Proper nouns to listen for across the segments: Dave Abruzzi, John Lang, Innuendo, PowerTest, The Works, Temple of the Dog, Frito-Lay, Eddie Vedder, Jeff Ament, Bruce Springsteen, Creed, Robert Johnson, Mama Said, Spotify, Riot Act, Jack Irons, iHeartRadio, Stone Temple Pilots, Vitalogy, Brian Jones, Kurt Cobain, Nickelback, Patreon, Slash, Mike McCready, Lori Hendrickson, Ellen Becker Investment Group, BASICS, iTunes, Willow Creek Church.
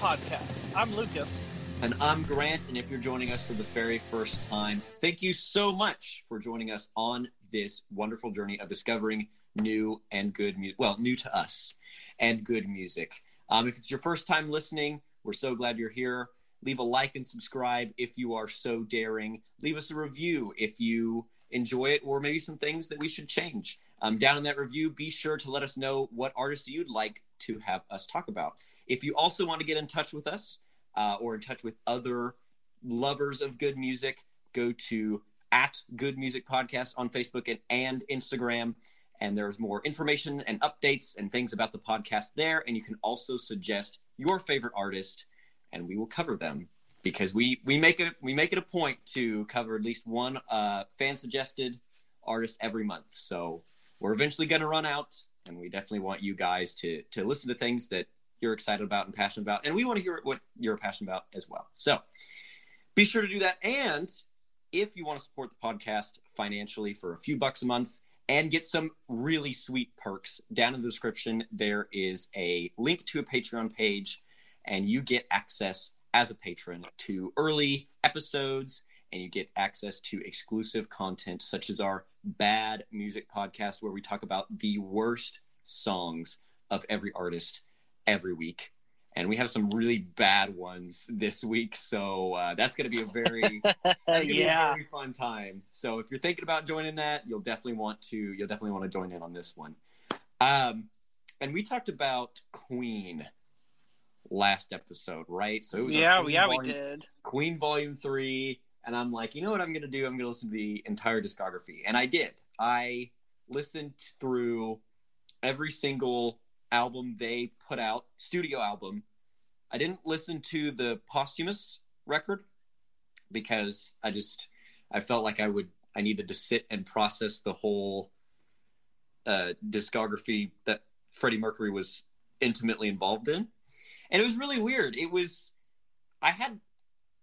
Podcast. I'm Lucas. And I'm Grant, and if you're joining us for the very first time, thank you so much for joining us on this wonderful journey of discovering new and good music, well, new to us, and good music. If it's your first time listening, we're so glad you're here. Leave a like and subscribe if you are so daring. Leave us a review if you enjoy it, or maybe some things that we should change. Down in that review, be sure to let us know what artists you'd like to have us talk about. If you also want to get in touch with us or in touch with other lovers of good music, go to @Good Music Podcast on Facebook and Instagram. And there's more information and updates and things about the podcast there. And you can also suggest your favorite artist, and we will cover them because we make it a point to cover at least one fan-suggested artist every month. So we're eventually going to run out, and we definitely want you guys to listen to things that you're excited about and passionate about, and we want to hear what you're passionate about as well. So be sure to do that. And if you want to support the podcast financially for a few bucks a month and get some really sweet perks, down in the description there is a link to a Patreon page, and you get access as a patron to early episodes, and you get access to exclusive content such as our Bad Music Podcast, where we talk about the worst songs of every artist every week, and we have some really bad ones this week, so that's going to be a very fun time. So if you're thinking about joining that, you'll definitely want to join in on this one. And we talked about Queen last episode, right? So it was Queen Volume 3, and I'm like, you know what I'm going to do? I'm going to listen to the entire discography, and I did. I listened through every single album they put out, studio album. I didn't listen to the posthumous record because I felt like I needed to sit and process the whole discography that Freddie Mercury was intimately involved in. And it was really weird. I had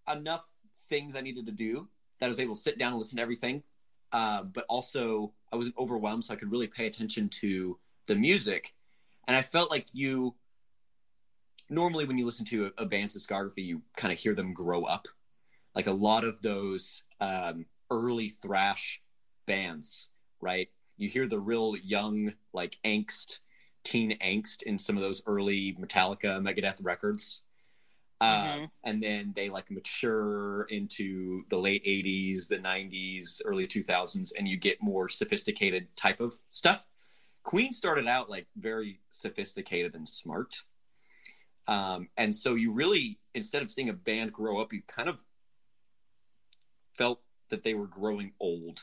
enough things I needed to do that I was able to sit down and listen to everything. But also I wasn't overwhelmed, so I could really pay attention to the music. And I felt like normally when you listen to a band's discography, you kind of hear them grow up. Like a lot of those early thrash bands, right? You hear the real young, like teen angst in some of those early Metallica, Megadeth records. And then they like mature into the late 80s, the 90s, early 2000s, and you get more sophisticated type of stuff. Queen started out like very sophisticated and smart. And so you really, instead of seeing a band grow up, you kind of felt that they were growing old,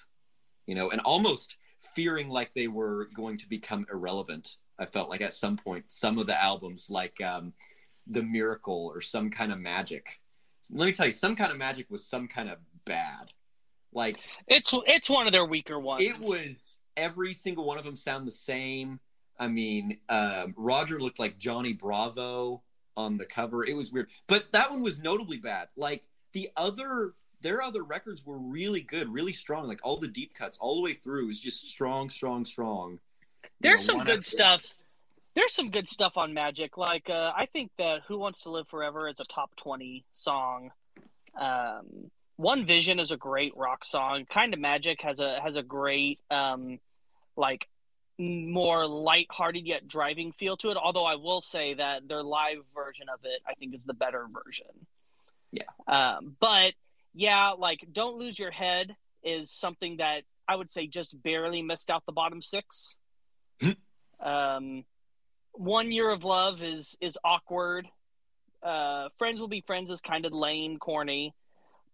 and almost fearing like they were going to become irrelevant. I felt like at some point, some of the albums like The Miracle or Some Kind of Magic. Let me tell you, Some Kind of Magic was some kind of bad. Like it's one of their weaker ones. It was. Every single one of them sound the same. I mean, Roger looked like Johnny Bravo on the cover. It was weird. But that one was notably bad. Like, their other records were really good, really strong. Like, all the deep cuts all the way through was just strong, strong, strong. There's some good stuff. There's some good stuff on Magic. Like, I think that Who Wants to Live Forever is a top 20 song. One Vision is a great rock song. Kind of Magic has a great... like more lighthearted yet driving feel to it. Although I will say that their live version of it, I think, is the better version. Yeah. But yeah, like Don't Lose Your Head is something that I would say just barely missed out the bottom six. 1 Year of Love is awkward. Friends Will Be Friends is kind of lame, corny.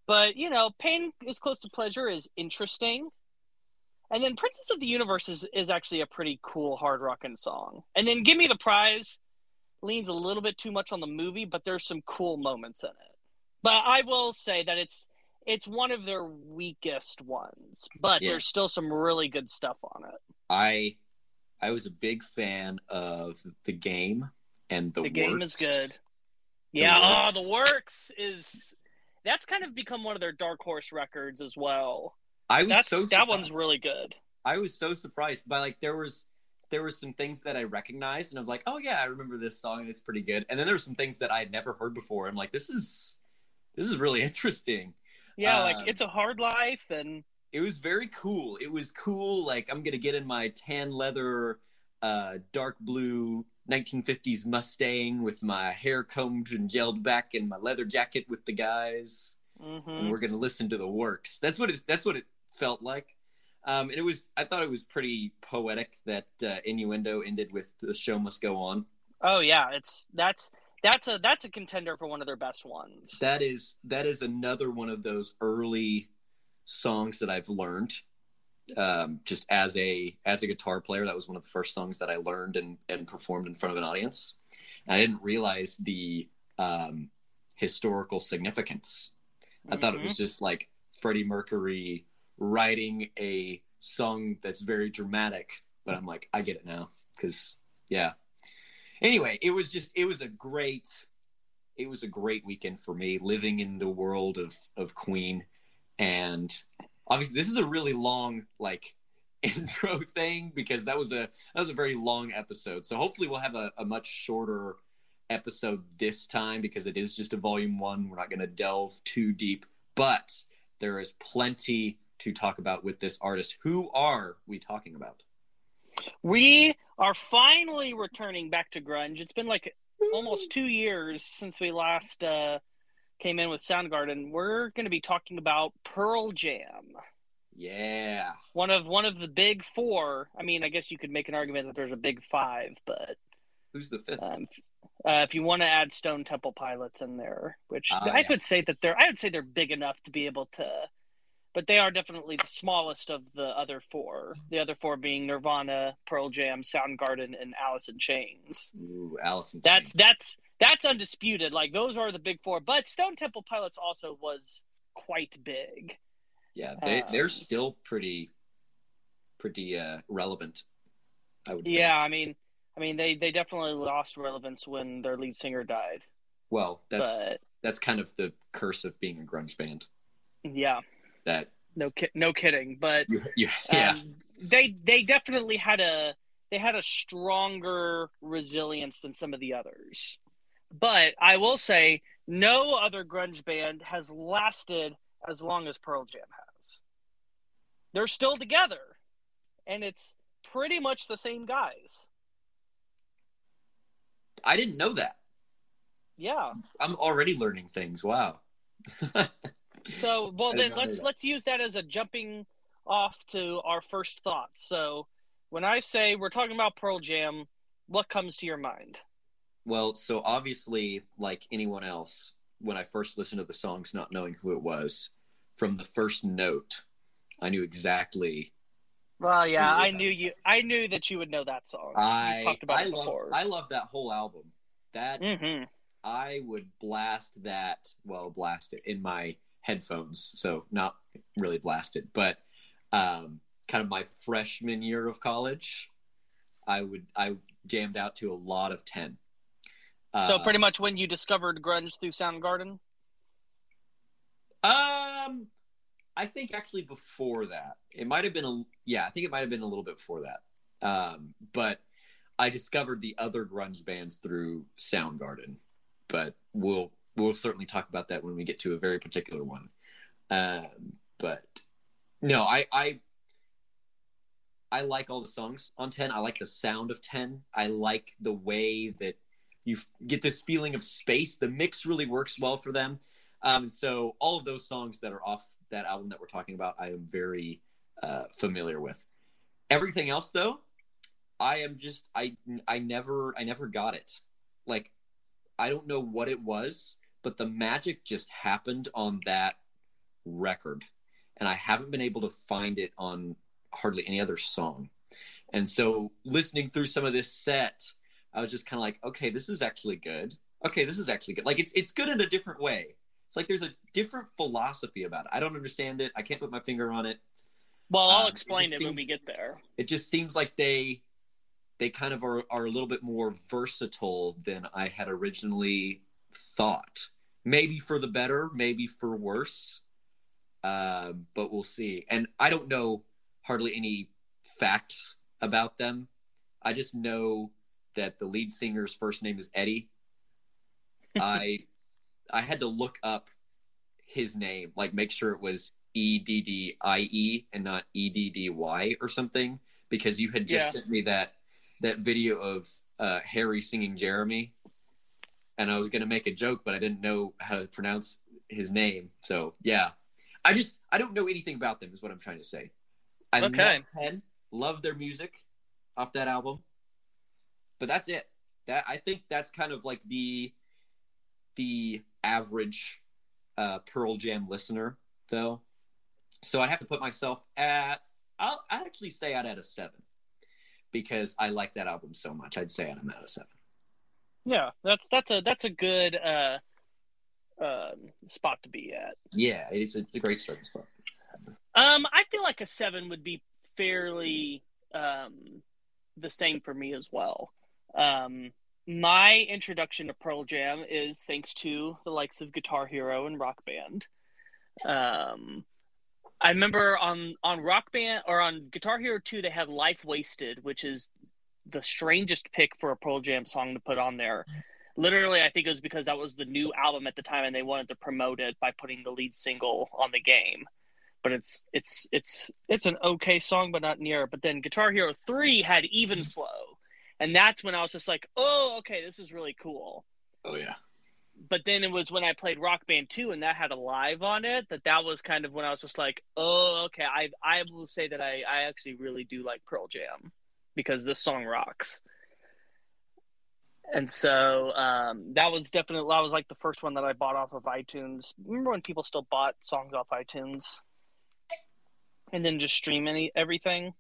But, you know, Pain is Close to Pleasure is interesting. And then Princess of the Universe is actually a pretty cool hard rockin' song. And then Give Me the Prize leans a little bit too much on the movie, but there's some cool moments in it. But I will say that it's one of their weakest ones, but there's still some really good stuff on it. I was a big fan of The Game and The Works. The Game is good. Yeah, The Works is... That's kind of become one of their dark horse records as well. That one's really good. I was so surprised by, like, there were some things that I recognized, and I'm like, oh yeah, I remember this song, and it's pretty good. And then there were some things that I had never heard before. I'm like, this is really interesting. Yeah, like It's a Hard Life, and it was very cool. It was cool. Like, I'm gonna get in my tan leather, dark blue 1950s Mustang with my hair combed and gelled back and my leather jacket with the guys. Mm-hmm. And we're going to listen to The Works. That's what it felt like. And it was, I thought it was pretty poetic that innuendo ended with The Show Must Go On. Oh yeah. That's a contender for one of their best ones. That is another one of those early songs that I've learned. Just as a guitar player, that was one of the first songs that I learned and performed in front of an audience. And I didn't realize the historical significance. I thought it was just like Freddie Mercury writing a song that's very dramatic, but I'm like, I get it now. Because, yeah. Anyway, it was a great weekend for me, living in the world of Queen. And obviously, this is a really long, like, intro thing, because that was a very long episode. So hopefully we'll have a much shorter episode this time, because it is just a volume one. We're not going to delve too deep, but there is plenty to talk about with this artist. Who are we talking about? We are finally returning back to grunge. It's been like almost 2 years since we last came in with Soundgarden. We're going to be talking about Pearl Jam. Yeah. One of the big four. I mean, I guess you could make an argument that there's a big five, but who's the fifth? If you want to add Stone Temple Pilots in there, which I would say they're big enough to be able to, but they are definitely the smallest of the other four. The other four being Nirvana, Pearl Jam, Soundgarden, and Alice in Chains. Ooh, Alice in Chains. That's undisputed. Like, those are the big four, but Stone Temple Pilots also was quite big. Yeah, they're still pretty relevant, I would think. Yeah, I mean, they definitely lost relevance when their lead singer died. Well, that's kind of the curse of being a grunge band. Yeah. That no kidding, but yeah. They definitely had a stronger resilience than some of the others. But I will say, no other grunge band has lasted as long as Pearl Jam has. They're still together, and it's pretty much the same guys. I didn't know that. Yeah. I'm already learning things. Wow. So, well, then let's use that as a jumping off to our first thoughts. So when I say we're talking about Pearl Jam, what comes to your mind? Well, so obviously, like anyone else, when I first listened to the songs, not knowing who it was, from the first note, I knew exactly. Well, yeah, I knew that you would know that song. We've talked about it before. I love that whole album. That I would blast it in my headphones. So not really blast it, but kind of my freshman year of college, I jammed out to a lot of 10. So pretty much when you discovered grunge through Soundgarden? I think actually before that. It might have been a little bit before that. But I discovered the other grunge bands through Soundgarden. But we'll certainly talk about that when we get to a very particular one. But no, I like all the songs on 10. I like the sound of 10. I like the way that you get this feeling of space. The mix really works well for them. So all of those songs that are off that album that we're talking about, I am very familiar with. Everything else, though, I never got it. Like, I don't know what it was, but the magic just happened on that record. And I haven't been able to find it on hardly any other song. And so listening through some of this set, I was just kind of like, okay, this is actually good. Okay, this is actually good. Like it's good in a different way. It's like there's a different philosophy about it. I don't understand it. I can't put my finger on it. Well, I'll explain it when we get there. It just seems like they kind of are a little bit more versatile than I had originally thought. Maybe for the better, maybe for worse. But we'll see. And I don't know hardly any facts about them. I just know that the lead singer's first name is Eddie. I had to look up his name, like make sure it was E-D-D-I-E and not E-D-D-Y or something, because you had just sent me that video of Harry singing Jeremy, and I was going to make a joke, but I didn't know how to pronounce his name. So, yeah. I don't know anything about them is what I'm trying to say. I love their music off that album, but that's it. I think that's kind of like the average Pearl Jam listener, though. So I'd have to put myself at, I'd actually say I'd add a 7, because I like that album so much. I'd say I'm at a 7. Yeah, that's a good spot to be at. Yeah, it's a great starting spot. I feel like a 7 would be fairly the same for me as well. My introduction to Pearl Jam is thanks to the likes of Guitar Hero and Rock Band. I remember on Rock Band or on Guitar Hero 2, they had Life Wasted, which is the strangest pick for a Pearl Jam song to put on there. Literally, I think it was because that was the new album at the time, and they wanted to promote it by putting the lead single on The Game. But it's an okay song, but not near. But then Guitar Hero 3 had Even Flow, and that's when I was just like, oh, okay, this is really cool. Oh yeah. But then it was when I played Rock Band 2 and that had a live on it, that was kind of when I was just like, oh, okay, I will say that I actually really do like Pearl Jam because this song rocks. And so that was like the first one that I bought off of iTunes. Remember when people still bought songs off iTunes and then just stream everything?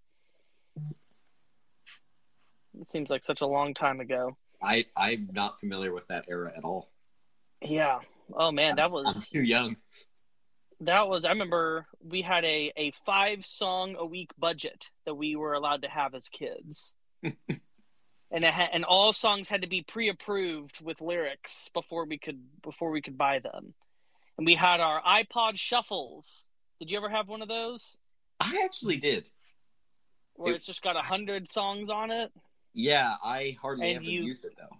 It seems like such a long time ago. I'm not familiar with that era at all. Yeah. Oh man, I'm too young. I remember we had a 5-song-a-week budget that we were allowed to have as kids. And and all songs had to be pre-approved with lyrics before we could buy them. And we had our iPod shuffles. Did you ever have one of those? I actually did. Where it's just got 100 songs on it? Yeah, I hardly ever used it though.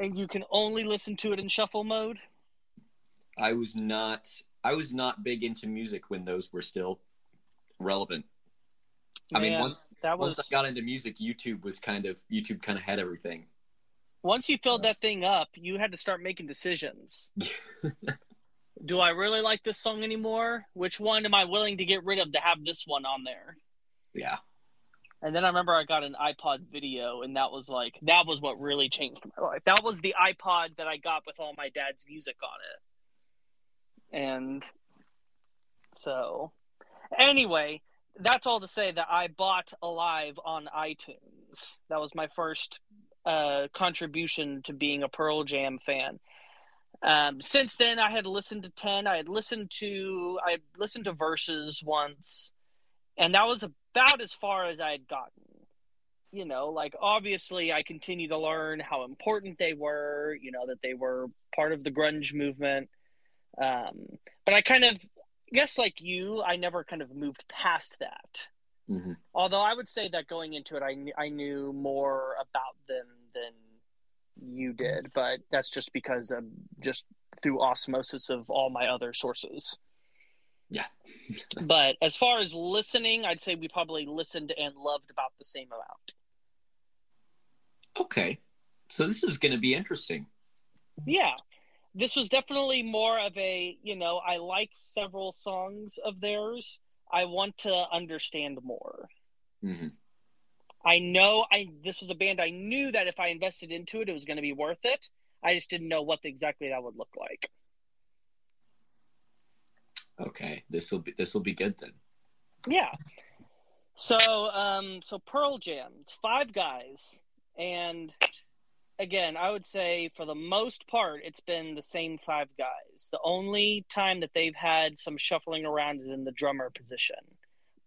And you can only listen to it in shuffle mode? I was not big into music when those were still relevant. Man, I mean, once I got into music, YouTube kind of had everything. Once you filled that thing up, you had to start making decisions. Do I really like this song anymore? Which one am I willing to get rid of to have this one on there? Yeah. And then I remember I got an iPod Video, and that was what really changed my life. That was the iPod that I got with all my dad's music on it. And so, anyway, that's all to say that I bought Alive on iTunes. That was my first contribution to being a Pearl Jam fan. Since then, I had listened to 10. I had listened to Versus once. And that was about as far as I had gotten. You know, like, obviously I continue to learn how important they were, you know, that they were part of the grunge movement. But I kind of, I guess like you, I never kind of moved past that. Mm-hmm. Although I would say that going into it, I knew more about them than you did. But that's just because I'm just through osmosis of all my other sources. Yeah. But as far as listening, I'd say we probably listened and loved about the same amount. Okay. So this is going to be interesting. Yeah. This was definitely more of a, you know, I like several songs of theirs. I want to understand more. Mm-hmm. This was a band I knew that if I invested into it, it was going to be worth it. I just didn't know what exactly that would look like. Okay, this will be good then. Yeah. So Pearl Jam, it's five guys, and again, I would say for the most part, it's been the same five guys. The only time that they've had some shuffling around is in the drummer position.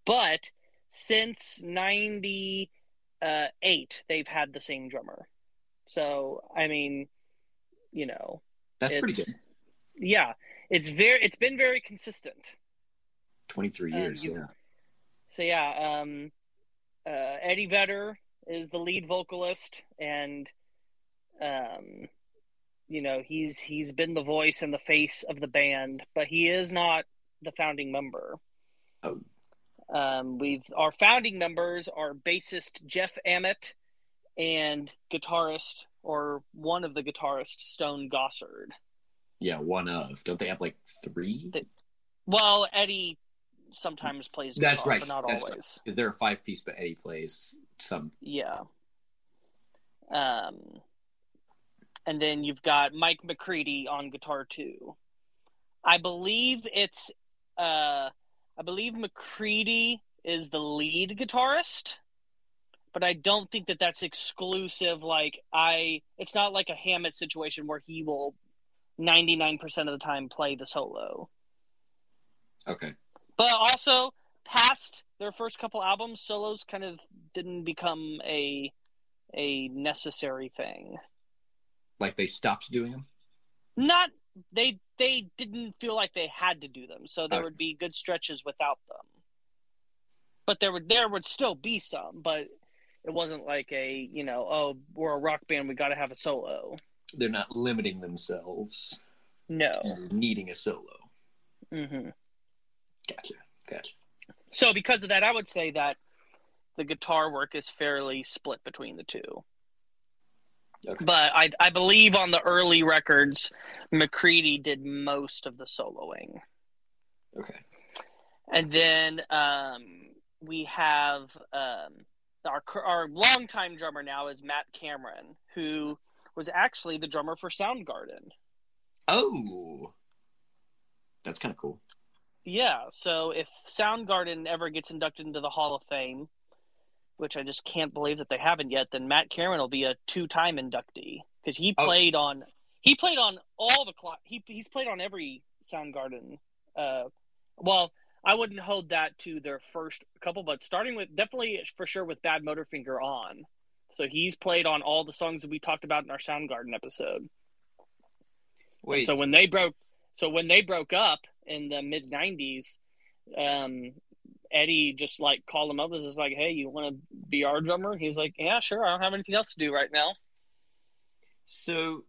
But since 98, they've had the same drummer. So, I mean, you know. That's pretty good. Yeah. It's been very consistent. 23 years, yeah. So, yeah. Eddie Vedder is the lead vocalist, and you know, he's been the voice and the face of the band, but he is not the founding member. Oh. Our founding members are bassist Jeff Ament and guitarist, or one of the guitarists, Stone Gossard. Yeah, one of. Don't they have like three? Well, Eddie sometimes plays guitar, that's right, but not that's always. Right. There are five piece, but Eddie plays some. Yeah. And then you've got Mike McCready on guitar too. I believe McCready is the lead guitarist, but I don't think that that's exclusive. It's not like a Hammett situation where he will 99% of the time play the solo. Okay. But also, past their first couple albums, solos kind of didn't become a necessary thing. Like they stopped doing them? Not they didn't feel like they had to do them, so there would be good stretches without them. But there would still be some, but it wasn't like a, you know, oh, we're a rock band, we got to have a solo. They're not limiting themselves. No, needing a solo. Mm-hmm. Gotcha. So because of that, I would say that the guitar work is fairly split between the two. Okay. But I believe on the early records, McCready did most of the soloing. Okay. And then we have our longtime drummer now is Matt Cameron, who was actually the drummer for Soundgarden. Oh. That's kind of cool. Yeah. So if Soundgarden ever gets inducted into the Hall of Fame, which I just can't believe that they haven't yet, then Matt Cameron will be a two-time inductee because he's played on every Soundgarden. Well, I wouldn't hold that to their first couple, but starting with definitely for sure with Bad Motorfinger on. So he's played on all the songs that we talked about in our Soundgarden episode. Wait. And so when they broke up in the mid '90s, Eddie just like called him up and was like, hey, you want to be our drummer? He was like, yeah, sure. I don't have anything else to do right now. So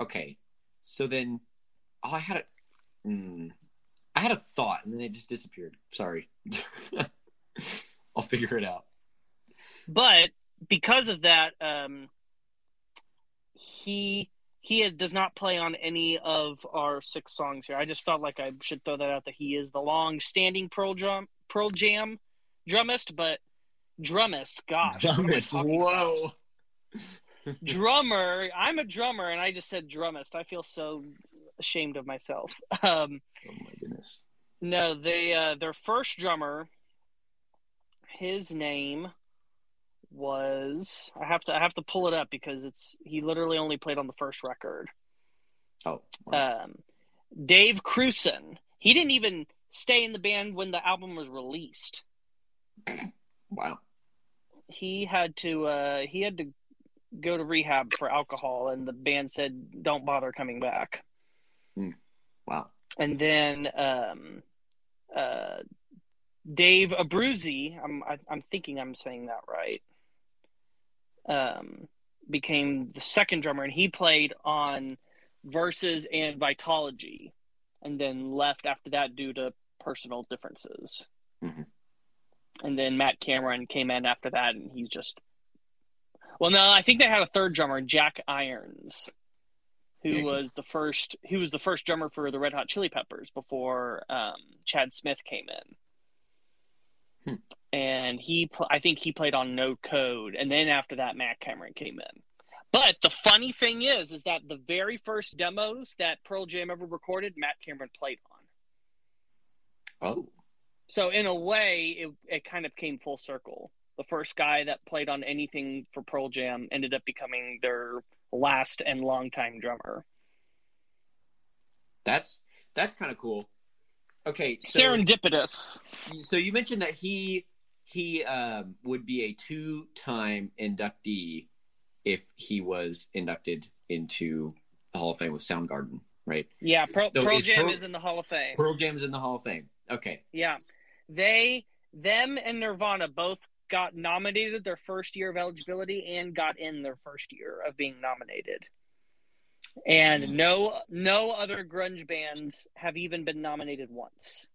okay. So then I had a thought and then it just disappeared. Sorry. I'll figure it out. But because of that, he does not play on any of our six songs here. I just felt like I should throw that out that he is the long-standing Pearl Jam drummist, but drummist. Whoa. Drummer. I'm a drummer, and I just said drummist. I feel so ashamed of myself. Oh, my goodness. No, their first drummer, his name was I have to pull it up because he literally only played on the first record. Oh, wow. Dave Krusen. He didn't even stay in the band when the album was released. Wow. He had to go to rehab for alcohol, and the band said, "Don't bother coming back." Mm. Wow. And then Dave Abruzzi. I'm thinking I'm saying that right. Became the second drummer, and he played on Versus and Vitalogy, and then left after that due to personal differences. Mm-hmm. And then Matt Cameron came in after that, and he's just... Well, no, I think they had a third drummer, Jack Irons, who was the first drummer for the Red Hot Chili Peppers before Chad Smith came in. And I think he played on No Code. And then after that, Matt Cameron came in. But the funny thing is that the very first demos that Pearl Jam ever recorded, Matt Cameron played on. Oh. So in a way, it kind of came full circle. The first guy that played on anything for Pearl Jam ended up becoming their last and longtime drummer. That's kind of cool. Okay, so, serendipitous. So you mentioned that he would be a two-time inductee if he was inducted into the Hall of Fame with Soundgarden, right? Yeah, Pearl Jam is in the Hall of Fame. Pearl Jam's in the Hall of Fame. Okay. Yeah, them and Nirvana both got nominated their first year of eligibility and got in their first year of being nominated. And no other grunge bands have even been nominated once.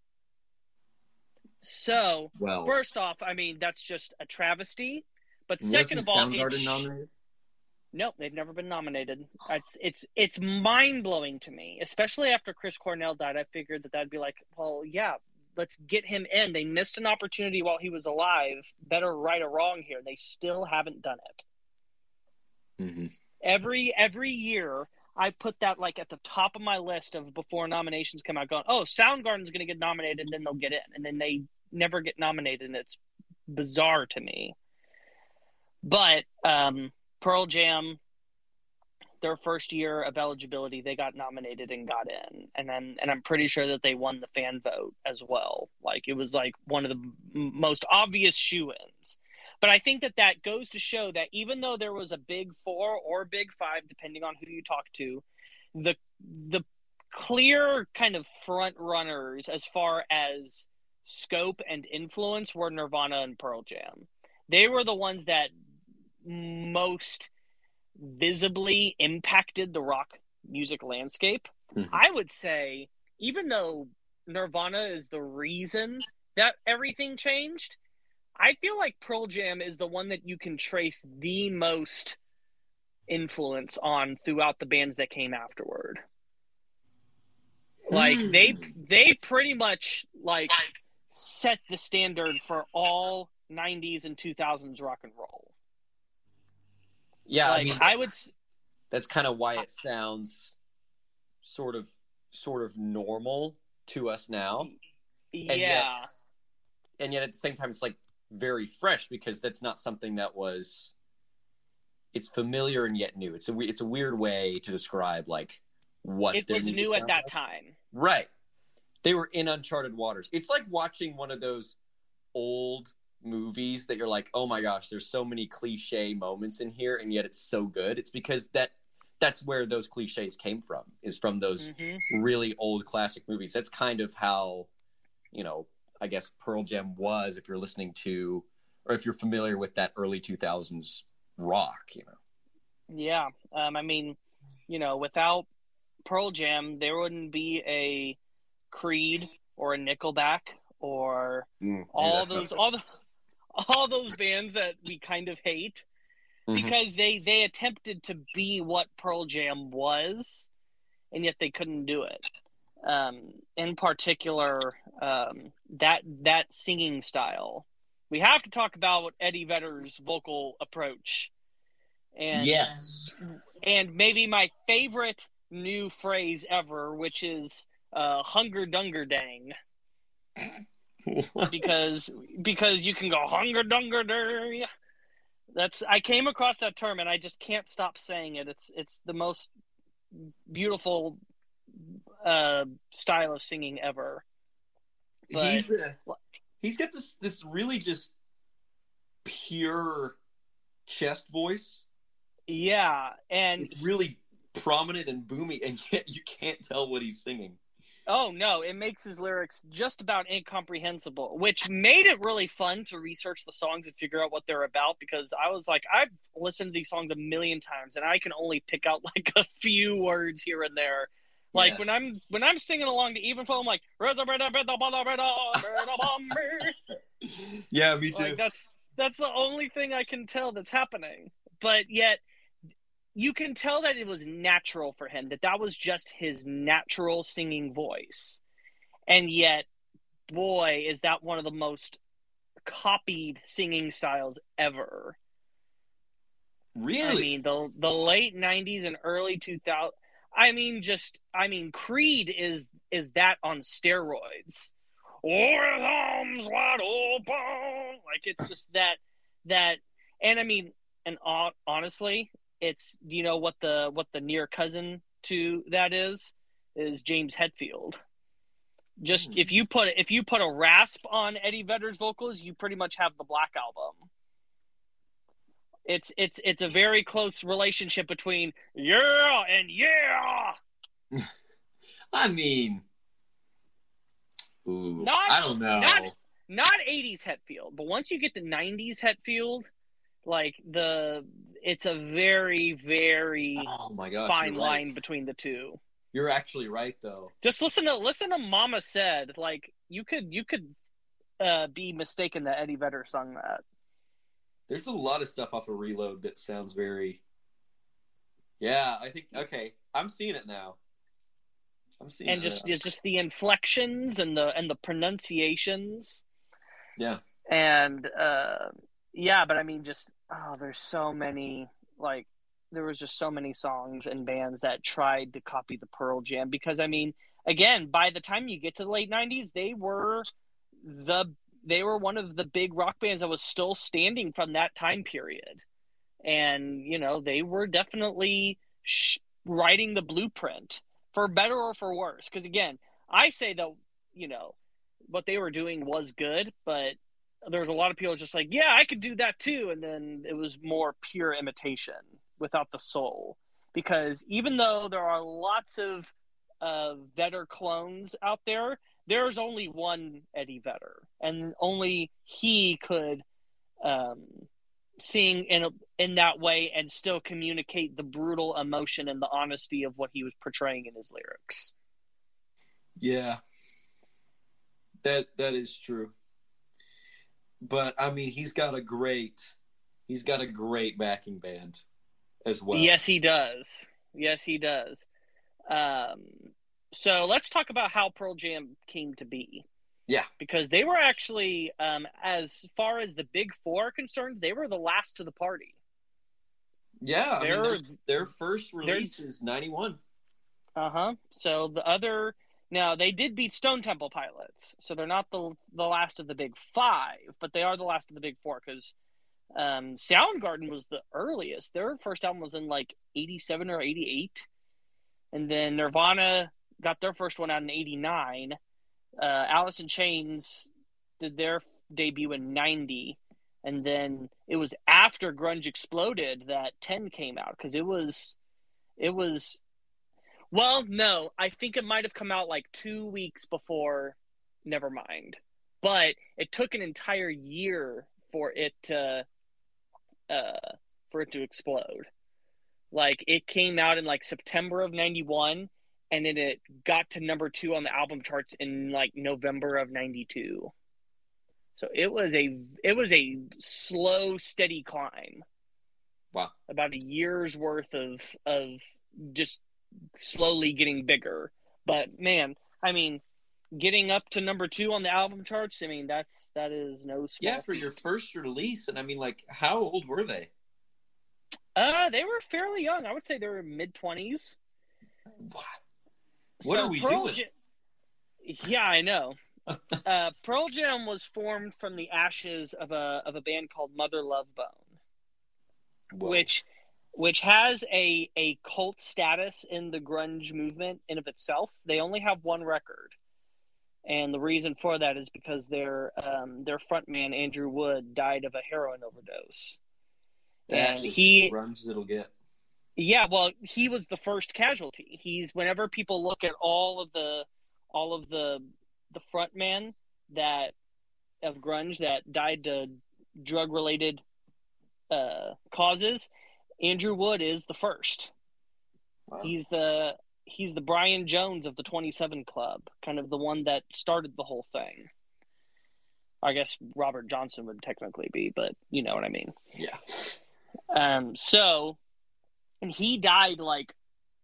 So, well, first off, I mean, that's just a travesty. But second of all, Soundgarden nominated? Nope, they've never been nominated. It's mind-blowing to me, especially after Chris Cornell died. I figured that'd be like, well, yeah, let's get him in. They missed an opportunity while he was alive. Better right or wrong here. They still haven't done it. Mm-hmm. Every year, I put that like at the top of my list of before nominations come out, going, oh, Soundgarden's going to get nominated, and then they'll get in. And then they never get nominated, and it's bizarre to me. But Pearl Jam, their first year of eligibility, they got nominated and got in. And I'm pretty sure that they won the fan vote as well. Like, it was like one of the most obvious shoe-ins. But I think that goes to show that even though there was a big four or big five, depending on who you talk to, the clear kind of front runners as far as scope and influence were Nirvana and Pearl Jam. They were the ones that most visibly impacted the rock music landscape. Mm-hmm. I would say, even though Nirvana is the reason that everything changed, I feel like Pearl Jam is the one that you can trace the most influence on throughout the bands that came afterward. Like, they pretty much, like, set the standard for all 90s and 2000s rock and roll. Yeah, like, I mean, that's kind of why it sounds sort of normal to us now. Yeah. And yet at the same time, it's like very fresh, because that's not something that was. It's familiar and yet new. It's a weird way to describe like what it was new at that time. Right, they were in uncharted waters. It's like watching one of those old movies that you're like, oh my gosh, there's so many cliche moments in here, and yet it's so good. It's because that's where those cliches came from. Is from those really old classic movies. That's kind of how, you know, I guess Pearl Jam was, if you're listening to, or if you're familiar with that early 2000s rock, you know. Yeah. I mean, you know, without Pearl Jam, there wouldn't be a Creed or a Nickelback or all those bands that we kind of hate, because they attempted to be what Pearl Jam was, and yet they couldn't do it. In particular, that singing style. We have to talk about Eddie Vedder's vocal approach. And, yes. And maybe my favorite new phrase ever, which is hunger dunger dang. because you can go hunger dunger dang. I came across that term and I just can't stop saying it. It's the most beautiful style of singing ever. But he's got this really just pure chest voice. Yeah, and it's really prominent and boomy, and yet you can't tell what he's singing. Oh no, it makes his lyrics just about incomprehensible, which made it really fun to research the songs and figure out what they're about, because I was like, I've listened to these songs a million times and I can only pick out like a few words here and there. Like, yes. when I'm singing along to Even Flow, I'm like, yeah, me too. Like, that's the only thing I can tell that's happening. But yet, you can tell that it was natural for him, that was just his natural singing voice. And yet, boy, is that one of the most copied singing styles ever. Really? I mean, the late 90s and early 2000s. I mean, Creed is that on steroids. Or his arms wide open. Like, it's just that. And I mean, and honestly, it's, you know what the near cousin to that is James Hetfield. Just if you put a rasp on Eddie Vedder's vocals, you pretty much have the Black Album. It's a very close relationship between yeah and yeah. I mean, ooh, I don't know. Not 80s Hetfield, but once you get to 90s Hetfield, like it's a very, very fine line between the two. You're actually right, though. Just listen to Mama Said. Like, you could be mistaken that Eddie Vedder sung that. There's a lot of stuff off of Reload that sounds very. Yeah, I think okay. I'm seeing it now. And just the inflections and the pronunciations. Yeah. And yeah, but I mean, just there's so many, like, there was just so many songs and bands that tried to copy the Pearl Jam, because I mean, again, by the time you get to the late 90s, they were one of the big rock bands that was still standing from that time period. And, you know, they were definitely writing the blueprint, for better or for worse. Because, again, I say that, you know, what they were doing was good, but there was a lot of people just like, yeah, I could do that too. And then it was more pure imitation without the soul. Because even though there are lots of Vedder clones out there, there's only one Eddie Vedder. And only he could sing in that way and still communicate the brutal emotion and the honesty of what he was portraying in his lyrics. Yeah, that is true. But I mean, he's got a great backing band as well. Yes, he does. So let's talk about how Pearl Jam came to be. Yeah, because they were actually, as far as the Big Four are concerned, they were the last to the party. Yeah, their first release is 91. Uh-huh. So the other – now, they did beat Stone Temple Pilots, so they're not the last of the Big Five, but they are the last of the Big Four, because Soundgarden was the earliest. Their first album was in, like, 87 or 88, and then Nirvana got their first one out in 89. Alice in Chains did their debut in 90, and then it was after grunge exploded that 10 came out, because it was well, no, I think it might have come out like 2 weeks before Nevermind, but it took an entire year for it to explode. Like, it came out in like September of 91. And then it got to number 2 on the album charts in like November of 92. So it was a slow, steady climb. Wow. About a year's worth of just slowly getting bigger. But man, I mean, getting up to number 2 on the album charts, I mean, that is no small feat. For your first release. And I mean, like, how old were they? They were fairly young. I would say they were mid-20s. Wow. What so are we Pearl doing? Yeah, I know. Pearl Jam was formed from the ashes of a band called Mother Love Bone, which has a cult status in the grunge movement in of itself. They only have one record, and the reason for that is because their frontman Andrew Wood died of a heroin overdose. That's the grunge that'll get. Yeah, well, he was the first casualty. He's whenever people look at all of the frontmen that of grunge that died to drug related causes, Andrew Wood is the first. Wow. He's the Brian Jones of the 27 Club, kind of the one that started the whole thing. I guess Robert Johnson would technically be, but you know what I mean. Yeah. And he died like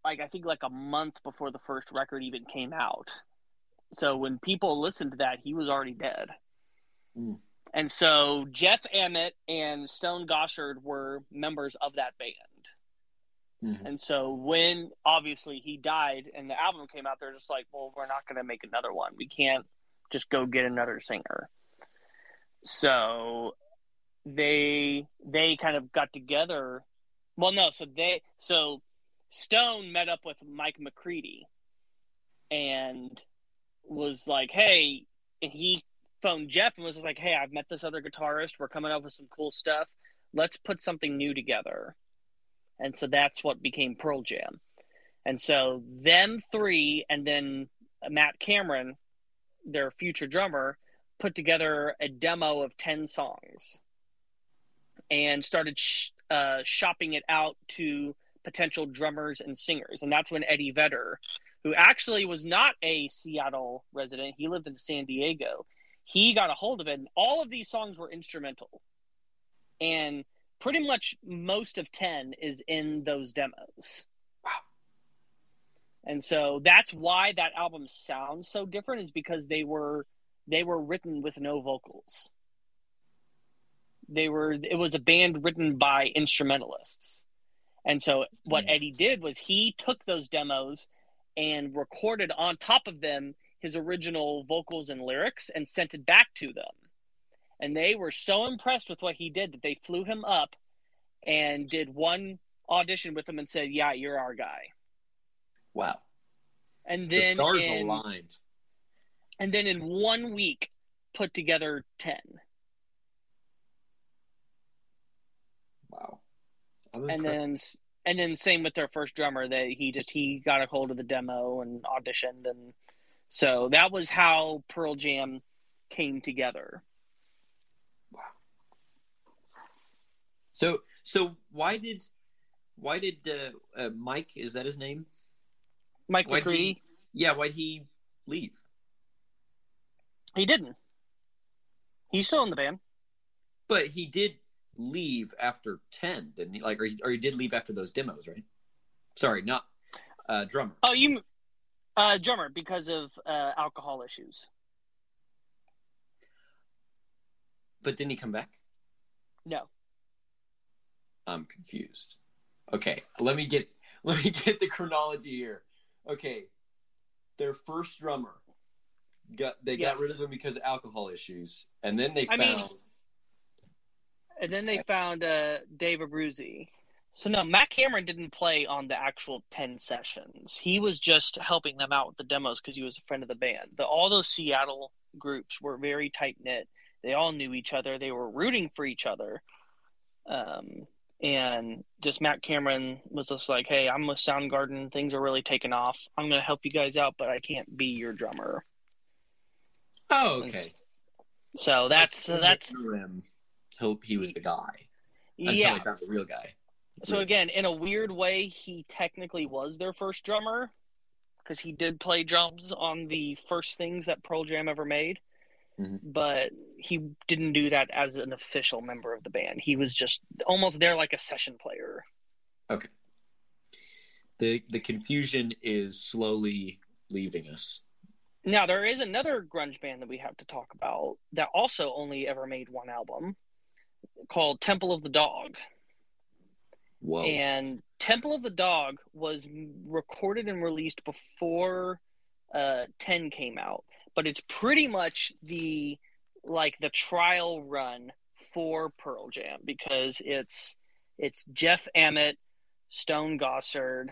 I think like a month before the first record even came out. So when people listened to that, he was already dead. Mm. And so Jeff Ament and Stone Gossard were members of that band. Mm-hmm. And so when, obviously, he died and the album came out, they're just like, well, we're not going to make another one. We can't just go get another singer. So they kind of got together. Well, no, so Stone met up with Mike McCready and was like, hey, and he phoned Jeff and was like, hey, I've met this other guitarist. We're coming up with some cool stuff. Let's put something new together. And so that's what became Pearl Jam. And so them three and then Matt Cameron, their future drummer, put together a demo of 10 songs and started shopping it out to potential drummers and singers. And that's when Eddie Vedder, who actually was not a Seattle resident, he lived in San Diego, he got a hold of it. And all of these songs were instrumental. And pretty much most of 10 is in those demos. Wow. And so that's why that album sounds so different, is because they were written with no vocals. It was a band written by instrumentalists. And so what Eddie did was he took those demos and recorded on top of them his original vocals and lyrics and sent it back to them. And they were so impressed with what he did that they flew him up and did one audition with him and said, yeah, you're our guy. Wow. And then the stars aligned. And then in 1 week, put together 10. Wow. And then same with their first drummer. He got a hold of the demo and auditioned. And so that was how Pearl Jam came together. Wow. So why did Mike, is that his name? Mike McCready? Yeah, why'd he leave? He didn't. He's still in the band. But he did leave after 10, didn't he? Like, or he did leave after those demos, right? Sorry, not drummer. Oh, you drummer because of alcohol issues. But didn't he come back? No. I'm confused. Okay, let me get the chronology here. Okay, their first drummer. Got rid of him because of alcohol issues, and then they found Dave Abruzzi. So no, Matt Cameron didn't play on the actual 10 sessions. He was just helping them out with the demos because he was a friend of the band. All those Seattle groups were very tight knit. They all knew each other. They were rooting for each other, and just Matt Cameron was just like, "Hey, I'm with Soundgarden. Things are really taking off. I'm going to help you guys out, but I can't be your drummer." Oh, okay. So that's hope he was the guy. Yeah, until they found the real guy. So again, in a weird way, he technically was their first drummer because he did play drums on the first things that Pearl Jam ever made, mm-hmm. but he didn't do that as an official member of the band. He was just almost there like a session player. Okay. The confusion is slowly leaving us. Now, there is another grunge band that we have to talk about that also only ever made one album called Temple of the Dog. Whoa. And Temple of the Dog was recorded and released before 10 came out. But it's pretty much the trial run for Pearl Jam because it's Jeff Ament, Stone Gossard,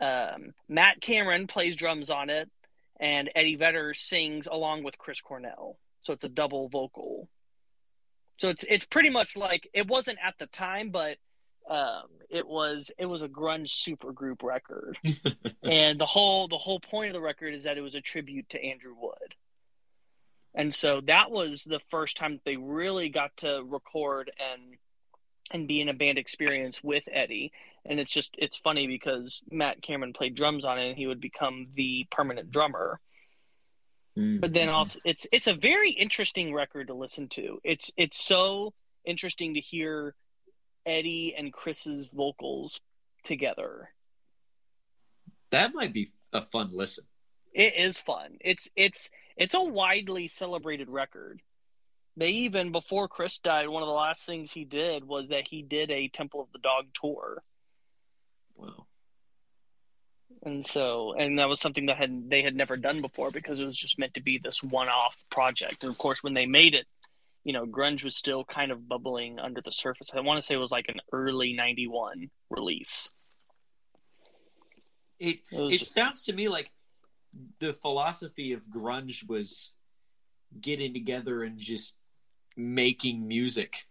Matt Cameron plays drums on it. And Eddie Vedder sings along with Chris Cornell. So it's a double vocal. So it's pretty much like it wasn't at the time, but it was a grunge supergroup record. And the whole point of the record is that it was a tribute to Andrew Wood. And so that was the first time they really got to record and be in a band experience with Eddie. And it's funny because Matt Cameron played drums on it and he would become the permanent drummer. Mm-hmm. But then also it's a very interesting record to listen to. It's so interesting to hear Eddie and Chris's vocals together. That might be a fun listen. It is fun. It's a widely celebrated record. They even, before Chris died, one of the last things he did was that he did a Temple of the Dog tour. Wow. And so, and that was something that they had never done before, because it was just meant to be this one-off project. And of course, when they made it, you know, grunge was still kind of bubbling under the surface. I want to say it was like an early 91 release. It sounds to me like the philosophy of grunge was getting together and just making music.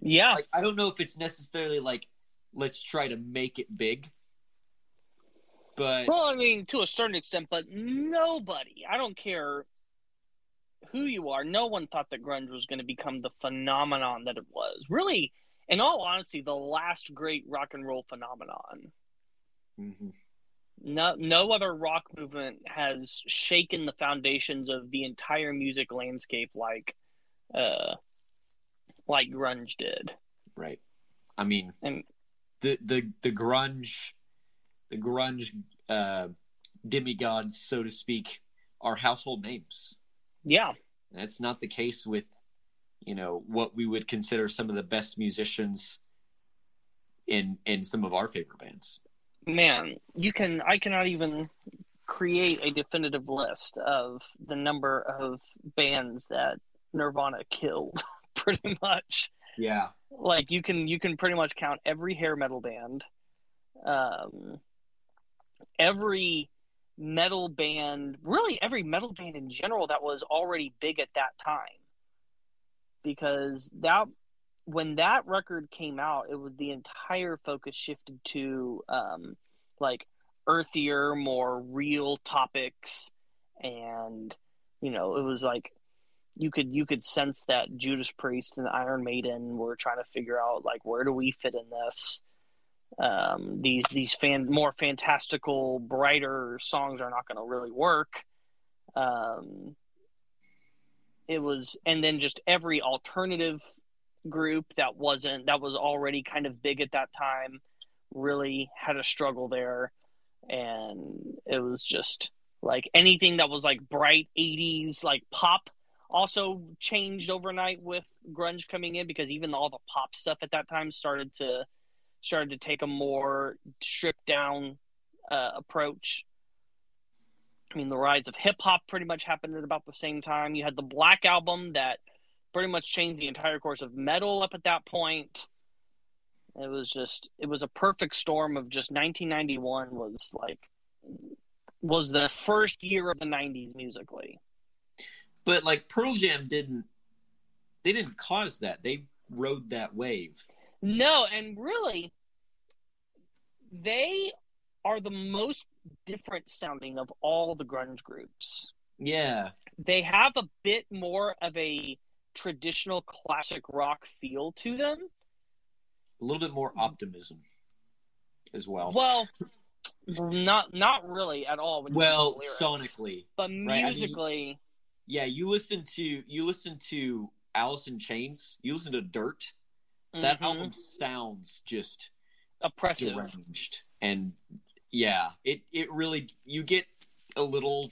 Yeah. Like, I don't know if it's necessarily like, let's try to make it big. But well, I mean, to a certain extent, but nobody, I don't care who you are, no one thought that grunge was going to become the phenomenon that it was. Really, in all honesty, the last great rock and roll phenomenon. Mm-hmm. No other rock movement has shaken the foundations of the entire music landscape like grunge did. Right. I mean, and the grunge demigods, so to speak, are household names. Yeah. That's not the case with, you know, what we would consider some of the best musicians in some of our favorite bands. Man, I cannot even create a definitive list of the number of bands that Nirvana killed, pretty much. Yeah. Like, you can pretty much count every hair metal band, every metal band, really every metal band in general that was already big at that time. Because when that record came out, it was the entire focus shifted to like earthier, more real topics, and you know, it was like you could sense that Judas Priest and Iron Maiden were trying to figure out like, where do we fit in this? These more fantastical, brighter songs are not going to really work. And then just every alternative group that was already kind of big at that time really had a struggle there. And it was just like anything that was like bright 80s like pop also changed overnight with grunge coming in, because even all the pop stuff at that time started to take a more stripped down approach. I mean, the rise of hip hop pretty much happened at about the same time. You had the Black Album that pretty much changed the entire course of metal up at that point. It was a perfect storm of just 1991 was the first year of the 90s musically. But like Pearl Jam didn't cause that. They rode that wave. No, and really, they are the most different sounding of all the grunge groups. Yeah. They have a bit more of a traditional classic rock feel to them. A little bit more optimism as well. Well, not really at all. Well, sonically. But musically. Right? I mean, yeah, you listen to Alice in Chains, you listen to Dirt. That mm-hmm. album sounds just oppressive, deranged. And yeah, it really, you get a little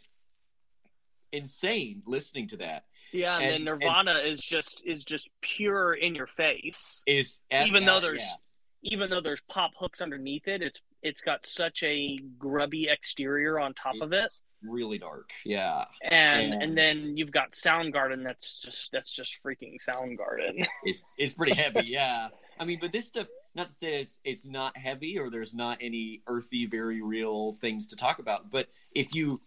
insane listening to that. Yeah, and then Nirvana is just pure in your face. Even though there's pop hooks underneath it, it's got such a grubby exterior on top of it. Really dark, yeah. And then you've got Soundgarden. That's just freaking Soundgarden. It's pretty heavy, yeah. I mean, but this stuff. Not to say it's not heavy or there's not any earthy, very real things to talk about. But if you,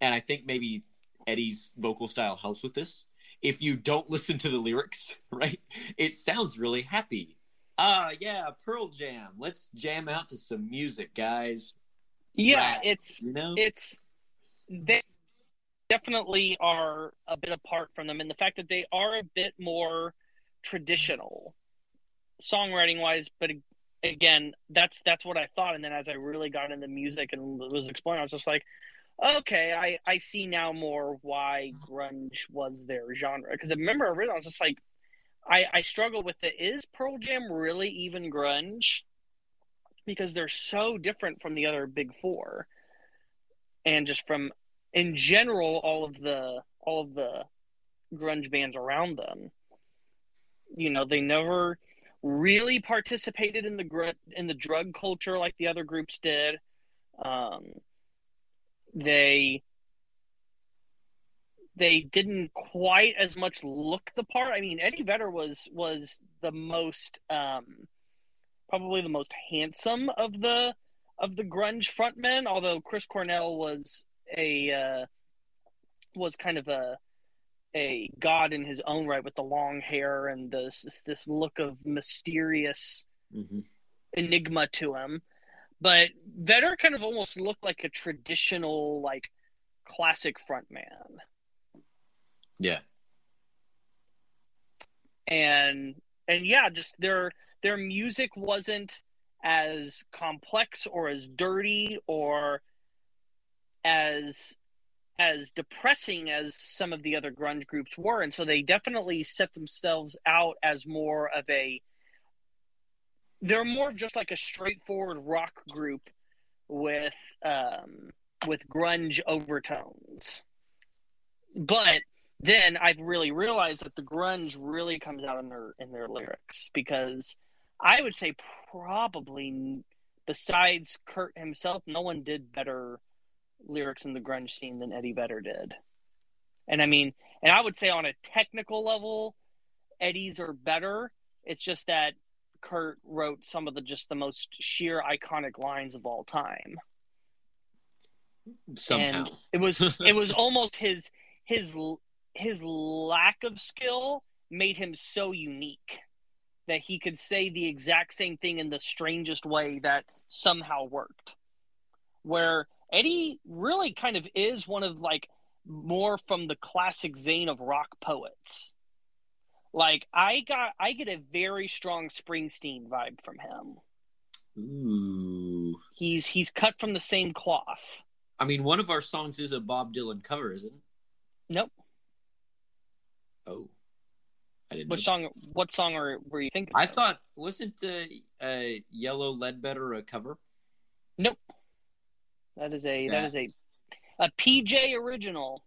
and I think maybe Eddie's vocal style helps with this. If you don't listen to the lyrics, right, it sounds really happy. Yeah, Pearl Jam. Let's jam out to some music, guys. Yeah, right. They definitely are a bit apart from them, and the fact that they are a bit more traditional songwriting wise. But again, that's what I thought. And then as I really got into music and was exploring, I was just like, okay, I see now more why grunge was their genre. Because I remember I was just like, I struggle with it. Is Pearl Jam really even grunge? Because they're so different from the other big four, and just from in general all of the grunge bands around them. You know, they never really participated in the drug culture like the other groups did. They didn't quite as much look the part. I mean, Eddie Vedder was the most probably the most handsome of the grunge frontmen, although Chris Cornell was kind of a god in his own right, with the long hair and this look of mysterious enigma to him. But Vedder kind of almost looked like a traditional, like, classic frontman. Yeah. And yeah, just their music wasn't as complex or as dirty or as depressing as some of the other grunge groups were. And so they definitely set themselves out as more of they're more just like a straightforward rock group with grunge overtones. But then I've really realized that the grunge really comes out in their lyrics, because I would say probably besides Kurt himself, no one did better lyrics in the grunge scene than Eddie Vedder did. And I mean, and I would say on a technical level, Eddie's are better. It's just that Kurt wrote some of the most sheer iconic lines of all time. Somehow. And it was almost his lack of skill made him so unique that he could say the exact same thing in the strangest way that somehow worked. Where Eddie really kind of is one of, like, more from the classic vein of rock poets. Like, I get a very strong Springsteen vibe from him. Ooh. He's cut from the same cloth. I mean, one of our songs is a Bob Dylan cover, isn't it? Nope. Oh. I didn't know. What song were you thinking of? I thought, wasn't Yellow Ledbetter a cover? Nope. That is a PJ original.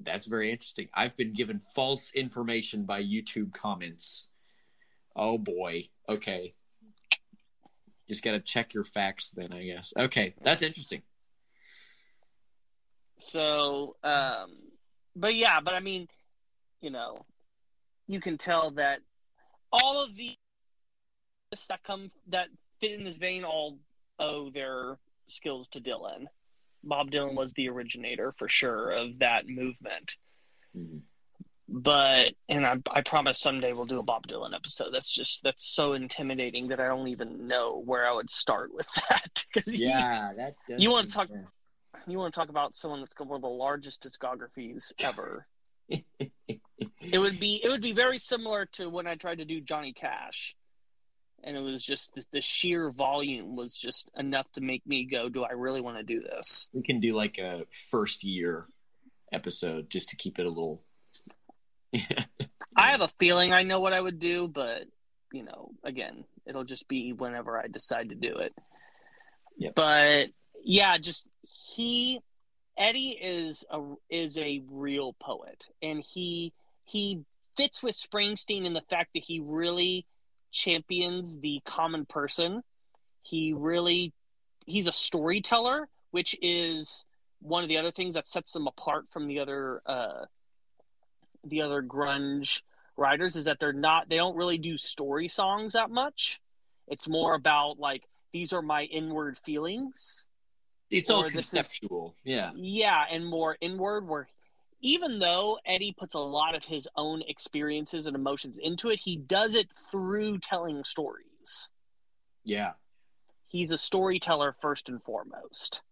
That's very interesting. I've been given false information by YouTube comments. Oh boy. Okay. Just gotta check your facts then, I guess. Okay, that's interesting. So, but I mean, you know, you can tell that all of the that fit in this vein all owe their skills to Dylan. Bob Dylan was the originator for sure of that movement. Mm-hmm. But, and I promise someday we'll do a Bob Dylan episode. That's so intimidating that I don't even know where I would start with that. Yeah, that does. You want to talk about someone that's got one of the largest discographies ever. It would be very similar to when I tried to do Johnny Cash. And it was just the sheer volume was just enough to make me go, do I really want to do this? We can do like a first year episode just to keep it a little. I have a feeling I know what I would do, but, you know, again, it'll just be whenever I decide to do it. Yep. But yeah, just Eddie is a real poet, and he fits with Springsteen in the fact that he really champions the common person. He's a storyteller, which is one of the other things that sets them apart from the other grunge writers, is that they don't really do story songs that much. It's more about, like, these are my inward feelings. It's all conceptual. Yeah, and more inward, where even though Eddie puts a lot of his own experiences and emotions into it, he does it through telling stories. Yeah. He's a storyteller first and foremost.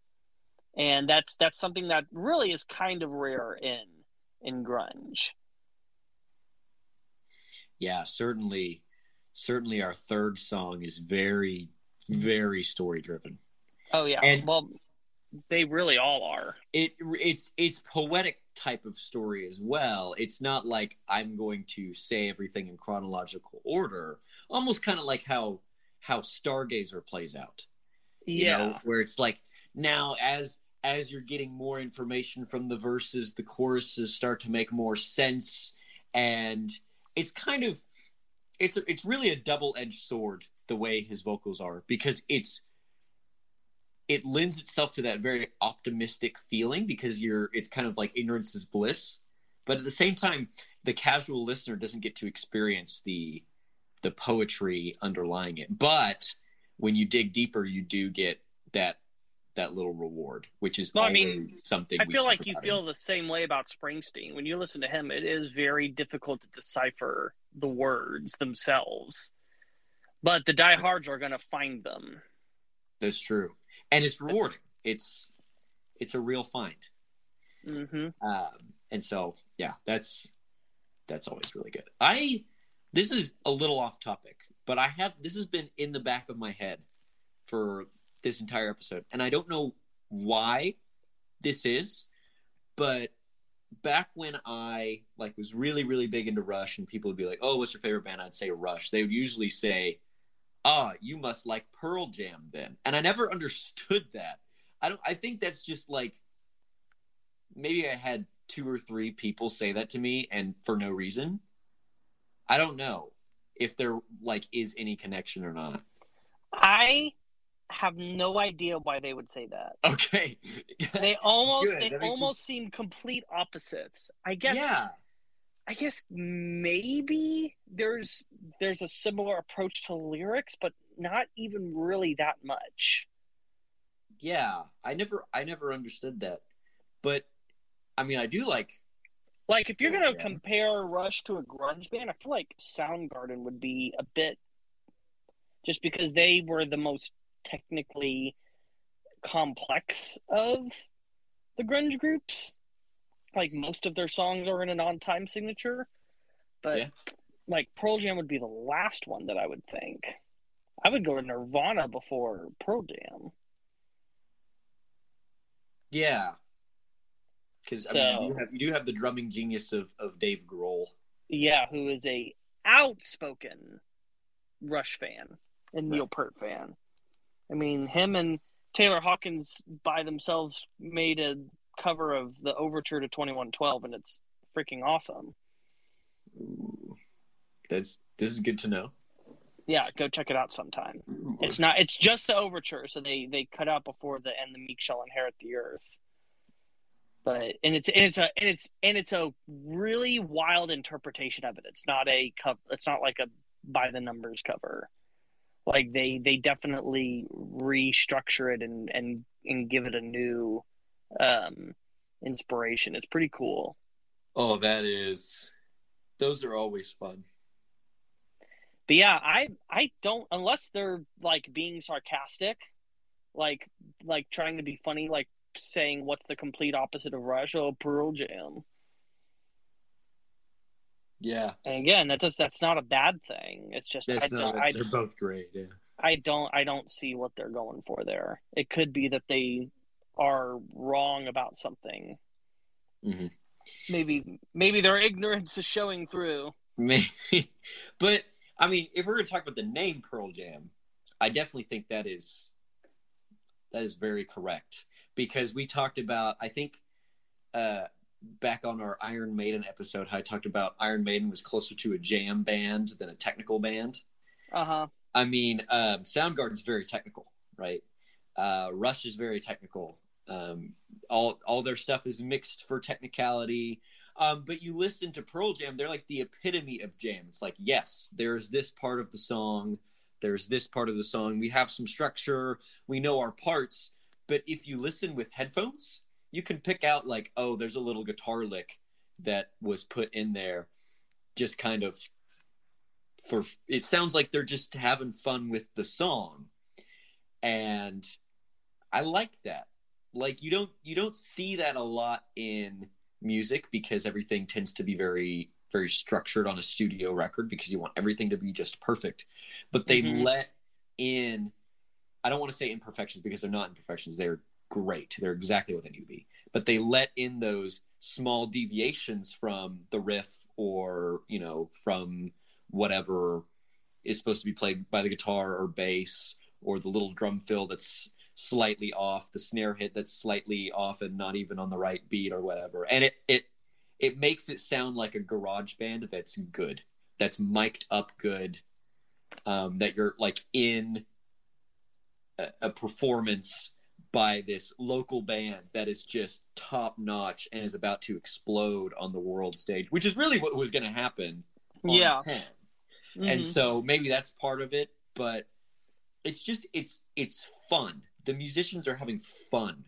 And that's something that really is kind of rare in grunge. Yeah, certainly our third song is very, very story driven. Oh yeah. And they really all are. It's poetic type of story as well. It's not like I'm going to say everything in chronological order. Almost kind of like how Stargazer plays out. Yeah. You know, where it's like, now as as you're getting more information from the verses, the choruses start to make more sense. And it's kind of, it's really a double-edged sword the way his vocals are, because it lends itself to that very optimistic feeling, because it's kind of like ignorance is bliss. But at the same time, the casual listener doesn't get to experience the poetry underlying it. But when you dig deeper, you do get that little reward, which is something. I feel like you feel the same way about Springsteen. When you listen to him, it is very difficult to decipher the words themselves. But the diehards are going to find them. That's true. And it's rewarding. It's a real find. Mm-hmm. And so, yeah, that's always really good. This is a little off topic, but this has been in the back of my head for this entire episode. And I don't know why this is, but back when I was really, really big into Rush, and people would be like, "Oh, what's your favorite band?" I'd say Rush. They would usually say, "Ah, you must like Pearl Jam then." And I never understood that. I think that's just maybe I had 2 or 3 people say that to me, and for no reason. I don't know if there is any connection or not. I have no idea why they would say that. Okay. They almost seem complete opposites. I guess yeah. I guess maybe there's a similar approach to lyrics, but not even really that much. Yeah, I never understood that. But I mean, I do like if you're going to compare Rush to a grunge band, I feel like Soundgarden would be a bit, just because they were the most technically complex of the grunge groups. Most of their songs are in an on-time signature, but Pearl Jam would be the last one that I would think. I would go to Nirvana before Pearl Jam. Yeah. Because you do have the drumming genius of Dave Grohl. Yeah, who is a outspoken Rush fan and Neil Peart fan. I mean, him and Taylor Hawkins by themselves made a cover of the overture to 2112, and it's freaking awesome. Ooh, this is good to know. Yeah, go check it out sometime. Ooh. It's just the overture, so they cut out before the meek shall inherit the earth. But it's a really wild interpretation of it. It's not a cover. It's not like a by the numbers cover. They definitely restructure it and give it a new inspiration. It's pretty cool. Oh, those are always fun. But yeah, I don't, unless they're being sarcastic, like trying to be funny, saying what's the complete opposite of Rush? Oh, Pearl Jam. Yeah. And again, that's not a bad thing. It's just they're both great. Yeah. I don't see what they're going for there. It could be that they are wrong about something. Mm-hmm. Maybe their ignorance is showing through. Maybe, but I mean, if we're going to talk about the name Pearl Jam, I definitely think that is very correct. Because we talked about, I think, back on our Iron Maiden episode, how I talked about Iron Maiden was closer to a jam band than a technical band. Uh-huh. I mean, Soundgarden's very technical, right? Rush is very technical. All their stuff is mixed for technicality. But you listen to Pearl Jam, they're the epitome of jam. It's yes, there's this part of the song. There's this part of the song. We have some structure. We know our parts. But if you listen with headphones, you can pick out oh, there's a little guitar lick that was put in there just kind of for – it sounds like they're just having fun with the song. And I like that. You don't see that a lot in music, because everything tends to be very, very structured on a studio record, because you want everything to be just perfect. But they mm-hmm. let in – I don't want to say imperfections, because they're not imperfections. They're great. They're exactly what they need to be. But they let in those small deviations from the riff, or, from whatever is supposed to be played by the guitar or bass, or the little drum fill that's slightly off, the snare hit that's slightly off and not even on the right beat or whatever. And it makes it sound like a garage band that's good, that's mic'd up good, that you're like in a performance by this local band that is just top notch and is about to explode on the world stage, which is really what was going to happen on 10. Mm-hmm. And so maybe that's part of it, but it's just, it's fun. The musicians are having fun.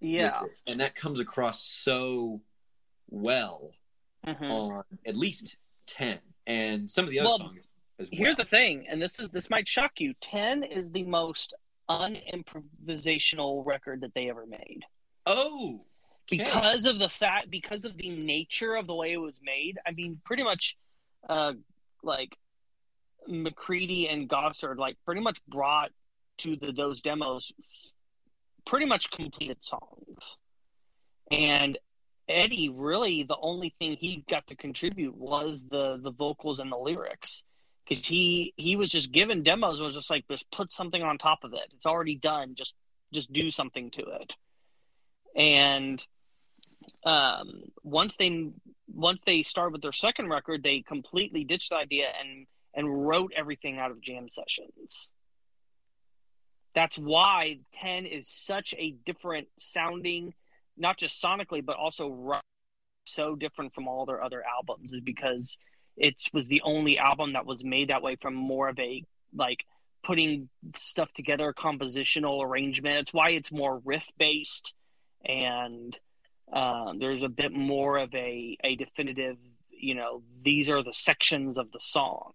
Yeah. With it, and that comes across so well on at least 10 and some of the other songs as well. Here's the thing, and this might shock you. 10 is the most unimprovisational record that they ever made. Oh. Okay. Because of the nature of the way it was made. I mean, pretty much like McCready and Gossard pretty much brought to those demos pretty much completed songs. And Eddie, really the only thing he got to contribute was the vocals and the lyrics, because he was just given demos and was just like, just put something on top of it. It's already done. Just do something to it. And once they started with their second record, they completely ditched the idea and wrote everything out of jam sessions. That's why 10 is such a different sounding, not just sonically, but also so different from all their other albums, is because it was the only album that was made that way, from more of a, putting stuff together, compositional arrangement. It's why it's more riff-based, and there's a bit more of a definitive, these are the sections of the song.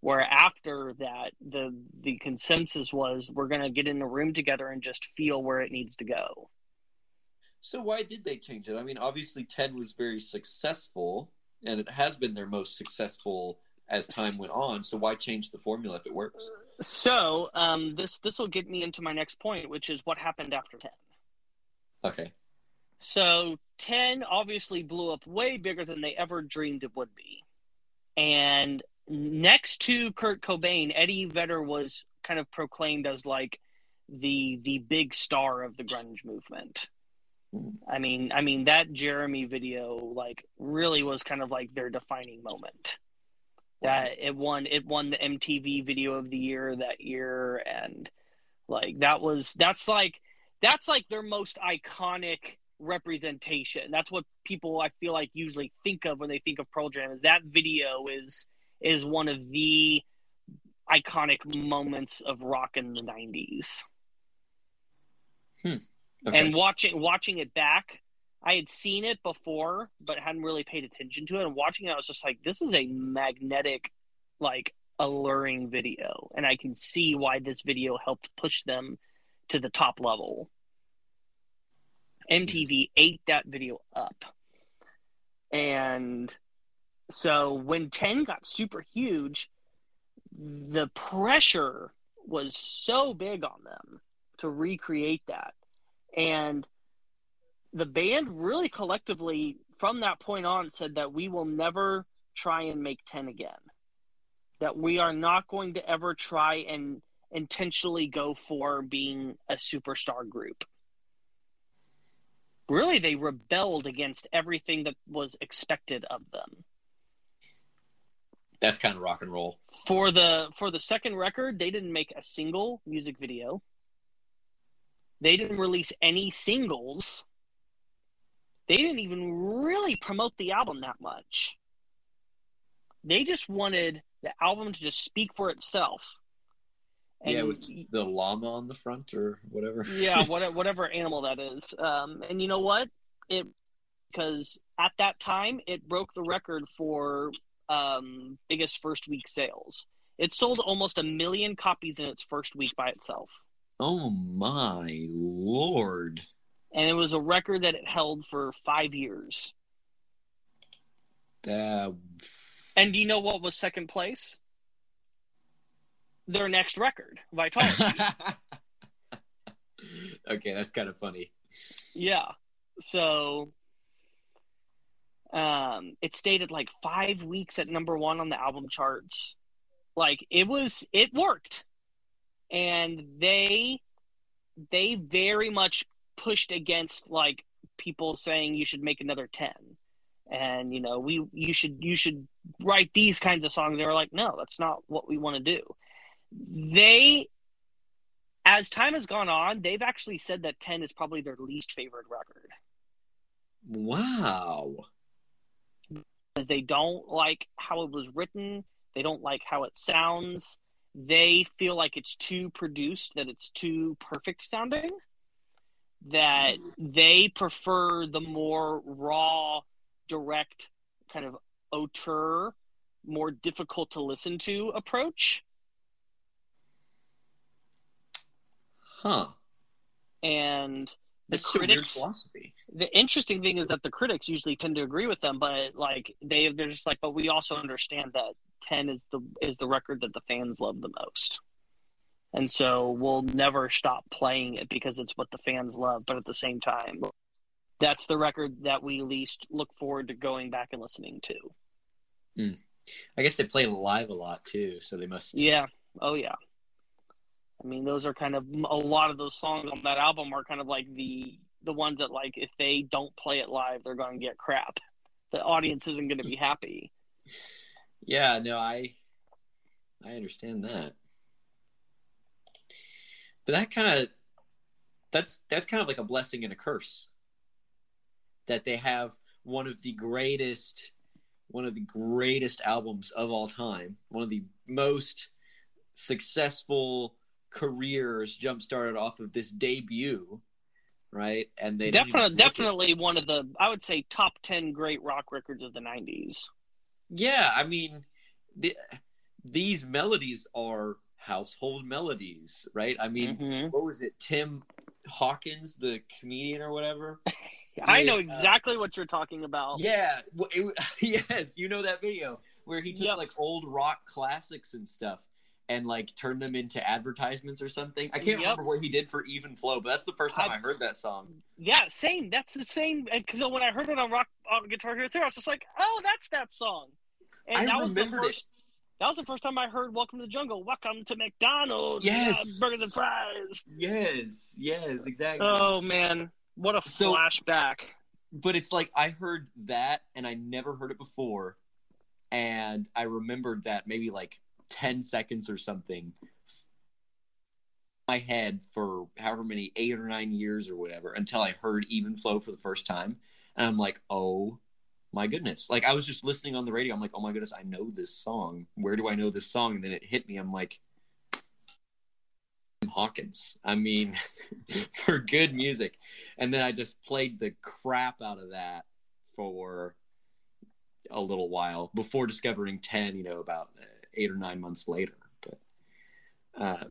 Where after that, the consensus was, we're going to get in the room together and just feel where it needs to go. So why did they change it? I mean, obviously 10 was very successful, and it has been their most successful as time went on. So why change the formula if it works? So this will get me into my next point, which is what happened after 10. Okay. So 10 obviously blew up way bigger than they ever dreamed it would be. And next to Kurt Cobain, Eddie Vedder was kind of proclaimed as the big star of the grunge movement. I mean that Jeremy video really was kind of their defining moment. That it won the MTV Video of the Year that year, and that's their most iconic representation. That's what people I feel usually think of when they think of Pearl Jam, is that video is one of the iconic moments of rock in the 90s. Okay. And watching it back, I had seen it before, but hadn't really paid attention to it. And watching it, I was just like, this is a magnetic, alluring video. And I can see why this video helped push them to the top level. MTV ate that video up. And so when 10 got super huge, the pressure was so big on them to recreate that. And the band really collectively from that point on said that we will never try and make 10 again. That we are not going to ever try and intentionally go for being a superstar group. Really, they rebelled against everything that was expected of them. That's kind of rock and roll. For the second record, they didn't make a single music video. They didn't release any singles. They didn't even really promote the album that much. They just wanted the album to just speak for itself. And yeah, with the llama on the front or whatever. Yeah, whatever animal that is. And you know what? Because at that time, it broke the record for biggest first week sales. It sold almost 1 million copies in its first week by itself. Oh my Lord. And it was a record that it held for 5 years. And do you know what was second place? Their next record, Vitalogy. Okay, that's kind of funny. Yeah. So it stayed at 5 weeks at number one on the album charts. It worked. And they they very much pushed against like people saying you should make another 10 and you know you should write these kinds of songs. They were like, no, that's not what we want to do. They, as time has gone on, they've actually said that 10 is probably their least favorite record. Wow. Because they don't like how it was written. They don't like how it sounds. They feel like it's too produced, that it's too perfect sounding, that they prefer the more raw, direct, kind of auteur, more difficult to listen to approach. Huh. And the critics, the interesting thing is that the critics usually tend to agree with them, but like they're just like, but we also understand that 10 is the record that the fans love the most. And so we'll never stop playing it because it's what the fans love. But at the same time, that's the record that we least look forward to going back and listening to. Mm. I guess they play live a lot too, so they must. Yeah. Oh yeah. I mean, those are kind of, a lot of those songs on that album are kind of like the ones that, like, if they don't play it live, they're going to get crap. The audience isn't going to be happy. Yeah, no, I understand that. But that kind of, that's kind of like a blessing and a curse that they have one of the greatest albums of all time, one of the most successful careers jump started off of this debut, right? And they definitely one of the, I would say, top 10 great rock records of the 90s. Yeah, I mean, these melodies are household melodies, right? I mean, What was it, Tim Hawkins, the comedian or whatever? I know exactly what you're talking about. Yeah, yes, you know that video where he took like old rock classics and stuff and like turn them into advertisements or something. I can't remember what he did for Even Flow, but that's the first time I heard that song. Yeah, same. That's the same. Because when I heard it on Guitar Hero 3, I was just like, "Oh, that's that song." And that was the first time I heard "Welcome to the Jungle." Welcome to McDonald's. Yes, burgers and fries. Yes, exactly. Oh man, what a flashback! But it's like I heard that, and I never heard it before, and I remembered that maybe like 10 seconds or something my head for however many 8 or 9 years or whatever until I heard Even Flow for the first time, and I'm like, oh my goodness, like I was just listening on the radio, I'm like, oh my goodness, I know this song, where do I know this song? And then it hit me, I'm like, Tim Hawkins, I mean, for good music. And then I just played the crap out of that for a little while before discovering 10, you know, about 8 or 9 months later. But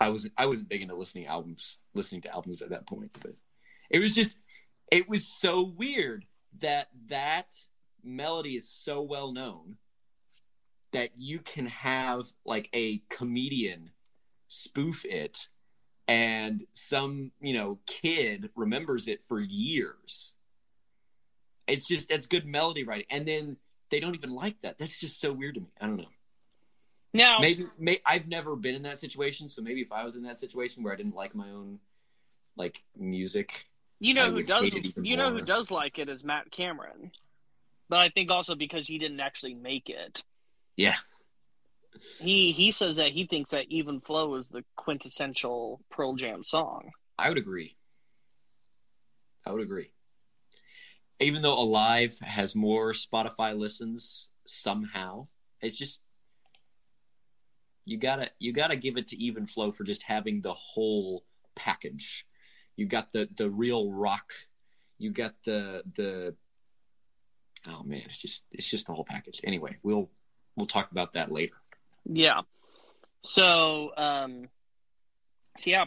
I wasn't big into listening to albums at that point, but it was so weird that melody is so well known that you can have like a comedian spoof it and some, you know, kid remembers it for years. It's just, that's good melody writing. And then they don't even like that. That's just so weird to me. I don't know. Now, maybe I've never been in that situation, so maybe if I was in that situation where I didn't like my own like music, who does like it is Matt Cameron. But I think also because he didn't actually make it. Yeah. He says that he thinks that Even Flow is the quintessential Pearl Jam song. I would agree. Even though Alive has more Spotify listens somehow, it's just you gotta give it to Even Flow for just having the whole package. You got the real rock. You got the oh man, it's just the whole package. Anyway, we'll talk about that later. Yeah. So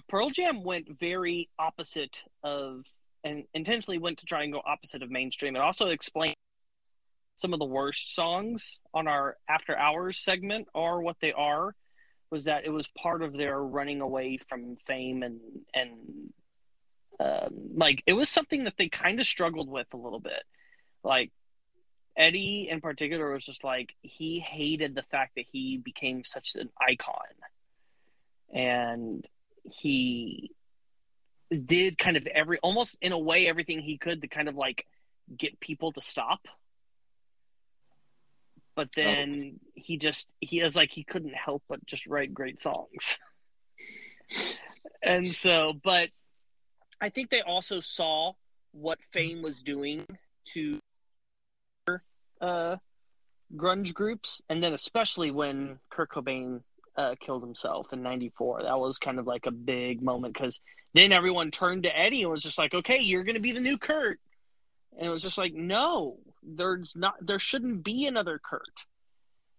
Pearl Jam went very opposite of, and intentionally went to try and go opposite of mainstream. It also explained some of the worst songs on our After Hours segment are what they are, was that it was part of their running away from fame and like it was something that they kind of struggled with a little bit. Like Eddie in particular was just like, he hated the fact that he became such an icon, and he did kind of almost in a way everything he could to kind of like get people to stop. But then he couldn't help but just write great songs. And so, but I think they also saw what fame was doing to grunge groups. And then especially when Kurt Cobain killed himself in 94, that was kind of like a big moment, because then everyone turned to Eddie and was just like, okay, you're going to be the new Kurt. And it was just like, no, there shouldn't be another Kurt.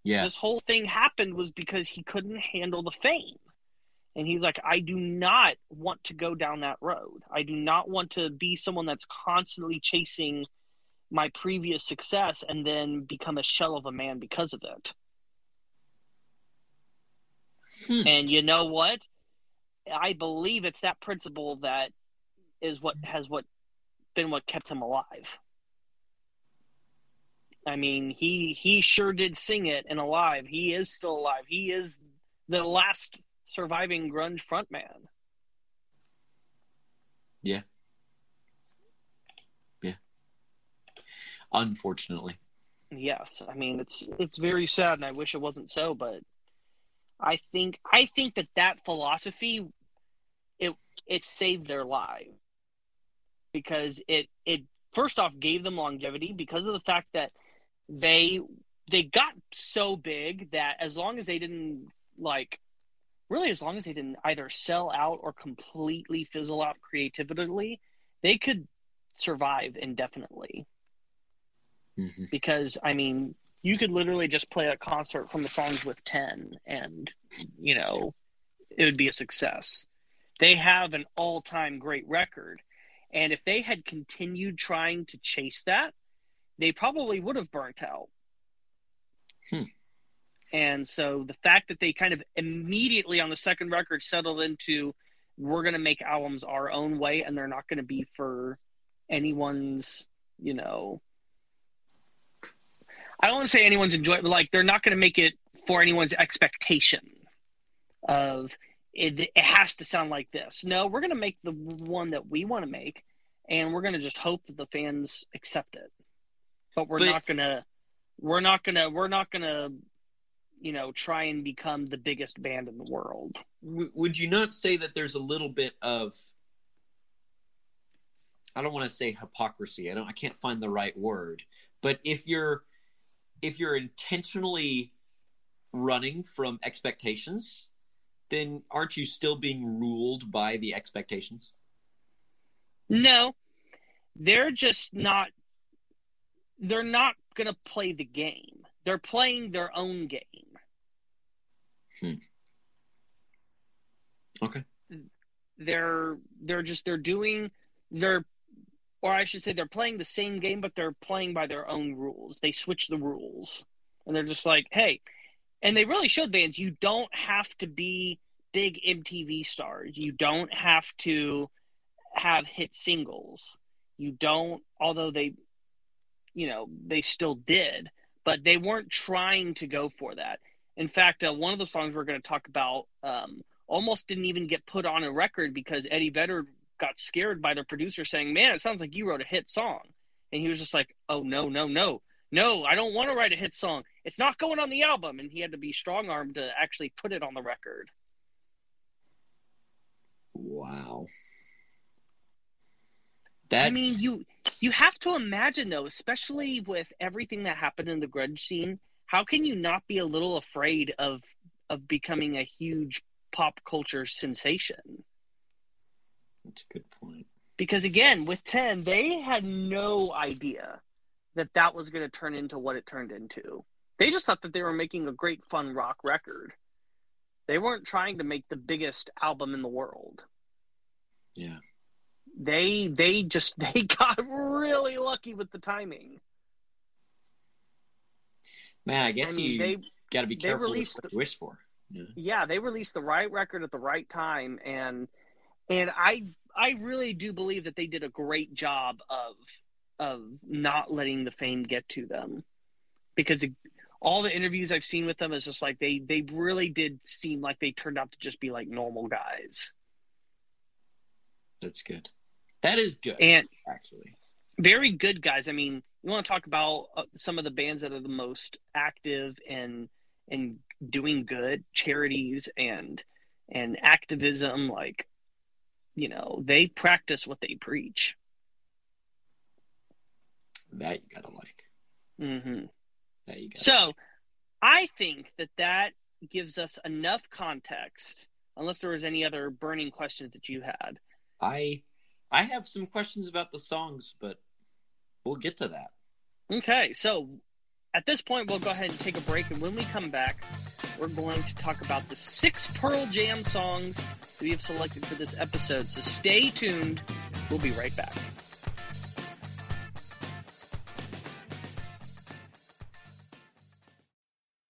Yeah. This whole thing happened was because he couldn't handle the fame. And he's like, I do not want to go down that road. I do not want to be someone that's constantly chasing my previous success and then become a shell of a man because of it. And you know what? I believe it's that principle that is what kept him alive. I mean, he sure did sing it and alive. He is still alive. He is the last surviving grunge frontman. Yeah. Yeah. Unfortunately. Yes. I mean, it's very sad, and I wish it wasn't so, but I think that philosophy, it saved their lives. Because it first off gave them longevity because of the fact that they got so big that as long as they didn't either sell out or completely fizzle out creatively, they could survive indefinitely. Mm-hmm. Because I mean, you could literally just play a concert from the songs with 10 and you know it would be a success. They have an all-time great record. And if they had continued trying to chase that, they probably would have burnt out. And so the fact that they kind of immediately on the second record settled into, we're going to make albums our own way, and they're not going to be for anyone's, you know, I don't want to say anyone's enjoyment, but like they're not going to make it for anyone's expectation of it has to sound like this. No, we're going to make the one that we want to make, and we're going to just hope that the fans accept it. But we're not going to, you know, try and become the biggest band in the world. Would you not say that there's a little bit of, I don't want to say hypocrisy. I can't find the right word. But if you're intentionally running from expectations, then aren't you still being ruled by the expectations? No, they're just not. They're not going to play the game. They're playing their own game. Okay. They're playing the same game, but they're playing by their own rules. They switch the rules, and they're just like, hey. And they really showed bands, you don't have to be big MTV stars. You don't have to have hit singles. You don't, although they, you know, they still did, but they weren't trying to go for that. In fact, one of the songs we're going to talk about almost didn't even get put on a record because Eddie Vedder got scared by the producer saying, man, it sounds like you wrote a hit song. And he was just like, oh, no, I don't want to write a hit song. It's not going on the album. And he had to be strong-armed to actually put it on the record. Wow. I mean, you have to imagine, though, especially with everything that happened in the grunge scene, how can you not be a little afraid of becoming a huge pop culture sensation? That's a good point. Because, again, with 10, they had no idea that was going to turn into what it turned into. They just thought that they were making a great fun rock record. They weren't trying to make the biggest album in the world. Yeah. They got really lucky with the timing. Man, I guess you got to be careful with what you wish for. Yeah, they released the right record at the right time, and I really do believe that they did a great job of not letting the fame get to them, because all the interviews I've seen with them is just like they really did seem like they turned out to just be like normal guys. That's good. That is good. And actually, very good guys. I mean, you want to talk about some of the bands that are the most active and doing good, charities and activism. Like, you know, they practice what they preach. That you gotta like. Mm-hmm. That you gotta like. I think that gives us enough context. Unless there was any other burning questions that you had. I have some questions about the songs, but we'll get to that. Okay, so at this point, we'll go ahead and take a break. And when we come back, we're going to talk about the 6 Pearl Jam songs we have selected for this episode. So stay tuned. We'll be right back.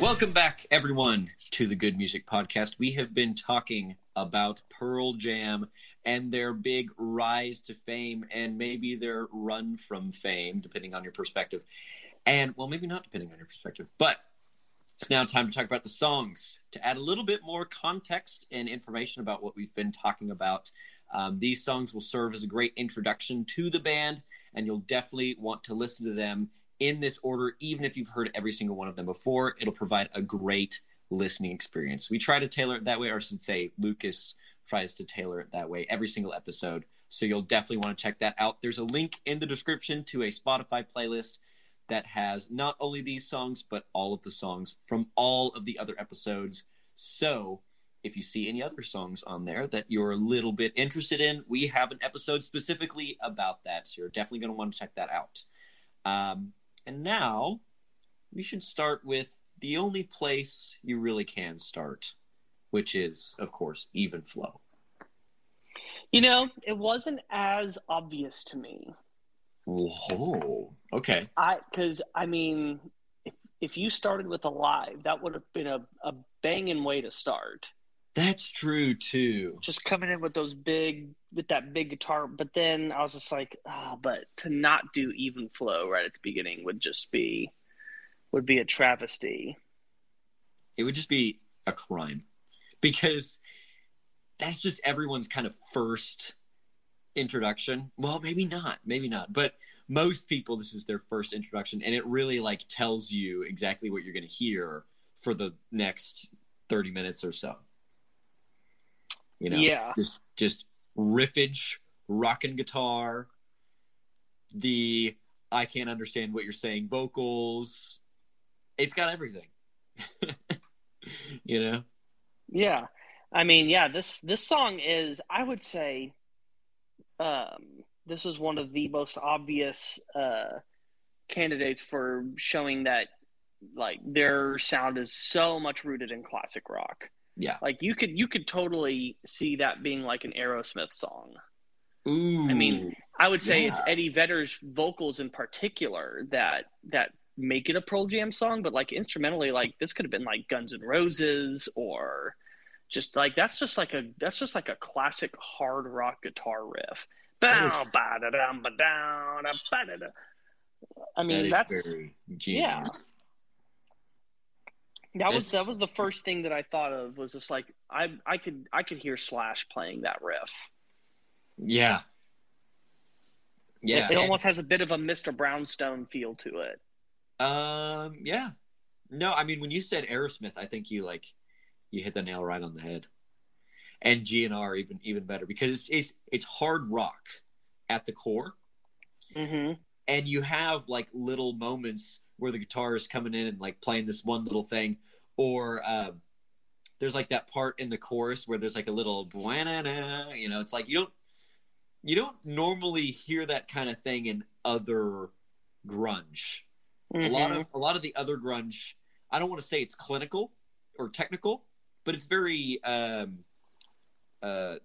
Welcome back, everyone, to the Good Music Podcast. We have been talking about Pearl Jam and their big rise to fame and maybe their run from fame, depending on your perspective. And, well, maybe not depending on your perspective, but it's now time to talk about the songs to add a little bit more context and information about what we've been talking about. These songs will serve as a great introduction to the band, and you'll definitely want to listen to them in this order, even if you've heard every single one of them before. It'll provide a great listening experience. We try to tailor it that way, or I should say Lucas tries to tailor it that way every single episode. So you'll definitely want to check that out. There's a link in the description to a Spotify playlist that has not only these songs, but all of the songs from all of the other episodes. So if you see any other songs on there that you're a little bit interested in, we have an episode specifically about that. So you're definitely going to want to check that out. And now, we should start with the only place you really can start, which is, of course, Even Flow. You know, it wasn't as obvious to me. Whoa, okay. Because if you started with Alive, that would have been a banging way to start. That's true, too. Just coming in with that big guitar. But then I was just like, but to not do Even Flow right at the beginning would be a travesty. It would just be a crime. Because that's just everyone's kind of first introduction. Well, maybe not. But most people, this is their first introduction. And it really, like, tells you exactly what you're going to hear for the next 30 minutes or so. You know, yeah. Just riffage, rockin' guitar, the I can't understand what you're saying vocals. It's got everything. You know? Yeah. I mean, yeah, this song is, I would say, this is one of the most obvious candidates for showing that, like, their sound is so much rooted in classic rock. Yeah. Like, you could totally see that being like an Aerosmith song. Ooh. I mean, I would say it's Eddie Vedder's vocals in particular that make it a Pearl Jam song, but like instrumentally, like this could have been like Guns N' Roses or just like that's just like a classic hard rock guitar riff. I mean, that's very genius. Yeah. That was the first thing that I thought of, was just like I could hear Slash playing that riff. Yeah. Yeah. It almost has a bit of a Mr. Brownstone feel to it. Yeah. No, I mean, when you said Aerosmith, I think you hit the nail right on the head. And GNR even better, because it's hard rock at the core. Mm-hmm. And you have like little moments where the guitar is coming in and like playing this one little thing, or there's like that part in the chorus where there's like a little buana, you know, it's like you don't normally hear that kind of thing in other grunge. Mm-hmm. A lot of the other grunge, I don't want to say it's clinical, or technical, but it's very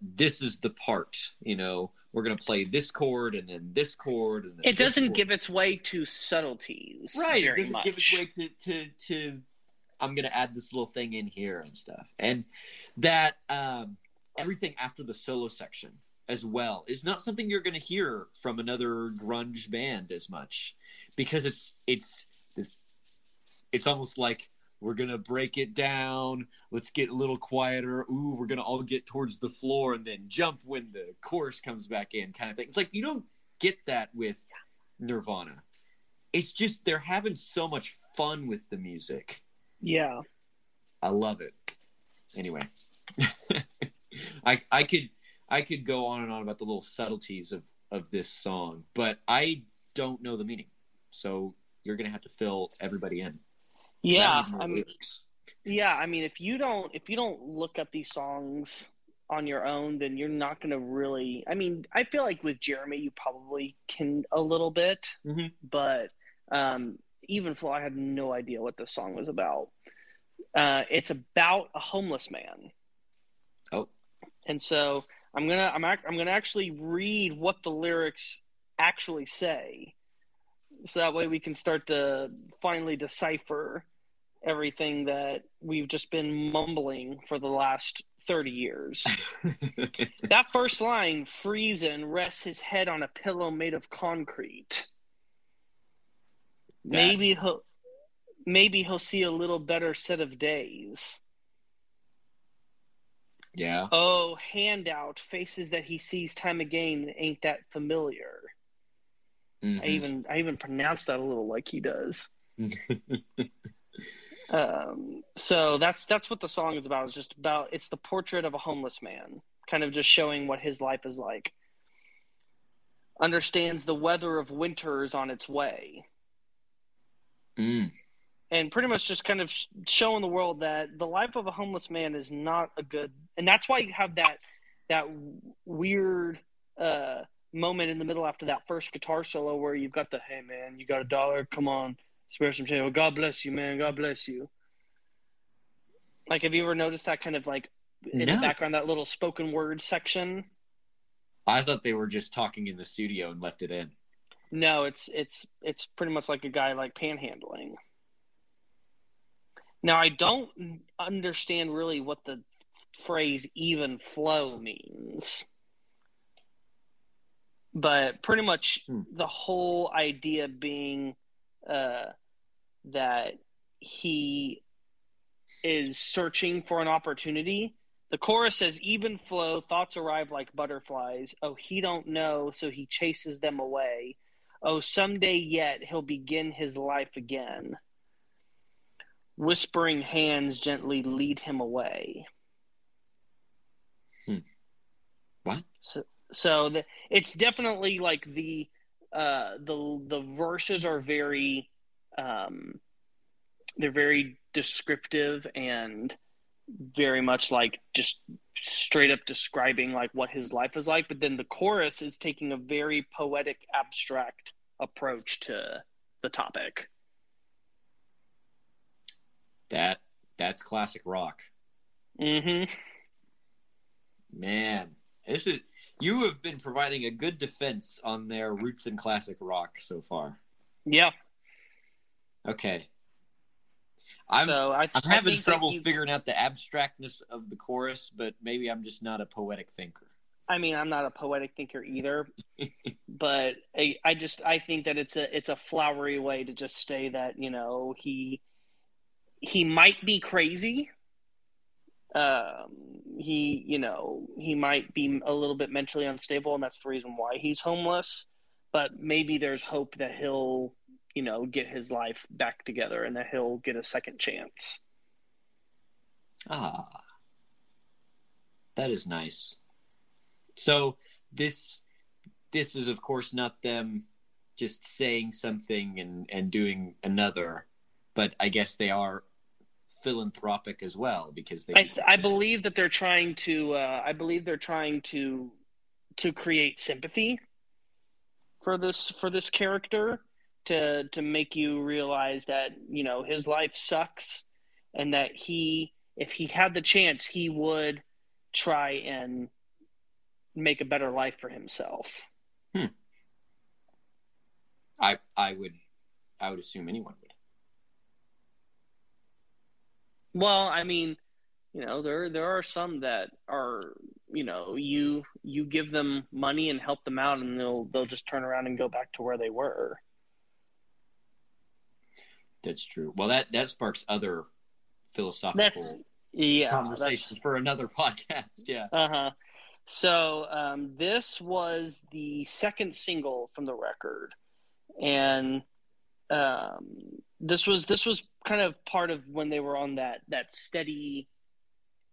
this is the part, you know, we're going to play this chord and then this chord. And then it doesn't give its way to subtleties. Right. It doesn't give its way to I'm going to add this little thing in here and stuff. And that everything after the solo section as well is not something you're going to hear from another grunge band as much, because it's almost like we're going to break it down. Let's get a little quieter. Ooh, we're going to all get towards the floor and then jump when the chorus comes back in, kind of thing. It's like you don't get that with Nirvana. It's just they're having so much fun with the music. Yeah. I love it. Anyway. I could go on and on about the little subtleties of this song, but I don't know the meaning. So you're going to have to fill everybody in. Yeah, I mean, if you don't look up these songs on your own, then you're not going to really. I mean, I feel like with Jeremy, you probably can a little bit, mm-hmm. but even Flo, I had no idea what this song was about. It's about a homeless man. Oh, and so I'm gonna actually read what the lyrics actually say. So that way we can start to finally decipher everything that we've just been mumbling for the last 30 years. That first line, Friesen rests his head on a pillow made of concrete. Maybe he'll see a little better set of days. Yeah. Oh, handout, faces that he sees time again ain't that familiar. Mm-hmm. I even pronounced that a little like he does. So that's what the song is about. It's just about, it's the portrait of a homeless man, kind of just showing what his life is like. Understands the weather of winter is on its way. Mm. And pretty much just kind of showing the world that the life of a homeless man is not a good, and that's why you have that weird, moment in the middle after that first guitar solo where you've got the, hey man, you got a dollar, come on, spare some change. Oh, God bless you, man, God bless you. Like, have you ever noticed that kind of like in the background, that little spoken word section? I thought they were just talking in the studio and left it in. No, it's pretty much like a guy like panhandling. Now I don't understand really what the phrase even flow means. But pretty much the whole idea being that he is searching for an opportunity. The chorus says, even flow, thoughts arrive like butterflies. Oh, he don't know, so he chases them away. Oh, someday yet he'll begin his life again. Whispering hands gently lead him away. What? So it's definitely like the verses are very they're very descriptive and very much like just straight up describing like what his life is like. But then the chorus is taking a very poetic, abstract approach to the topic. That's classic rock. Mm-hmm. Man, this is. You have been providing a good defense on their roots in classic rock so far. Yeah. Okay. I'm having trouble figuring out the abstractness of the chorus, but maybe I'm just not a poetic thinker. I mean, I'm not a poetic thinker either, but I think that it's a flowery way to just say that, you know, he might be crazy. He might be a little bit mentally unstable, and that's the reason why he's homeless. But maybe there's hope that he'll, you know, get his life back together and that he'll get a second chance. Ah, that is nice. So this is, of course, not them just saying something and doing another, but I guess they are philanthropic as well, because I believe that they're trying to create sympathy for this character to make you realize that, you know, his life sucks and that he if he had the chance, he would try and make a better life for himself. I would assume anyone would. Well, I mean, you know, there are some that are, you know, you give them money and help them out, and they'll just turn around and go back to where they were. That's true. Well, that sparks other philosophical conversations for another podcast. Yeah. Uh-huh. So this was the second single from the record, and this was kind of part of when they were on that steady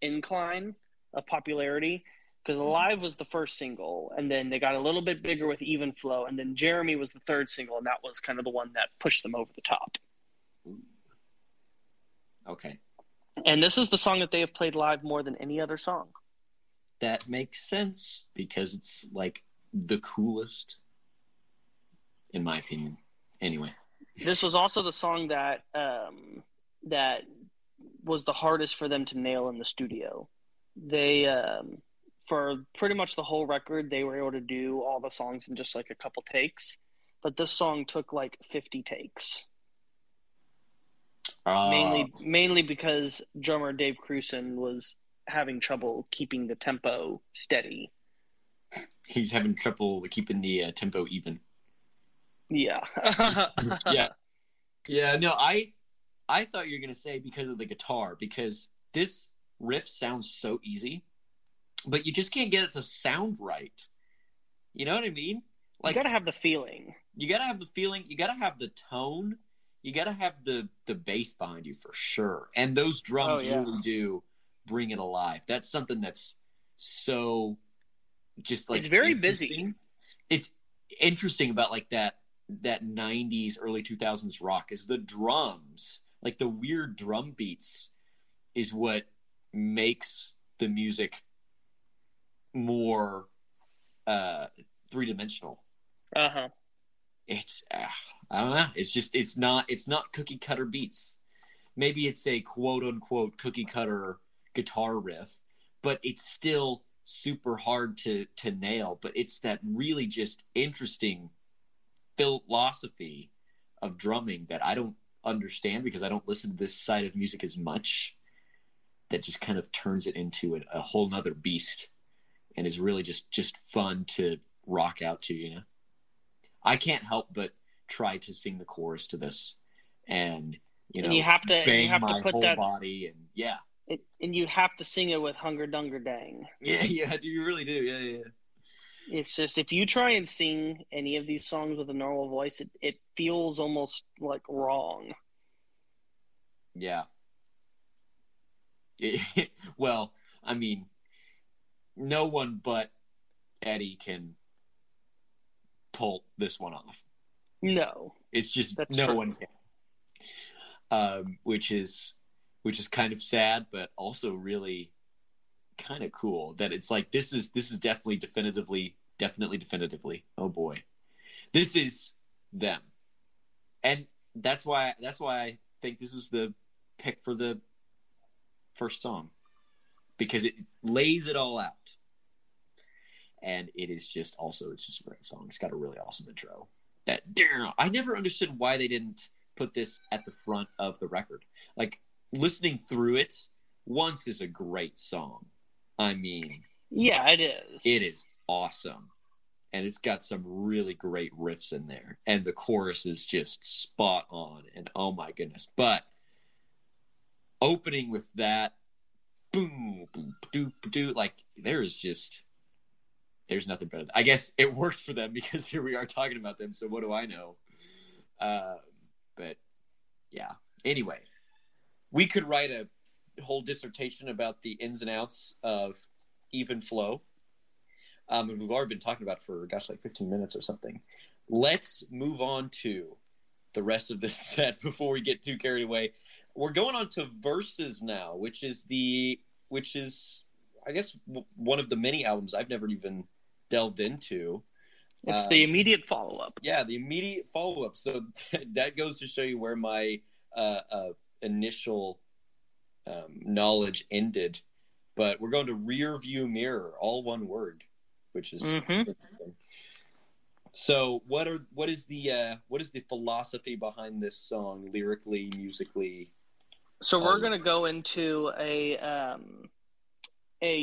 incline of popularity, because Alive was the first single, and then they got a little bit bigger with Even Flow, and then Jeremy was the third single, and that was kind of the one that pushed them over the top. Okay. And this is the song that they have played live more than any other song. That makes sense, because it's like the coolest, in my opinion. Anyway. This was also the song that that was the hardest for them to nail in the studio. They, for pretty much the whole record, they were able to do all the songs in just like a couple takes. But this song took like 50 takes. Mainly because drummer Dave Krusen was having trouble keeping the tempo steady. He's having trouble keeping the tempo even. Yeah. Yeah. Yeah, no, I thought you were going to say because of the guitar, because this riff sounds so easy, but you just can't get it to sound right. You know what I mean? Like, you got to have the feeling. You got to have the feeling. You got to have the tone. You got to have the bass behind you for sure. And those drums really do bring it alive. That's something that's so just like... It's very busy. It's interesting about like that 90s, early 2000s rock is the drums. Like the weird drum beats is what makes the music more three-dimensional. Uh-huh. It's I don't know. It's just it's not cookie cutter beats. Maybe it's a quote unquote cookie cutter guitar riff, but it's still super hard to nail. But it's that really just interesting philosophy of drumming that I don't understand because I don't listen to this side of music as much. That just kind of turns it into a whole nother beast, and is really just fun to rock out to, you know. I can't help but try to sing the chorus to this, and you know, and you have to put that body and yeah, and you have to sing it with hunger dunger dang. Yeah, you really do. Yeah. It's just if you try and sing any of these songs with a normal voice, it feels almost like wrong. Yeah. Well, I mean, no one but Eddie can pull this one off. No, it's just no true. One can. Which is kind of sad, but also really kind of cool that it's like this is definitely definitively. Oh boy, this is them, and that's why I think this was the pick for the first song, because it lays it all out. And it is just also, it's just a great song. It's got a really awesome intro. I never understood why they didn't put this at the front of the record. Like, listening through it once is a great song. I mean. Yeah, it is. It is awesome. And it's got some really great riffs in there. And the chorus is just spot on. And oh my goodness. But opening with that, boom, boom, doo, doo, like, there is just... There's nothing better. I guess it worked for them because here we are talking about them. So what do I know? But yeah. Anyway, we could write a whole dissertation about the ins and outs of Even Flow. And we've already been talking about it for, gosh, like 15 minutes or something. Let's move on to the rest of this set before we get too carried away. We're going on to Versus now, which is I guess one of the many albums I've never even delved into. It's the immediate follow-up. Yeah, the immediate follow-up. So that goes to show you where my initial knowledge ended, but we're going to rear view mirror, all one word, which is interesting. So what is the philosophy behind this song lyrically, musically? So we're going to go into a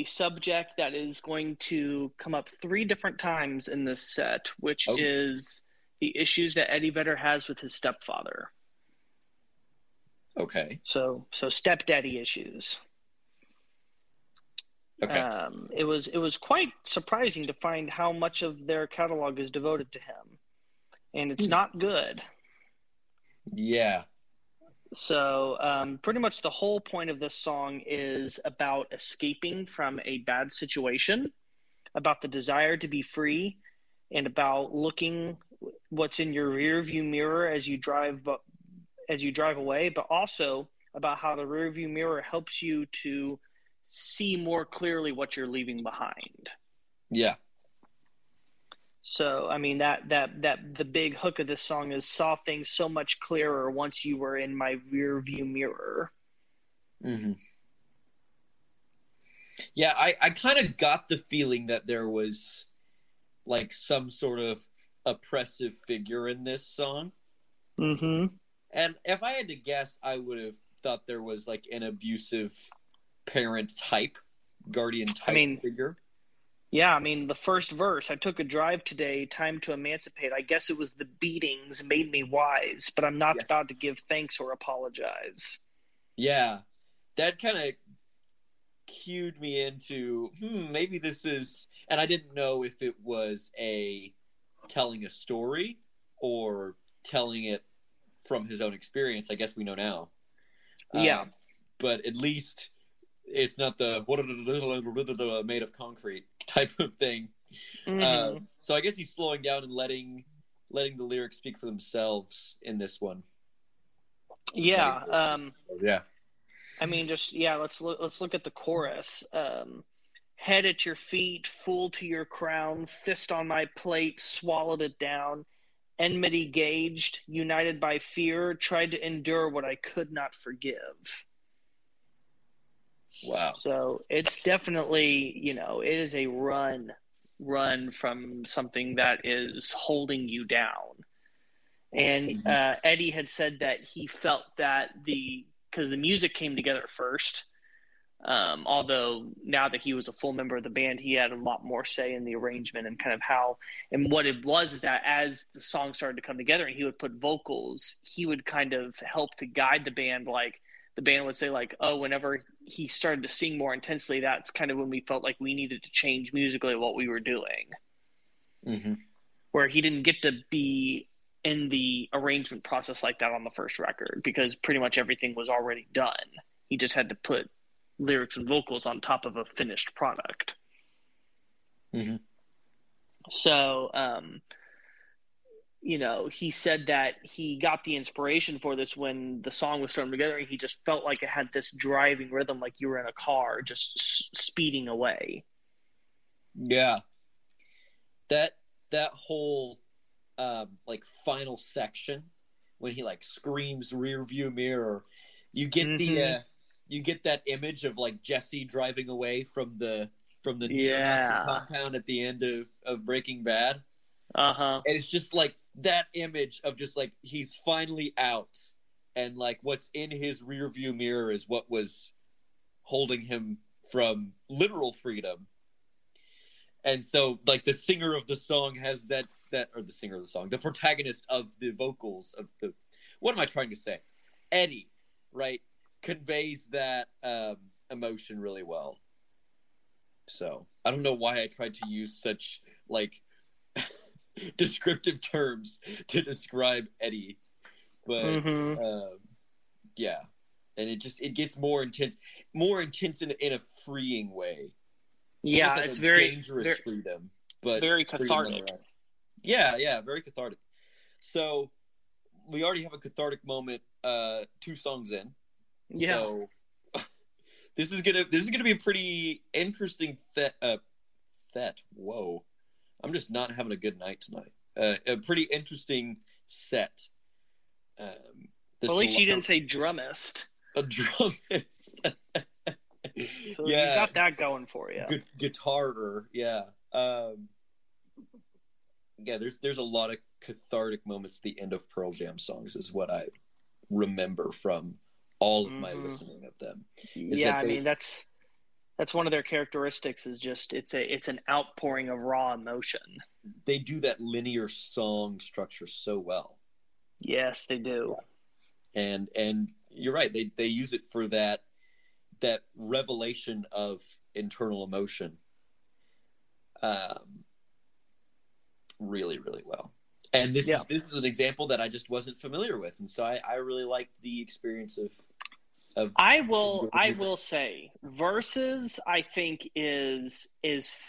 subject that is going to come up 3 different times in this set, which is the issues that Eddie Vedder has with his stepfather. Okay. So stepdaddy issues. Okay. It was quite surprising to find how much of their catalog is devoted to him, and it's not good. Yeah. So pretty much the whole point of this song is about escaping from a bad situation, about the desire to be free, and about looking what's in your rearview mirror as you drive away, but also about how the rearview mirror helps you to see more clearly what you're leaving behind. Yeah. So, I mean, that the big hook of this song is saw things so much clearer once you were in my rear view mirror. Mm-hmm. Yeah, I kind of got the feeling that there was like some sort of oppressive figure in this song. Mm-hmm. And if I had to guess, I would have thought there was like an abusive parent type, guardian type figure. Yeah, I mean, the first verse, I took a drive today, time to emancipate. I guess it was the beatings made me wise, but I'm not about to give thanks or apologize. Yeah, that kind of cued me into, maybe this is, and I didn't know if it was telling a story or telling it from his own experience. I guess we know now. Yeah. But at least it's not the made of concrete type of thing. Mm-hmm. So I guess he's slowing down and letting the lyrics speak for themselves in this one. Yeah. I mean, let's look at the chorus. Head at your feet, fool to your crown, fist on my plate, swallowed it down. Enmity gauged, united by fear, tried to endure what I could not forgive. Wow. So it's definitely, it is a run from something that is holding you down. And Eddie had said that he felt that because the music came together first. Although now that he was a full member of the band, he had a lot more say in the arrangement and kind of how, and what it was is that as the song started to come together and he would put vocals, he would kind of help to guide the band. Like the band would say like, oh, whenever he started to sing more intensely, that's kind of when we felt like we needed to change musically what we were doing. Mm-hmm. Where he didn't get to be in the arrangement process like that on the first record because pretty much everything was already done. He just had to put lyrics and vocals on top of a finished product. Mm-hmm. So, he said that he got the inspiration for this when the song was starting together and he just felt like it had this driving rhythm, like you were in a car just speeding away. Yeah. That whole final section when he like screams rear view mirror, you get you get that image of like Jesse driving away from the neo-Nazi compound at the end of Breaking Bad. Uh-huh. And it's just like that image of just like he's finally out and like what's in his rearview mirror is what was holding him from literal freedom. And so like the singer of the song has the protagonist of the vocals of the, what am I trying to say? Eddie, right? Conveys that emotion really well. So I don't know why I tried to use such like descriptive terms to describe Eddie, but and it gets more intense in a freeing way. Yeah, it's very dangerous, very, freedom, but very cathartic. Very cathartic. So we already have a cathartic moment 2 songs in. Yeah. So this is gonna be a pretty interesting set. Whoa, I'm just not having a good night tonight. A pretty interesting set. At least you didn't say drummist. a drummist. So yeah, you got that going for you. Guitarer, yeah. Yeah, there's a lot of cathartic moments at the end of Pearl Jam songs is what I remember from all of my listening of them. Yeah, I mean, that's one of their characteristics is just it's an outpouring of raw emotion. They do that linear song structure so well. Yes, they do. And you're right, they use it for that revelation of internal emotion really, really well. And this is an example that I just wasn't familiar with. And so I really liked the experience of I will say Versus, I think is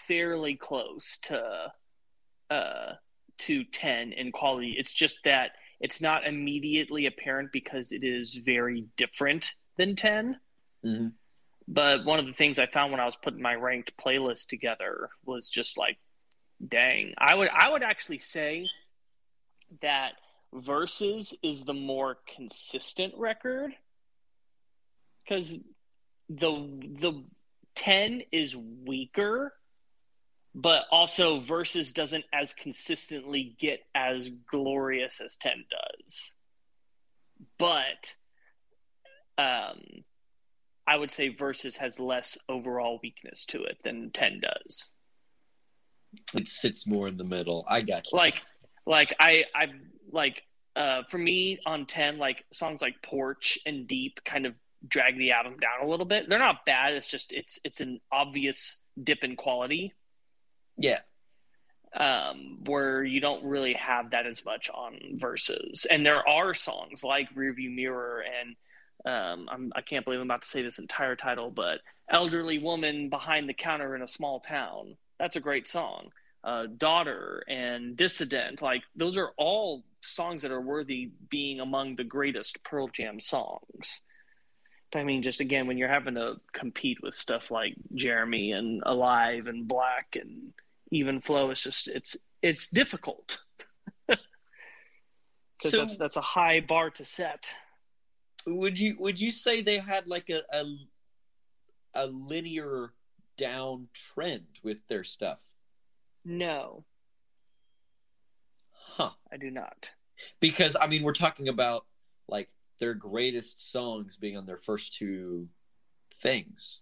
fairly close to 10 in quality. It's just that it's not immediately apparent because it is very different than 10. Mm-hmm. But one of the things I found when I was putting my ranked playlist together was just like, dang, I would actually say that Versus is the more consistent record, because the 10 is weaker, but also Versus doesn't as consistently get as glorious as 10 does. But I would say Versus has less overall weakness to it than 10 does. It sits more in the middle. I got you. Like, for me on 10, like songs like Porch and Deep kind of drag the album down a little bit. They're not bad. It's just, it's an obvious dip in quality. Yeah. Where you don't really have that as much on Versus. And there are songs like Rearview Mirror and, I can't believe I'm about to say this entire title, but Elderly Woman Behind the Counter in a Small Town. That's a great song. Daughter and Dissident. Like, those are all songs that are worthy being among the greatest Pearl Jam songs. But I mean, just again, when you're having to compete with stuff like Jeremy and Alive and Black and Even Flow, it's just, it's difficult. Because that's a high bar to set. Would you say they had like a linear downtrend with their stuff? No. Huh. I do not. Because I mean, we're talking about like their greatest songs being on their first two things.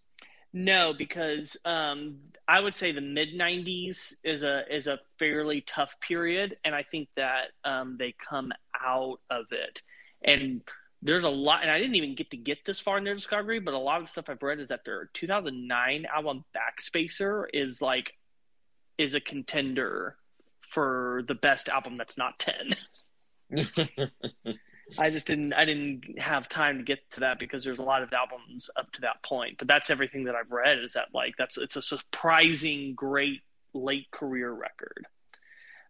No, because I would say the mid-90s is a fairly tough period, and I think that they come out of it. And there's a lot, and I didn't even get this far in their discovery, but a lot of the stuff I've read is that their 2009 album Backspacer is a contender for the best album that's not 10. I didn't have time to get to that because there's a lot of albums up to that point, but that's everything that I've read is that like it's a surprising great late career record.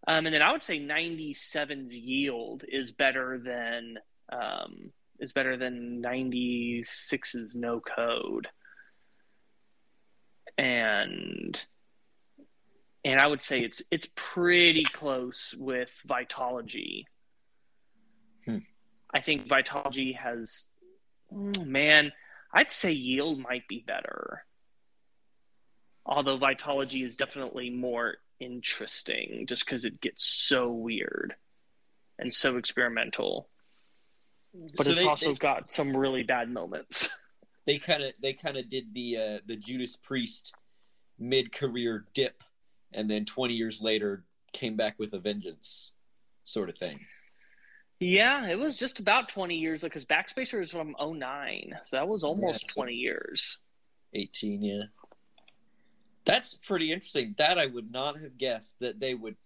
And then I would say 97's Yield is better than 96's No Code. And I would say it's pretty close with Vitalogy. I think Vitalogy has, I'd say Yield might be better. Although Vitalogy is definitely more interesting just because it gets so weird and so experimental. But so it's also got some really bad moments. They kind of did the Judas Priest mid-career dip, and then 20 years later came back with a vengeance sort of thing. Yeah, it was just about 20 years because Backspacer is from 2009, so that was almost 20 years. 18, yeah. That's pretty interesting. That I would not have guessed that they would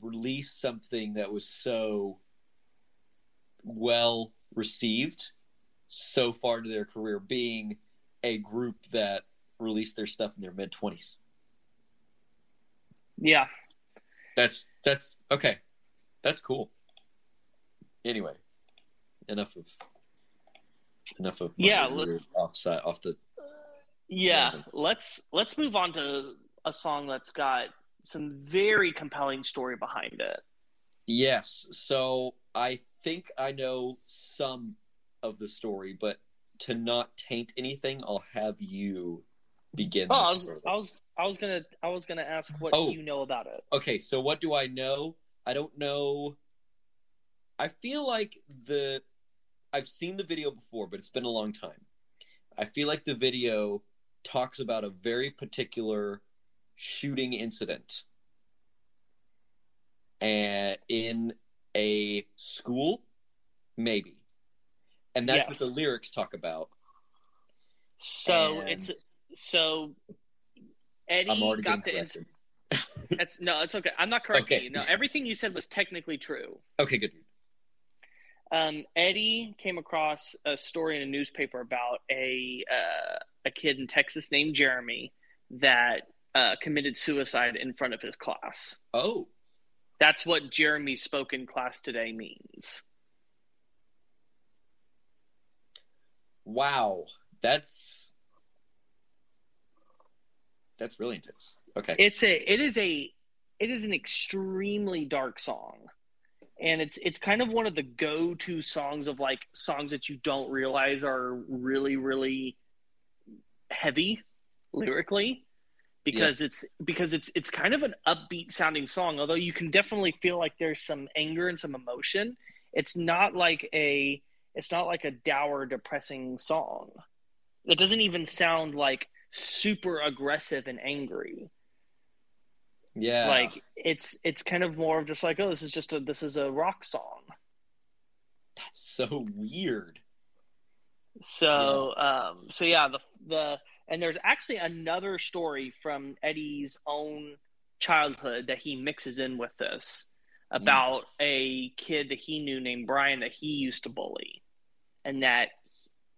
release something that was so well received so far into their career, being a group that released their stuff in their mid-20s. Yeah. That's okay. That's cool. Anyway, enough of let's move on to a song that's got some very compelling story behind it. Yes. So I think I know some of the story, but to not taint anything, I'll have you begin. I was gonna ask what you know about it. Okay, so what do I know? I don't know. I feel like I've seen the video before, but it's been a long time. I feel like the video talks about a very particular shooting incident in a school, maybe. And that's what the lyrics talk about. So Eddie got the incident. No, it's okay. I'm not correcting you. No, everything you said was technically true. Okay, good. Eddie came across a story in a newspaper about a kid in Texas named Jeremy that committed suicide in front of his class. Oh. That's what Jeremy's spoken class today means. Wow. That's really intense. Okay. It is an extremely dark song. And it's kind of one of the go-to songs of, like, songs that you don't realize are really, really heavy lyrically, because it's kind of an upbeat sounding song, although you can definitely feel like there's some anger and some emotion. It's not like a dour, depressing song. It doesn't even sound like super aggressive and angry. Yeah, like it's kind of more of just like, oh, this is a rock song. That's so weird. So and there's actually another story from Eddie's own childhood that he mixes in with this about a kid that he knew named Brian that he used to bully, and that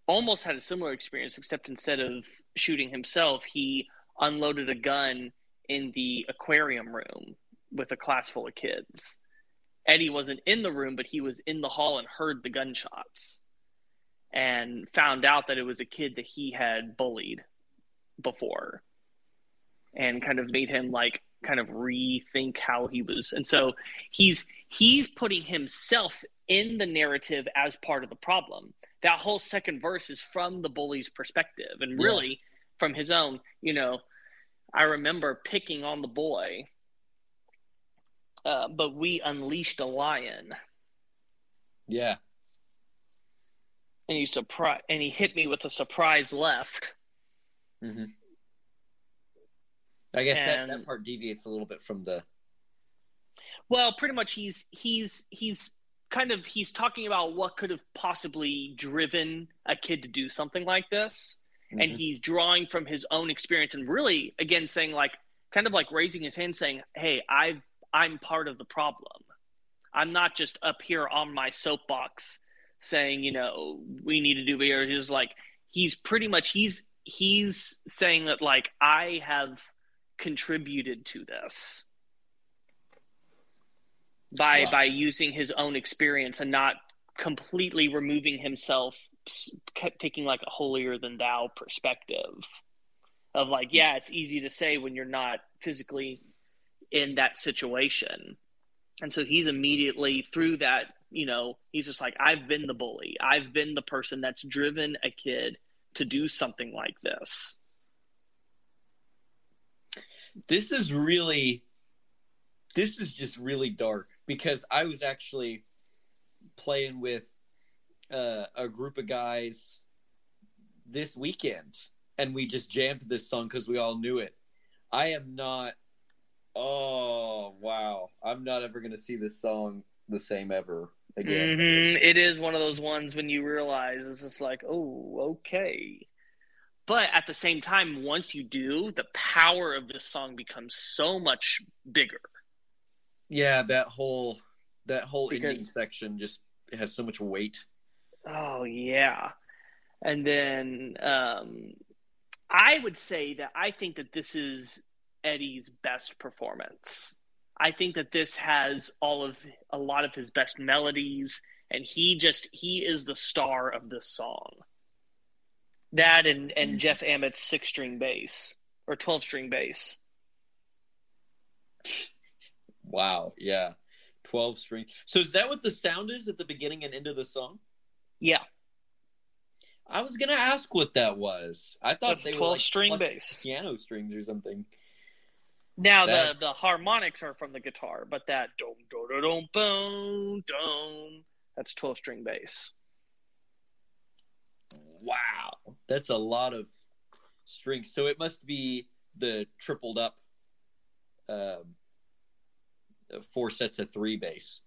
almost had a similar experience, except instead of shooting himself, he unloaded a gun in the aquarium room with a class full of kids. Eddie wasn't in the room, but he was in the hall and heard the gunshots and found out that it was a kid that he had bullied before, and kind of made him rethink how he was. And so he's putting himself in the narrative as part of the problem. That whole second verse is from the bully's perspective, and really from his own, I remember picking on the boy, but we unleashed a lion. Yeah. And he hit me with a surprise left. Mm-hmm. I guess that part deviates a little bit from the. Well, pretty much, he's talking about what could have possibly driven a kid to do something like this. And he's drawing from his own experience, and really, again, saying, raising his hand saying, hey, I'm part of the problem. I'm not just up here on my soapbox saying, we need to do better. He's like, he's saying that, I have contributed to this by using his own experience and not completely removing himself, taking a holier than thou perspective of it's easy to say when you're not physically in that situation. And so he's immediately through that, he's just like, I've been the bully. I've been the person that's driven a kid to do something like this. This is just really dark, because I was actually playing with a group of guys this weekend, and we just jammed this song because we all knew it. I'm not ever going to see this song the same ever again. Mm-hmm. It is one of those ones when you realize it's just like, oh, okay. But at the same time, once you do, the power of this song becomes so much bigger. Yeah, that whole ending section just has so much weight. Oh, yeah. And then I would say that I think that this is Eddie's best performance. I think that this has a lot of his best melodies, and he is the star of this song. That and Jeff Amett's 6-string bass, or 12-string bass. Wow, yeah. 12-string. So is that what the sound is at the beginning and end of the song? Yeah. I was going to ask what that was. I thought they were 12-string like bass. Piano strings or something. Now the harmonics are from the guitar, but that dum dum dum boom dum, that's 12-string bass. Wow, that's a lot of strings. So it must be the tripled up 4 sets of 3 bass.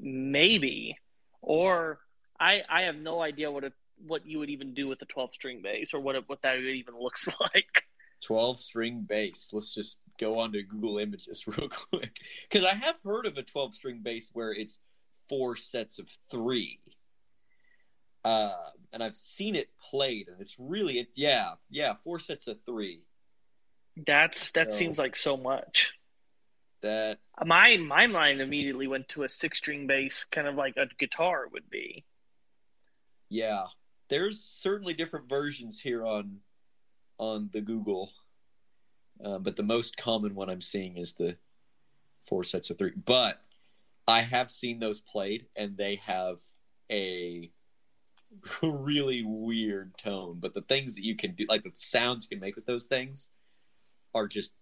Maybe. Or I have no idea what you would even do with a 12-string bass, or what that even looks like. 12-string bass. Let's just go on to Google Images real quick, because I have heard of a 12-string bass where it's 4 sets of 3, and I've seen it played, and it's really 4 sets of 3. Seems like so much. That my mind immediately went to a 6-string bass, kind of like a guitar would be. Yeah, there's certainly different versions here on the Google, but the most common one I'm seeing is the 4 sets of 3. But I have seen those played, and they have a really weird tone. But the things that you can do, like the sounds you can make with those things, are just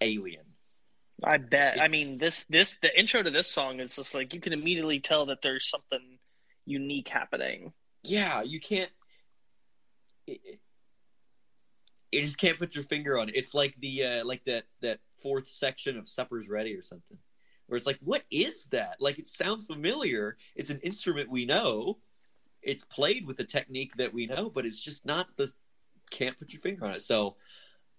alien. I bet. I mean, the intro to this song is just like, you can immediately tell that there's something unique happening. Yeah, you can't. You just can't put your finger on it. It's like the that 4th section of Supper's Ready or something, where it's like, what is that? Like, it sounds familiar. It's an instrument we know. It's played with a technique that we know, but it's just not the. Can't put your finger on it. So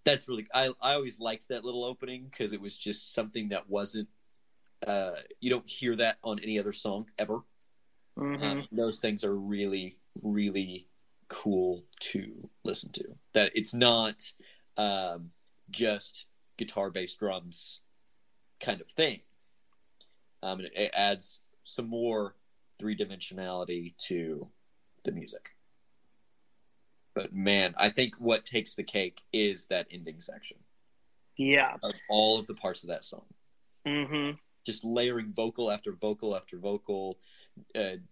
that's really. I always liked that little opening, because it was just something that wasn't. You don't hear that on any other song ever. Mm-hmm. Those things are really, really cool to listen to. That it's not just guitar, bass, drums kind of thing. And it adds some more three-dimensionality to the music. But man, I think what takes the cake is that ending section. Yeah. Of all of the parts of that song. Mm-hmm. Just layering vocal after vocal after vocal,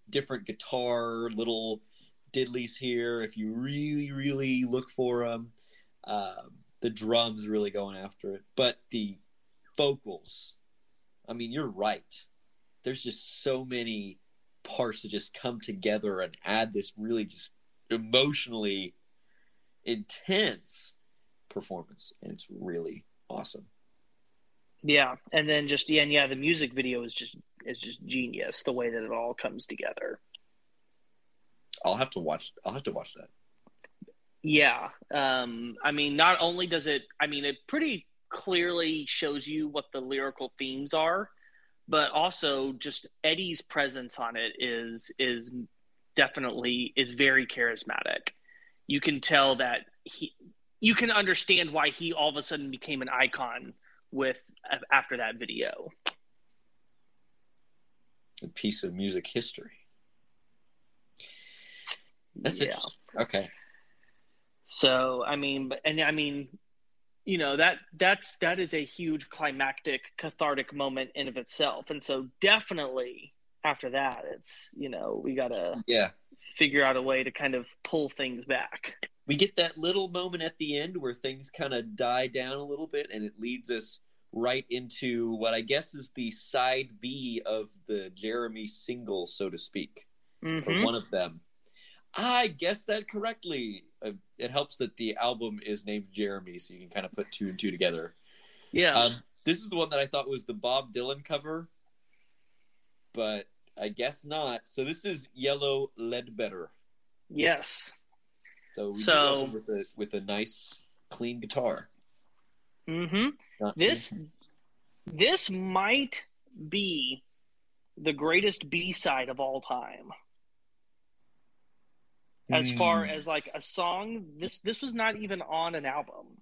different guitar, little diddlies here, if you really, really look for them. The drums really going after it. But the vocals, I mean, you're right. There's just so many parts that just come together and add this really just emotionally intense performance. And it's really awesome. Yeah, and then the music video is just genius, the way that it all comes together. I'll have to watch that. Yeah, I mean, not only does it, I mean, it pretty clearly shows you what the lyrical themes are, but also just Eddie's presence on it is definitely very charismatic. You can tell that you can understand why he all of a sudden became an icon after that video. A piece of music history. That's it. Okay. So, I mean, that is a huge climactic, cathartic moment in of itself. And so definitely after that, it's, we gotta figure out a way to kind of pull things back. We get that little moment at the end where things kind of die down a little bit, and it leads us right into what I guess is the side B of the Jeremy single, so to speak, mm-hmm. or one of them. I guessed that correctly. It helps that the album is named Jeremy, so you can kind of put 2 and 2 together. Yeah. This is the one that I thought was the Bob Dylan cover, but I guess not. So this is Yellow Ledbetter. Yes. So we do with a nice clean guitar. Mm-hmm. This might be the greatest B-side of all time. As far as like a song, this was not even on an album.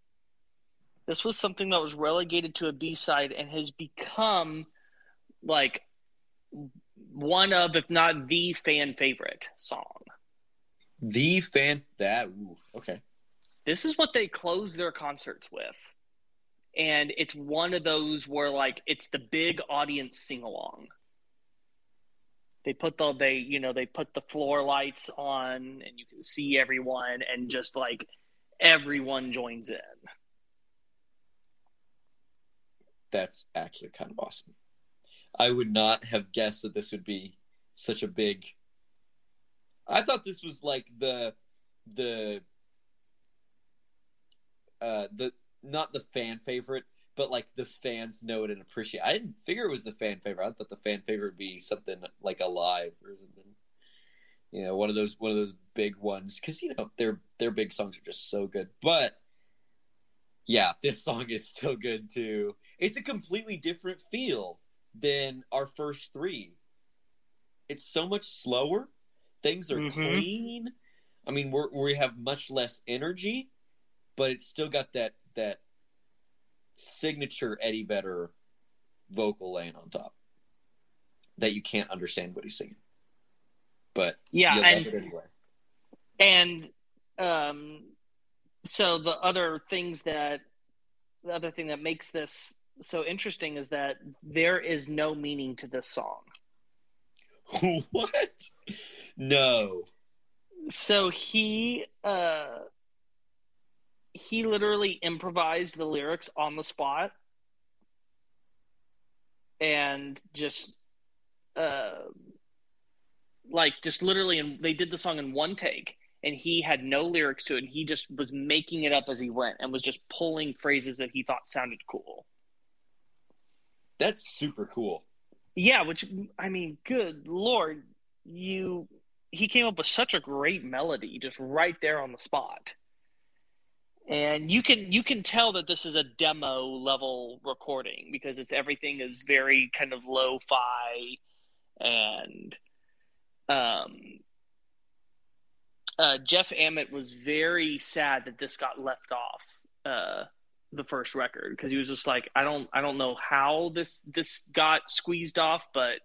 This was something that was relegated to a B-side and has become like one of, if not the fan favorite song. Okay. This is what they close their concerts with. And it's one of those where, like, it's the big audience sing-along. They put the floor lights on and you can see everyone, and just like everyone joins in. That's actually kind of awesome. I would not have guessed that this would be such a big... I thought this was like the not the fan favorite, but like the fans know it and appreciate. I didn't figure it was the fan favorite. I thought the fan favorite would be something like Alive or something. You know, one of those big ones, because you know their big songs are just so good. But yeah, this song is still good too. It's a completely different feel than our first three. It's so much slower. Things are clean. I mean, we have much less energy, but it's still got that signature Eddie Vedder vocal laying on top that you can't understand what he's singing. But yeah, you'll love it anyway. And so the other thing that makes this so interesting is that there is no meaning to this song. What? No. So he literally improvised the lyrics on the spot and just literally, and they did the song in one take, and he had no lyrics to it, and he just was making it up as he went and was just pulling phrases that he thought sounded cool. That's super cool. Yeah, which, I mean, good Lord, he came up with such a great melody just right there on the spot. And you can tell that this is a demo level recording, because it's everything is very kind of lo-fi and Jeff Ament was very sad that this got left off the first record, because he was just like, I don't know how this got squeezed off, but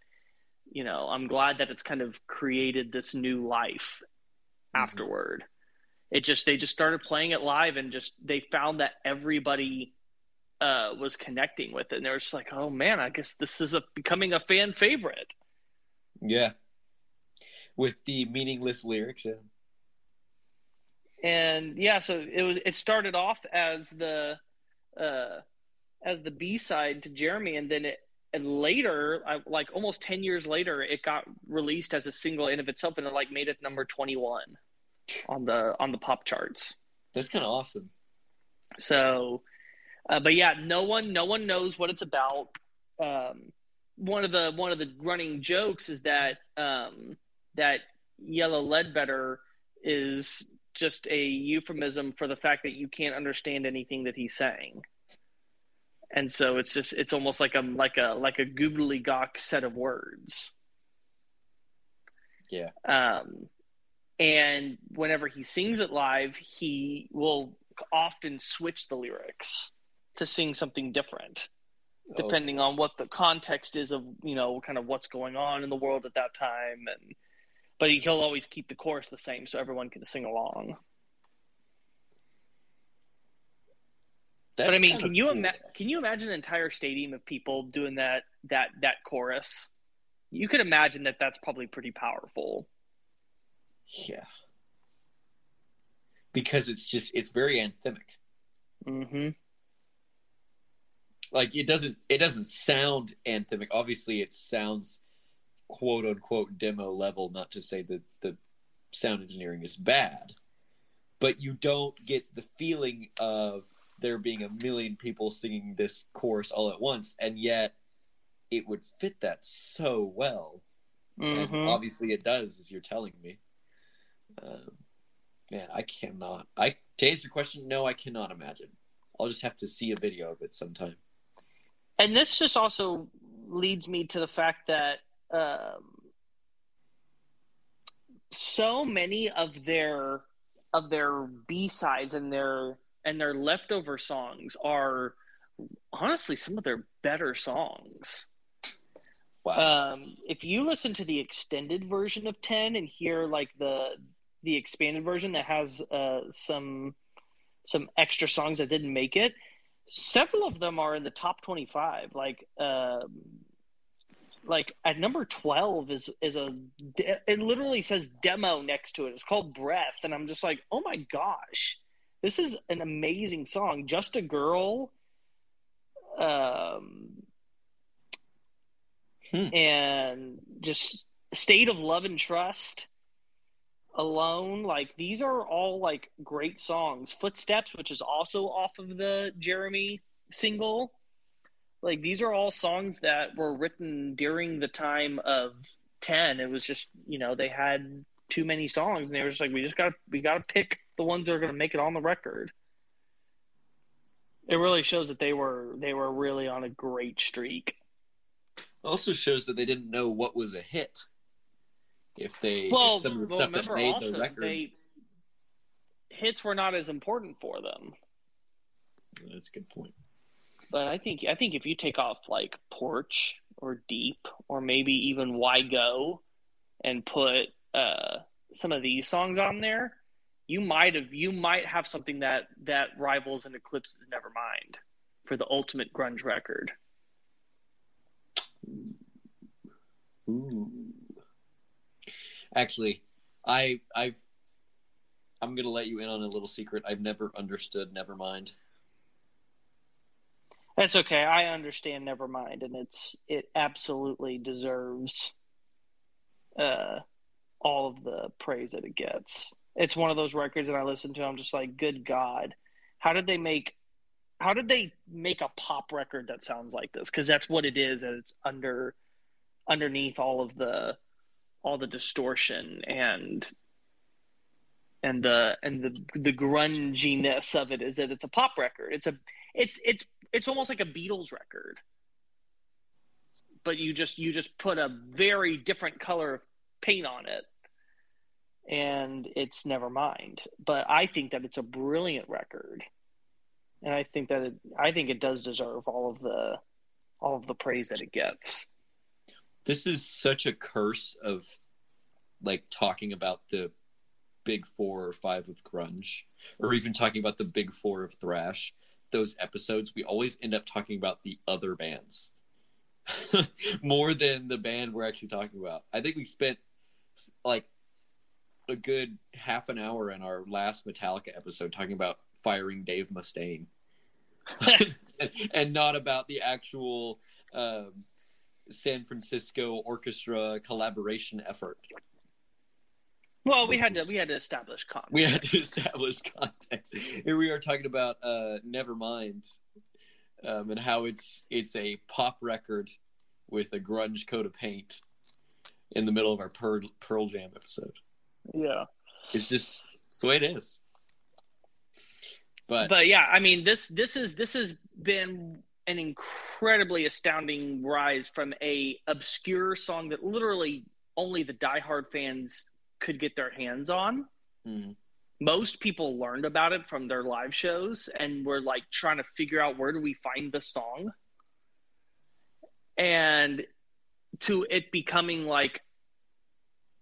you know, I'm glad that it's kind of created this new life afterward. It just, they just started playing it live, and just, they found that everybody was connecting with it. And they were just like, oh man, I guess this is becoming a fan favorite. Yeah. With the meaningless lyrics. Yeah. And yeah, so it started off as the B-side to Jeremy. And then later, like almost 10 years later, it got released as a single in of itself, and it like made it number 21 on the pop charts. That's kind of awesome. So, but yeah, no one knows what it's about. One of the running jokes is that that Yellow Ledbetter is just a euphemism for the fact that you can't understand anything that he's saying. And so it's just, it's almost like a gobbledygook set of words. Yeah. And whenever he sings it live, he will often switch the lyrics to sing something different, depending on what the context is of, you know, kind of what's going on in the world at that time. But he'll always keep the chorus the same so everyone can sing along. That's, but I mean, can you imagine an entire stadium of people doing that chorus? You could imagine that that's probably pretty powerful. Yeah. Because it's very anthemic. Mm-hmm. Like it doesn't sound anthemic. Obviously it sounds quote unquote demo level, not to say that the sound engineering is bad, but you don't get the feeling of there being a million people singing this chorus all at once, and yet it would fit that so well. Mm-hmm. And obviously it does, as you're telling me. Man, I cannot. To answer your question, no, I cannot imagine. I'll just have to see a video of it sometime. And this just also leads me to the fact that so many of their B-sides and their leftover songs are honestly some of their better songs. Wow. If you listen to the extended version of 10 and hear like the expanded version that has some extra songs that didn't make it, several of them are in the top 25. Like like at number 12 it literally says demo next to it. It's called Breath. And I'm just like, oh my gosh, this is an amazing song. Just a Girl. And just State of Love and Trust, Alone. Like these are all like great songs. Footsteps, which is also off of the Jeremy single. Like these are all songs that were written during the time of 10. It was just, you know, they had too many songs and they were just like, we gotta pick the ones that are gonna make it on the record. It really shows that they were really on a great streak. Also shows that they didn't know what was a hit. If some of the stuff that made the record, hits were not as important for them. That's a good point. But I think if you take off like Porch or Deep or maybe even Why Go and put some of these songs on there, you might have something that rivals and eclipses Nevermind for the ultimate grunge record. Ooh. Actually, I'm going to let you in on a little secret. I've never understood Nevermind. That's okay. I understand Nevermind, and it absolutely deserves all of the praise that it gets. It's one of those records that I listen to, I'm just like, good God, how did they make a pop record that sounds like this? Because that's what it is, and it's underneath all the distortion and the grunginess of it is that it's a pop record. It's almost like a Beatles record, but you just put a very different color of paint on it, and it's Nevermind. But I think that it's a brilliant record, and I think it does deserve all of the praise that it gets. This is such a curse of like talking about the big 4 or 5 of grunge, or even talking about the big 4 of thrash. Those episodes, we always end up talking about the other bands more than the band we're actually talking about. I think we spent like a good half an hour in our last Metallica episode talking about firing Dave Mustaine and not about the actual San Francisco orchestra collaboration effort. Well, we had to establish context. We had to establish context. Here we are talking about Nevermind and how it's a pop record with a grunge coat of paint in the middle of our Pearl Jam episode. Yeah. It's just it's the way it is. But yeah, I mean this has been an incredibly astounding rise from a obscure song that literally only the diehard fans could get their hands on. Most people learned about it from their live shows and were like trying to figure out, where do we find the song? And to it becoming like,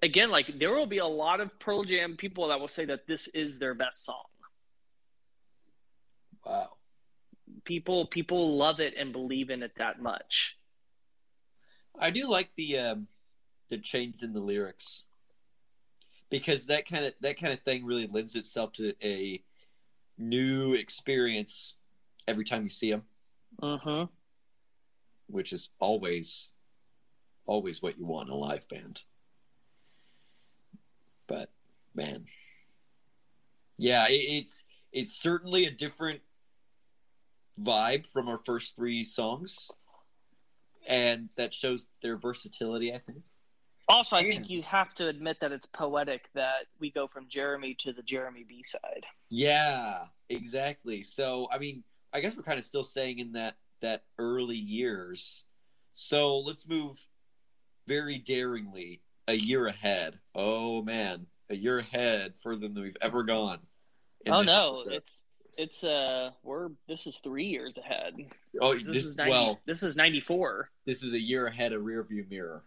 again, like there will be a lot of Pearl Jam people that will say that this is their best song. Wow. People love it and believe in it that much. I do like the change in the lyrics, because that kind of thing really lends itself to a new experience every time you see them, which is always what you want in a live band. But man, yeah, it's certainly a different vibe from our first 3 songs, and that shows their versatility, I think. Also, I think you have to admit that it's poetic that we go from Jeremy to the Jeremy B-side. Yeah, exactly. So, I mean, I guess we're kind of still staying in that early years. So let's move very daringly a year ahead. Oh, man, a year ahead further than we've ever gone. Oh, no, episode. This is 3 years ahead. Oh, this is 94. This is a year ahead of Rearview Mirror.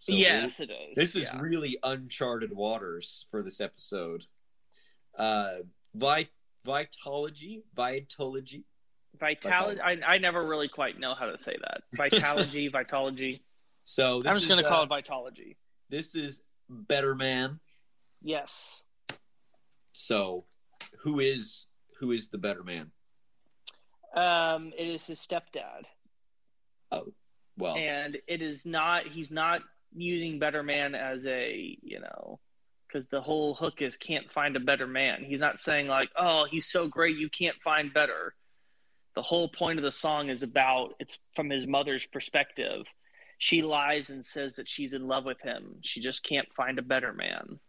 So yes, it is. This is really uncharted waters for this episode. Vitalogy. I never really quite know how to say that. Vitalogy. So I'm just going to call it Vitalogy. This is Better Man. Yes. So who is the Better Man? It is his stepdad. Oh, well. And it is not, he's not using Better Man as a, you know, because the whole hook is can't find a better man. He's not saying like, oh, he's so great, you can't find better. The whole point of the song is about, it's from his mother's perspective. She lies and says that she's in love with him. She just can't find a better man.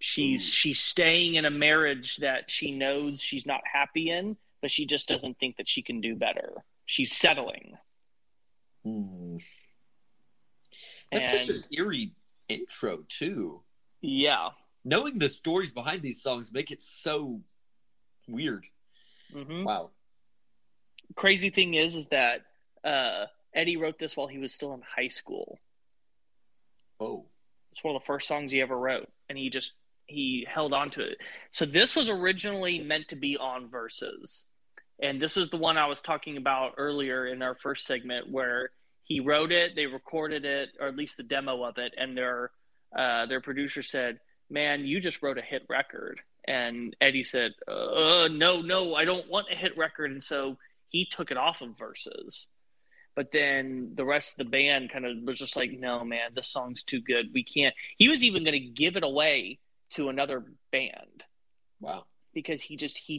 She's staying in a marriage that she knows she's not happy in, but she just doesn't think that she can do better. She's settling. Mm. That's such an eerie intro too. Yeah. Knowing the stories behind these songs make it so weird. Mm-hmm. Wow. Crazy thing is that Eddie wrote this while he was still in high school. Oh. It's one of the first songs he ever wrote, and he held on to it. So this was originally meant to be on Versus. And this is the one I was talking about earlier in our first segment where he wrote it, they recorded it, or at least the demo of it, and their producer said, "Man, you just wrote a hit record." And Eddie said, no, I don't want a hit record. And so he took it off of Versus. But then the rest of the band kind of was just like, no, man, this song's too good. We can't. He was even going to give it away to another band. Wow. Because he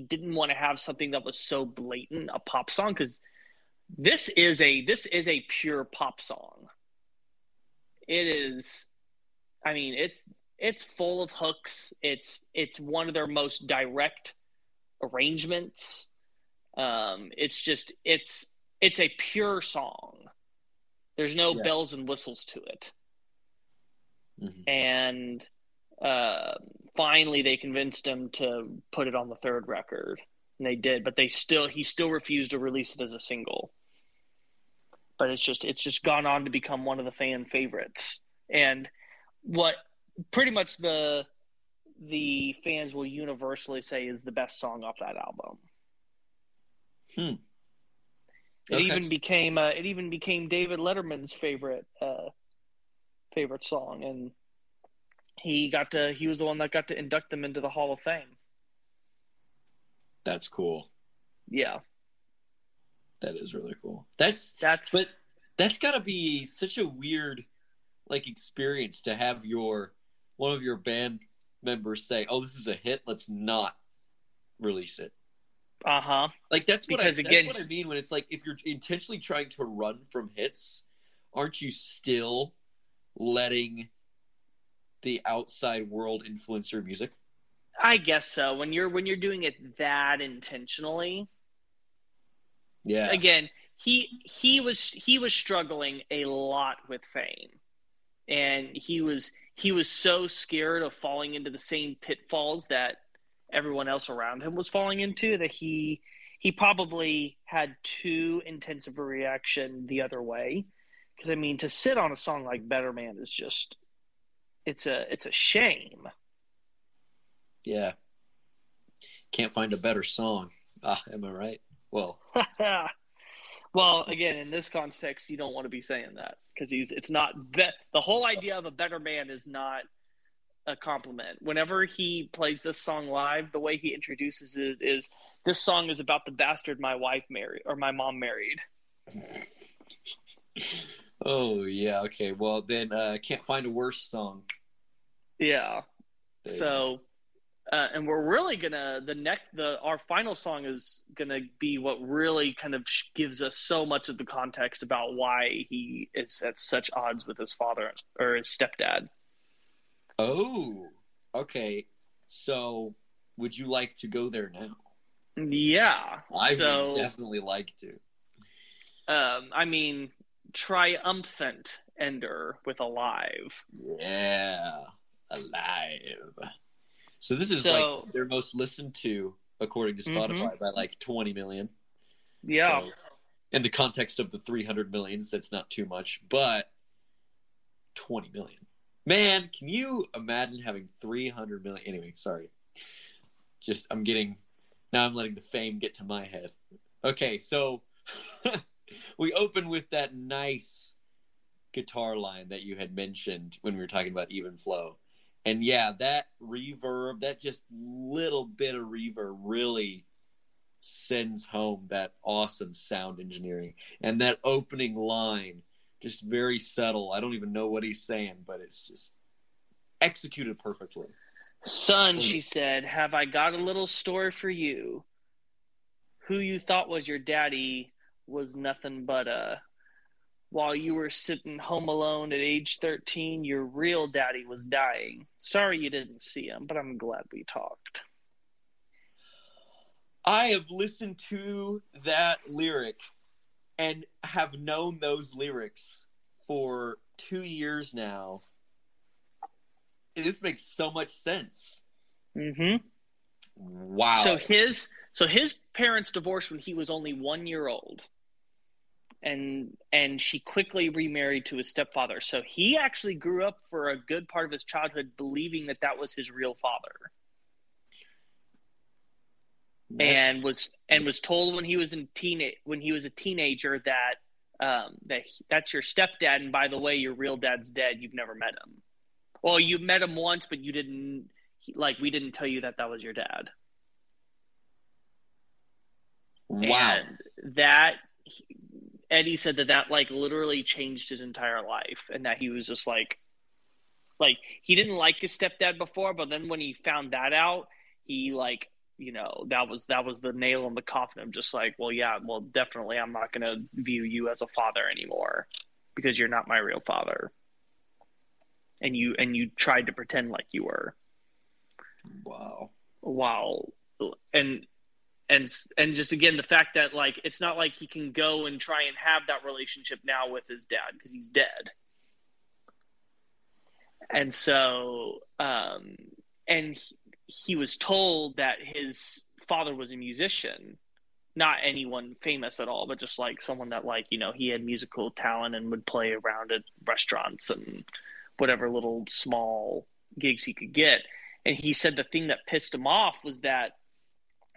didn't want to have something that was so blatant a pop song, because this is a pure pop song. It is, I mean, it's full of hooks. It's one of their most direct arrangements. It's a pure song. There's no bells and whistles to it. Mm-hmm. And finally they convinced him to put it on the third record. And they did, but he still refused to release it as a single. But it's just gone on to become one of the fan favorites. And what pretty much the fans will universally say is the best song off that album. Hmm. Okay. It even became David Letterman's favorite song, and he was the one that got to induct them into the Hall of Fame. That's cool. Yeah, that is really cool. But that's got to be such a weird experience to have one of your band members say, "Oh, this is a hit. Let's not release it." Uh-huh. That's what I mean when it's like, if you're intentionally trying to run from hits, aren't you still letting the outside world influence your music? I guess so. When you're doing it that intentionally. Yeah. Again, he was struggling a lot with fame. And he was so scared of falling into the same pitfalls that everyone else around him was falling into, that he probably had too intense of a reaction the other way. Because I mean, to sit on a song like Better Man is just, it's a shame. Yeah. Can't find a better song. Am I right? Well, well, again, in this context, you don't want to be saying that, because the whole idea of a better man is not a compliment. Whenever he plays this song live, the way he introduces it is, "This song is about the bastard my wife married, or my mom married." Oh yeah, okay. Well then, can't find a worse song. Yeah. There. So, and we're really gonna our final song is gonna be what really kind of gives us so much of the context about why he is at such odds with his father or his stepdad. Oh, okay. So, would you like to go there now? Yeah. I would definitely like to. I mean, triumphant ender with Alive. Yeah, Alive. So this is their most listened to, according to Spotify, mm-hmm. by 20 million. Yeah. So, in the context of the 300 millions, that's not too much, but 20 million. Man, can you imagine having 300 million? Anyway, sorry. I'm letting the fame get to my head. Okay, so We open with that nice guitar line that you had mentioned when we were talking about Even Flow. And yeah, that reverb, that just little bit of reverb really sends home that awesome sound engineering. And that opening line, just very subtle. I don't even know what he's saying, but it's just executed perfectly. Son, she said, have I got a little story for you? Who you thought was your daddy was nothing but a... While you were sitting home alone at age 13, your real daddy was dying. Sorry you didn't see him, but I'm glad we talked. I have listened to that lyric and have known those lyrics for 2 years now. And this makes so much sense. Mm-hmm. Wow. So his parents divorced when he was only 1 year old. And she quickly remarried to his stepfather. So he actually grew up for a good part of his childhood believing that that was his real father. Yes. And was told when he was a teenager that that's your stepdad, and by the way, your real dad's dead. You've never met him. Well, you met him once, but you didn't we didn't tell you that was your dad. Wow. And that. Eddie said that literally changed his entire life, and that he was just like he didn't like his stepdad before, but then when he found that out, he that was the nail in the coffin of just definitely I'm not going to view you as a father anymore because you're not my real father, and you tried to pretend like you were. Wow, And just again, the fact that it's not like he can go and try and have that relationship now with his dad because he's dead. And so he was told that his father was a musician, not anyone famous at all, but just someone that he had musical talent and would play around at restaurants and whatever little small gigs he could get. And he said the thing that pissed him off was that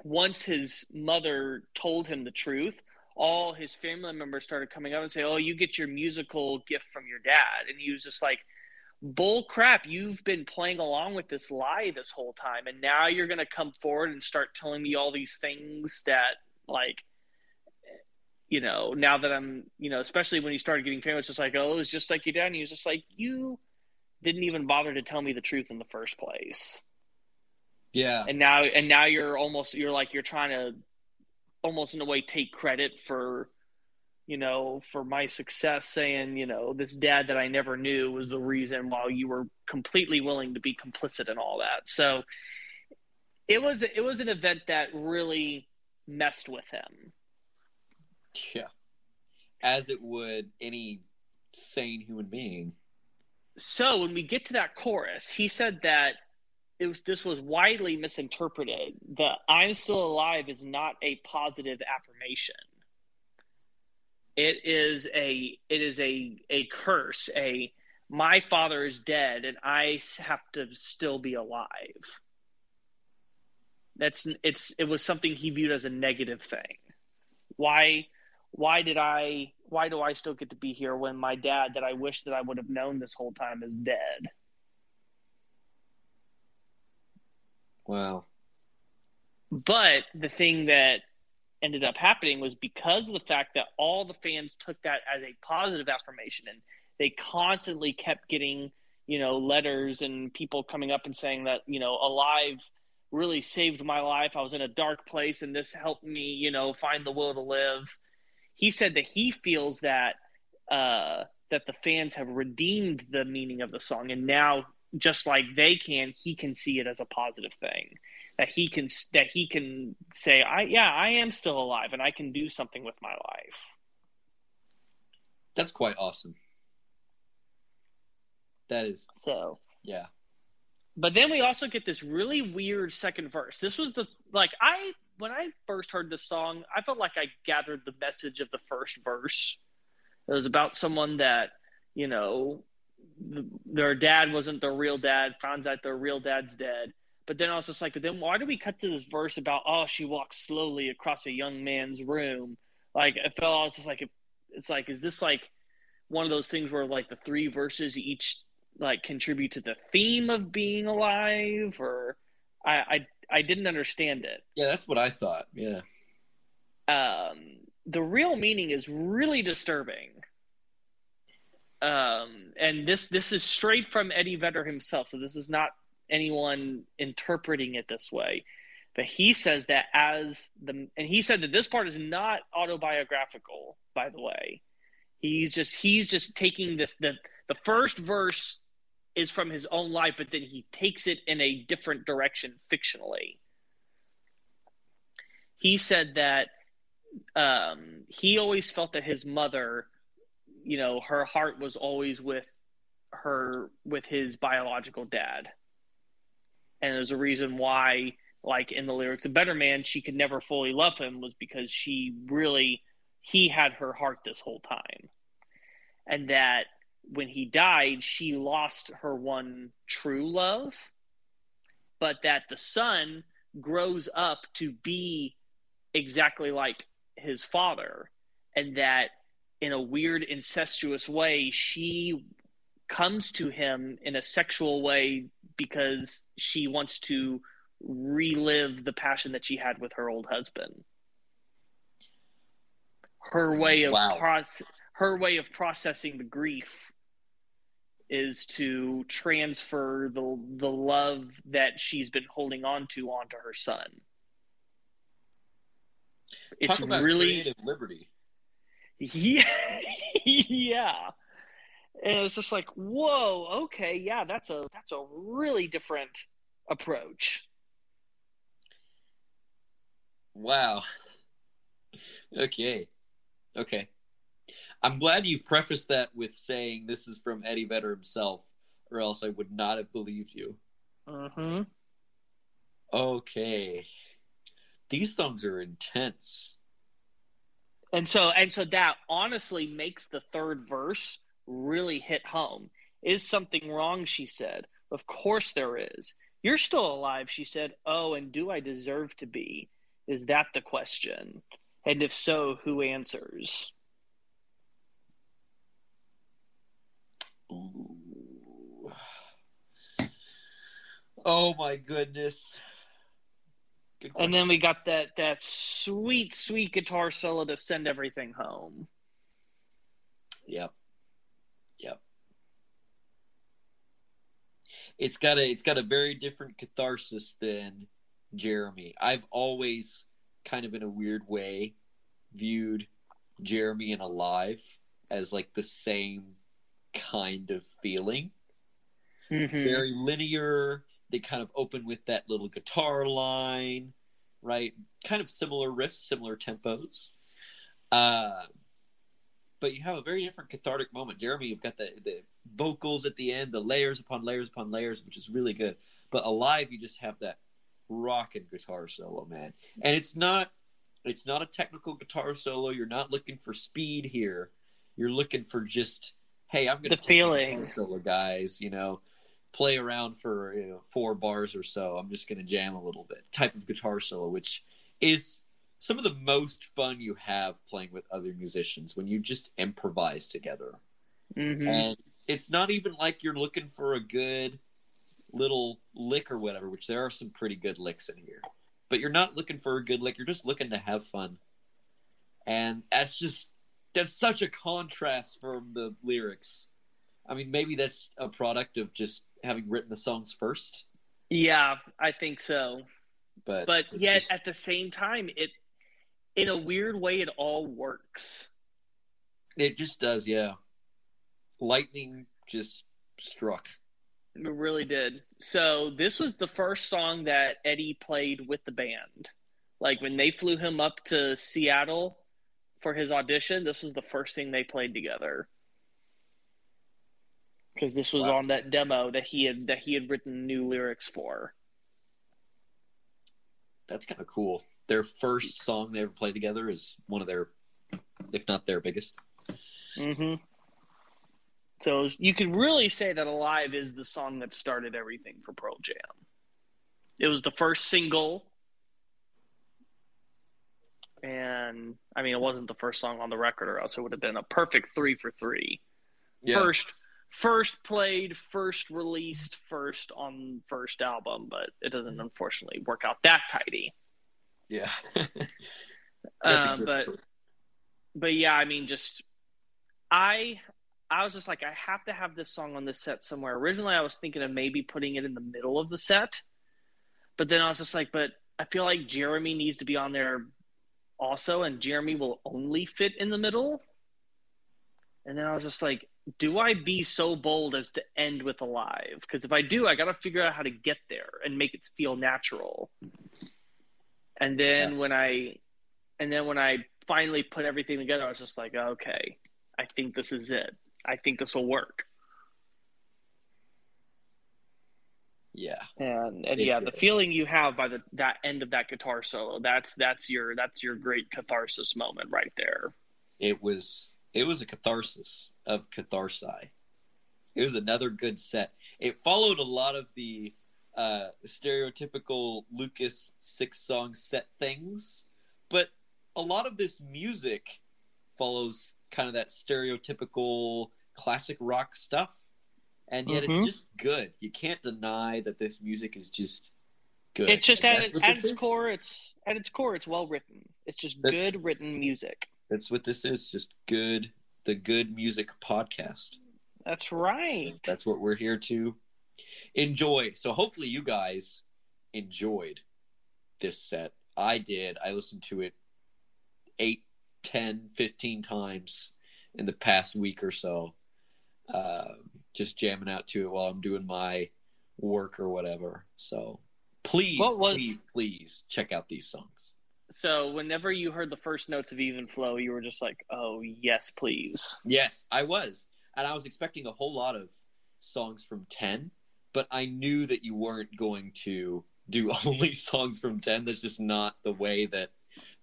once his mother told him the truth, all his family members started coming up and saying, oh, you get your musical gift from your dad. And he was just like, bull crap, you've been playing along with this lie this whole time. And now you're going to come forward and start telling me all these things that now that I'm, especially when he started getting famous, it's oh, it's just like your dad. And he was just like, you didn't even bother to tell me the truth in the first place. Yeah. And now you're trying to almost in a way take credit for my success, saying, this dad that I never knew was the reason, while you were completely willing to be complicit in all that. So it was an event that really messed with him. Yeah. As it would any sane human being. So when we get to that chorus, he said that this was widely misinterpreted. The I'm still alive is not a positive affirmation. It is a curse, my father is dead and I have to still be alive. It was something he viewed as a negative thing. Why do I still get to be here when my dad that I wish that I would have known this whole time is dead? Wow. But the thing that ended up happening was because of the fact that all the fans took that as a positive affirmation, and they constantly kept getting, letters and people coming up and saying that, alive really saved my life. I was in a dark place and this helped me, find the will to live. He said that he feels that that the fans have redeemed the meaning of the song, and now just like they can, he can see it as a positive thing, that he can say, I am still alive and I can do something with my life. That's quite awesome. That is. So, yeah. But then we also get this really weird second verse. This was when I first heard this song, I felt like I gathered the message of the first verse. It was about someone that, their dad wasn't their real dad, finds out their real dad's dead. But then also it's then why do we cut to this verse about, oh, she walks slowly across a young man's room? It felt, I was just it's like, is this like one of those things where like the three verses each like contribute to the theme of being alive? Or I didn't understand it. Yeah, that's what I thought. Yeah. The real meaning is really disturbing. And this is straight from Eddie Vedder himself. So this is not anyone interpreting it this way, but he says that and he said that this part is not autobiographical, by the way. He's just taking this, the first verse is from his own life, but then he takes it in a different direction fictionally. He said that he always felt that his mother, you know, her heart was always with his biological dad. And there's a reason why, like in the lyrics of Better Man, she could never fully love him was because he had her heart this whole time. And that when he died, she lost her one true love, but that the son grows up to be exactly like his father. And that in a weird incestuous way, she comes to him in a sexual way because she wants to relive the passion that she had with her old husband. Her way of processing the grief is to transfer the love that she's been holding on to onto her son. Talk it's about really creative liberty. Yeah, yeah. And it's just like, whoa, okay, yeah, that's a really different approach. Wow. Okay. I'm glad you've prefaced that with saying this is from Eddie Vedder himself, or else I would not have believed you. Mm-hmm. Okay. These songs are intense. And so that honestly makes the third verse really hit home. Is something wrong, she said. Of course there is. You're still alive, she said. Oh, and do I deserve to be? Is that the question? And if so, who answers? Ooh. Oh my goodness. Good question. And then we got that sweet, sweet guitar solo to send everything home. Yep. It's got a very different catharsis than Jeremy. I've always kind of in a weird way viewed Jeremy and Alive as like the same kind of feeling. Mm-hmm. Very linear. They kind of open with that little guitar line, right? Kind of similar riffs, similar tempos. But you have a very different cathartic moment. Jeremy, you've got the vocals at the end, the layers upon layers upon layers, which is really good. But Alive, you just have that rockin' guitar solo, man. And it's not a technical guitar solo. You're not looking for speed here. You're looking for just, hey, I'm going to play a guitar solo, guys, you know. Play around for 4 bars or so. I'm just going to jam a little bit. Type of guitar solo, which is some of the most fun you have playing with other musicians when you just improvise together. Mm-hmm. And it's not even like you're looking for a good little lick or whatever, which there are some pretty good licks in here. But you're not looking for a good lick. You're just looking to have fun. And that's such a contrast from the lyrics. I mean, maybe that's a product of just having written the songs first. Yeah, I think so. But yet at the same time, it in a weird way, it all works. It just does, yeah. Lightning just struck. It really did. So this was the first song that Eddie played with the band. Like when they flew him up to Seattle for his audition, this was the first thing they played together. Because this was on that demo that he had written new lyrics for. That's kind of cool. Their first song they ever played together is one of their, if not their biggest. Mm-hmm. So you could really say that Alive is the song that started everything for Pearl Jam. It was the first single. And I mean, it wasn't the first song on the record, or else it would have been a perfect 3 for 3. Yeah. First played, first released, first on first album, but it doesn't unfortunately work out that tidy. Yeah. But yeah, I mean, just I was just like, I have to have this song on this set somewhere. Originally, I was thinking of maybe putting it in the middle of the set, but then I was just like, but I feel like Jeremy needs to be on there also, and Jeremy will only fit in the middle. And then I was just like, do I be so bold as to end with Alive? Because if I do, I got to figure out how to get there and make it feel natural. And then when I finally put everything together, I was just like, okay, I think this is it. I think this will work. Yeah. And yeah, the feeling you have by that end of that guitar solo, that's your great catharsis moment right there. It was a catharsis of catharsi. It was another good set. It followed a lot of the stereotypical Lucas 6-song set things, but a lot of this music follows kind of that stereotypical classic rock stuff, and yet it's just good. You can't deny that this music is just good. It's just at its core, it's well written. It's just good written music. That's what this is, just the good music podcast. That's right. That's what we're here to enjoy. So hopefully you guys enjoyed this set. I did. I listened to it 8, 10, 15 times in the past week or so. Just jamming out to it while I'm doing my work or whatever. So please check out these songs. So whenever you heard the first notes of Even Flow, you were just like, oh, yes, please. Yes, I was. And I was expecting a whole lot of songs from 10, but I knew that you weren't going to do only songs from 10. That's just not the way that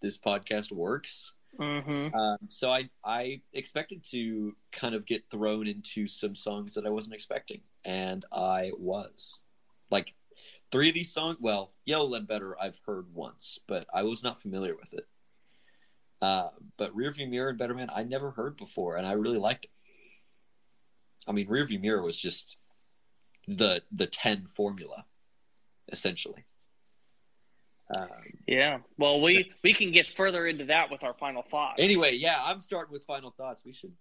this podcast works. Mm-hmm. So I expected to kind of get thrown into some songs that I wasn't expecting. And I was. Like, 3 of these songs, well, Yellow Ledbetter I've heard once, but I was not familiar with it. But Rearview Mirror and Better Man I never heard before, and I really liked it. I mean, Rearview Mirror was just the 10 formula, essentially. Yeah. Well, we can get further into that with our final thoughts. Anyway, yeah, I'm starting with final thoughts. We should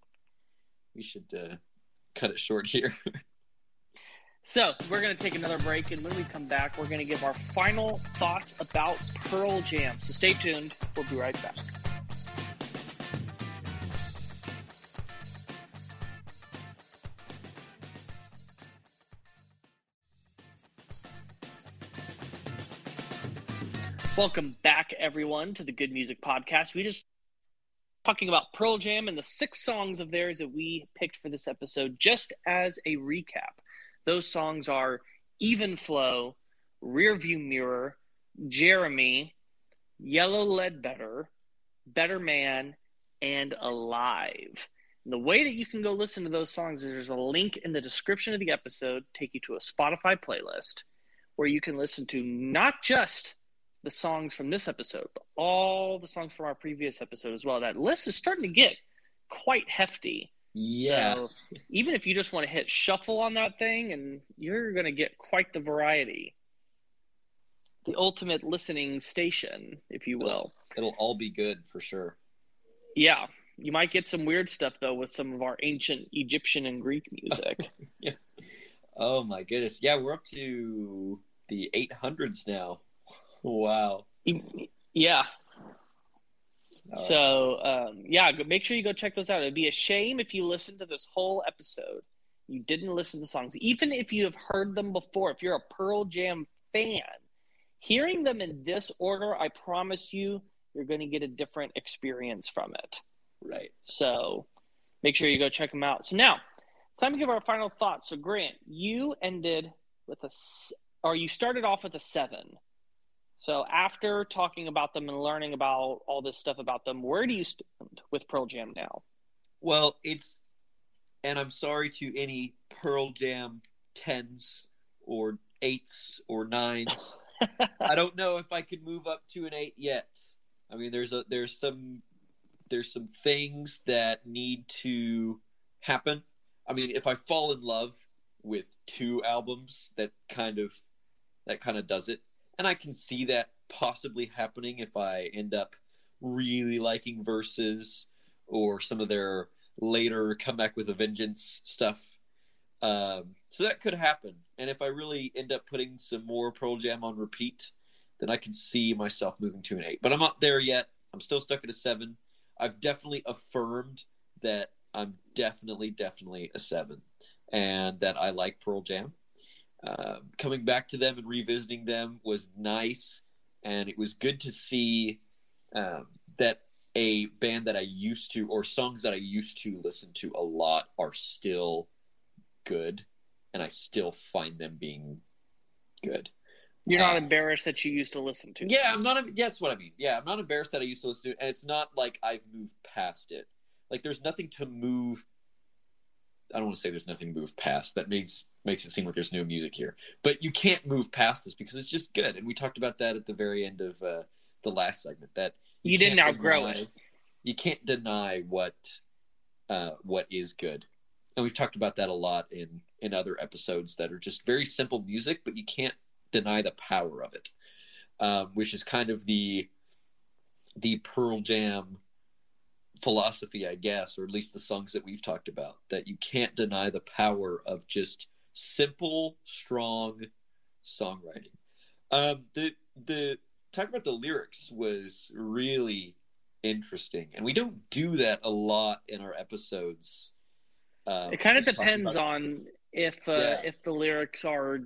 cut it short here. So, we're going to take another break, and when we come back, we're going to give our final thoughts about Pearl Jam. So stay tuned. We'll be right back. Welcome back, everyone, to the Good Music Podcast. We just talking about Pearl Jam and the 6 songs of theirs that we picked for this episode, just as a recap. Those songs are Even Flow, Rearview Mirror, Jeremy, Yellow Ledbetter, Better Man, and Alive. And the way that you can go listen to those songs is there's a link in the description of the episode, take you to a Spotify playlist, where you can listen to not just the songs from this episode, but all the songs from our previous episode as well. That list is starting to get quite hefty. Yeah. So even if you just want to hit shuffle on that thing, and you're going to get quite the variety. The ultimate listening station, if you will. It'll all be good for sure. Yeah. You might get some weird stuff, though, with some of our ancient Egyptian and Greek music. Yeah. Oh, my goodness. Yeah, we're up to the 800s now. Wow. Yeah. So, yeah, make sure you go check those out. It'd be a shame if you listened to this whole episode, you didn't listen to the songs. Even if you have heard them before, if you're a Pearl Jam fan, hearing them in this order, I promise you, you're going to get a different experience from it. Right. So make sure you go check them out. So now, time to give our final thoughts. So Grant, you started off with a 7. So after talking about them and learning about all this stuff about them, where do you stand with Pearl Jam now? Well, and I'm sorry to any Pearl Jam 10s or 8s or 9s. I don't know if I could move up to an 8 yet. I mean, there's some things that need to happen. I mean, if I fall in love with two albums, that kind of does it. And I can see that possibly happening if I end up really liking Versus or some of their later Come Back with a Vengeance stuff. So that could happen. And if I really end up putting some more Pearl Jam on repeat, then I can see myself moving to an 8. But I'm not there yet. I'm still stuck at a 7. I've definitely affirmed that I'm definitely a 7 and that I like Pearl Jam. Coming back to them and revisiting them was nice. And it was good to see that a band that I used to, or songs that I used to listen to a lot, are still good. And I still find them being good. You're not embarrassed that you used to listen to them. Yeah, I'm not. That's what I mean. Yeah, I'm not embarrassed that I used to listen to it. And it's not like I've moved past it. Like, there's nothing to move. I don't want to say there's nothing to move past. That makes it seem like there's no music here. But you can't move past this because it's just good. And we talked about that at the very end of the last segment. That you didn't outgrow it. You can't deny what is good. And we've talked about that a lot in other episodes that are just very simple music, but you can't deny the power of it, which is kind of the Pearl Jam philosophy, I guess, or at least the songs that we've talked about, that you can't deny the power of just simple, strong songwriting. The talk about the lyrics was really interesting, and we don't do that a lot in our episodes. It kind of depends on if the lyrics are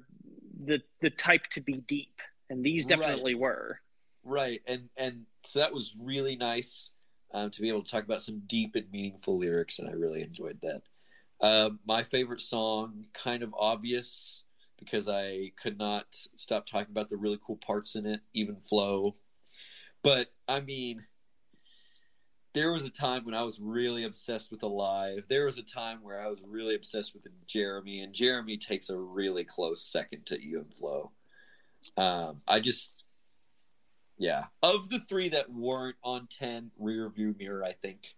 the type to be deep, and these definitely were. Right, and so that was really nice to be able to talk about some deep and meaningful lyrics, and I really enjoyed that. My favorite song, kind of obvious, because I could not stop talking about the really cool parts in it, even Flow. But, I mean, there was a time when I was really obsessed with Alive. There was a time where I was really obsessed with Jeremy, and Jeremy takes a really close second to Even Flow. Of the three that weren't on 10, Rearview Mirror, I think,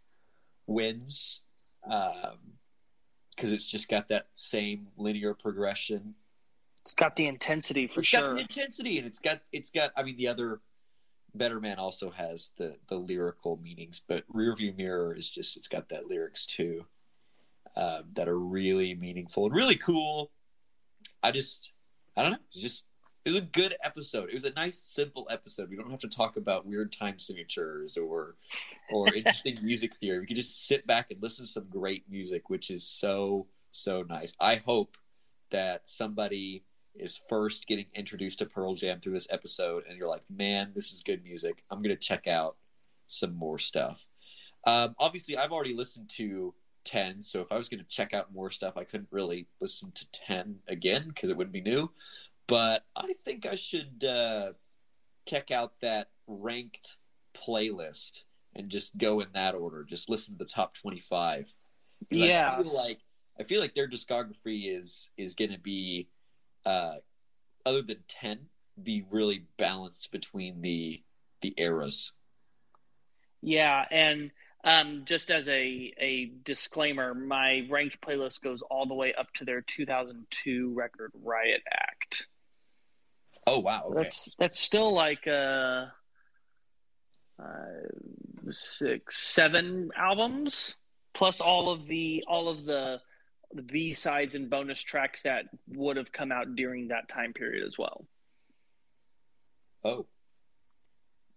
wins. Because it's just got that same linear progression. It's got the intensity for sure. It's got the intensity, and it's got. I mean, the other Better Man also has the lyrical meanings, but Rearview Mirror is just, it's got that lyrics too that are really meaningful and really cool. I don't know. It was a good episode. It was a nice, simple episode. We don't have to talk about weird time signatures or interesting music theory. We can just sit back and listen to some great music, which is so, so nice. I hope that somebody is first getting introduced to Pearl Jam through this episode, and you're like, man, this is good music. I'm going to check out some more stuff. Obviously, I've already listened to 10, so if I was going to check out more stuff, I couldn't really listen to 10 again because it wouldn't be new. But I think I should check out that ranked playlist and just go in that order. Just listen to the top 25. Yeah, I feel like their discography is going to be, other than 10, be really balanced between the eras. Yeah, and just as a disclaimer, my ranked playlist goes all the way up to their 2002 record, Riot Act. Oh, wow. Okay. That's still like 6, 7 albums, plus all of the B-sides and bonus tracks that would have come out during that time period as well. Oh.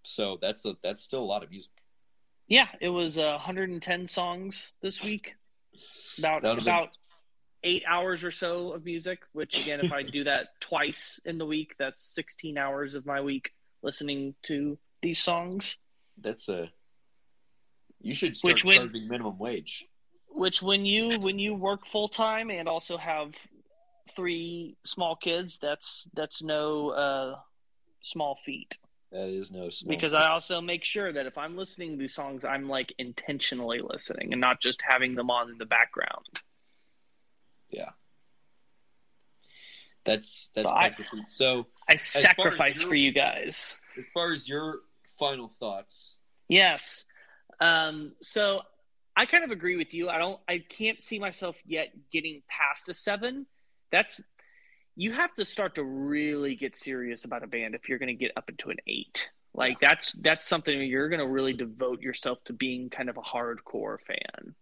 So that's still a lot of music. Yeah, it was 110 songs this week. About 8 hours or so of music, which, again, if I do that twice in the week, that's 16 hours of my week listening to these songs. That's a... You should start serving minimum wage. Which, when you work full-time and also have 3 small kids, that's no small feat. That is no small because thing. I also make sure that if I'm listening to these songs, I'm like intentionally listening and not just having them on in the background. Yeah, that's so. I sacrifice for you guys. As far as your final thoughts. Yes. So I kind of agree with you. I can't see myself yet getting past a 7. You have to start to really get serious about a band if you're going to get up into an 8. Like that's something you're going to really devote yourself to being kind of a hardcore fan.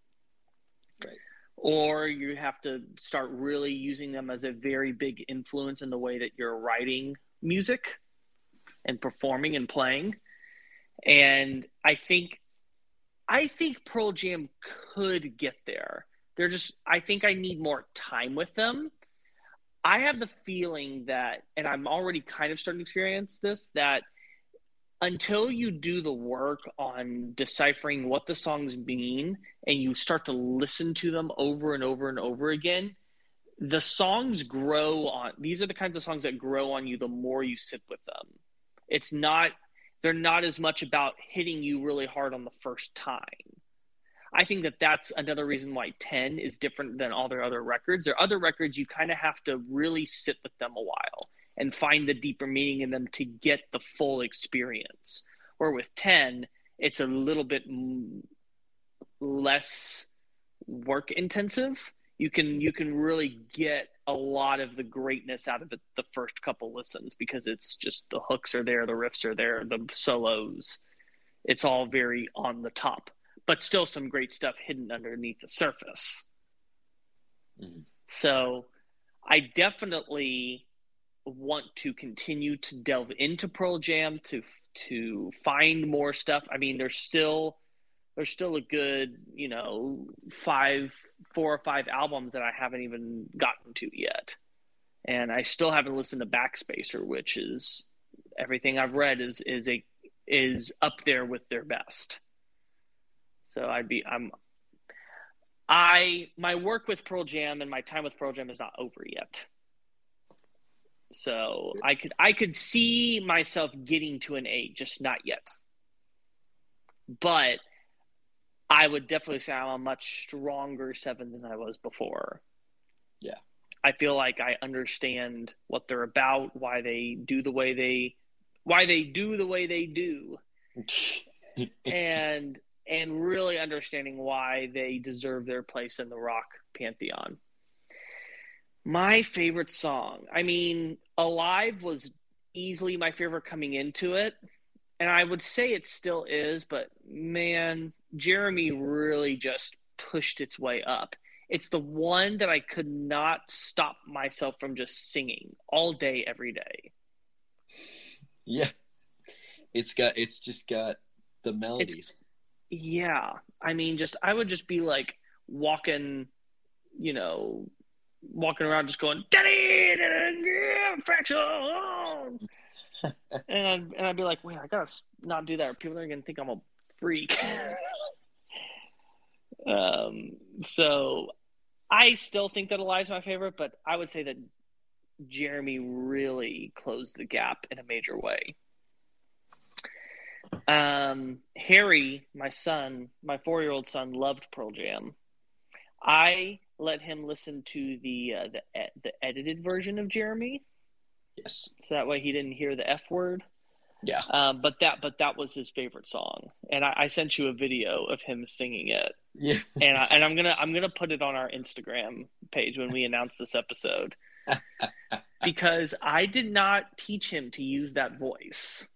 Right. Or you have to start really using them as a very big influence in the way that you're writing music and performing and playing. And I think Pearl Jam could get there. I think I need more time with them. I have the feeling that, and I'm already kind of starting to experience this, that until you do the work on deciphering what the songs mean and you start to listen to them over and over and over again, the songs grow on. These are the kinds of songs that grow on you the more you sit with them. They're not as much about hitting you really hard on the first time. I think that's another reason why 10 is different than all their other records. Their other records, you kind of have to really sit with them a while and find the deeper meaning in them to get the full experience. Where with 10, it's a little bit less work intensive. You can really get a lot of the greatness out of it the first couple listens, because it's just the hooks are there, the riffs are there, the solos. It's all very on the top, but still some great stuff hidden underneath the surface. Mm-hmm. So I definitely want to continue to delve into Pearl Jam to find more stuff. I mean, there's still a good, 4 or 5 albums that I haven't even gotten to yet. And I still haven't listened to Backspacer, which is everything I've read is up there with their best. So my work with Pearl Jam and my time with Pearl Jam is not over yet. So I could see myself getting to an 8, just not yet. But I would definitely say I'm a much stronger 7 than I was before. Yeah. I feel like I understand what they're about, why they do the way they do. and really understanding why they deserve their place in the rock pantheon. My favorite song. I mean, Alive was easily my favorite coming into it. And I would say it still is, but man, Jeremy really just pushed its way up. It's the one that I could not stop myself from just singing all day, every day. Yeah. It's just got the melodies. Yeah. I mean, I would just be like walking around just going fraction, and I'd be like, wait, I gotta not do that or people are gonna think I'm a freak. So I still think that Alive's my favorite, but I would say that Jeremy really closed the gap in a major way. Harry, my son, my 4-year-old son, loved Pearl Jam. I let him listen to the edited version of Jeremy. Yes. So that way he didn't hear the F word. Yeah. But that was his favorite song, and I sent you a video of him singing it. Yeah. And I'm gonna put it on our Instagram page when we announce this episode, because I did not teach him to use that voice.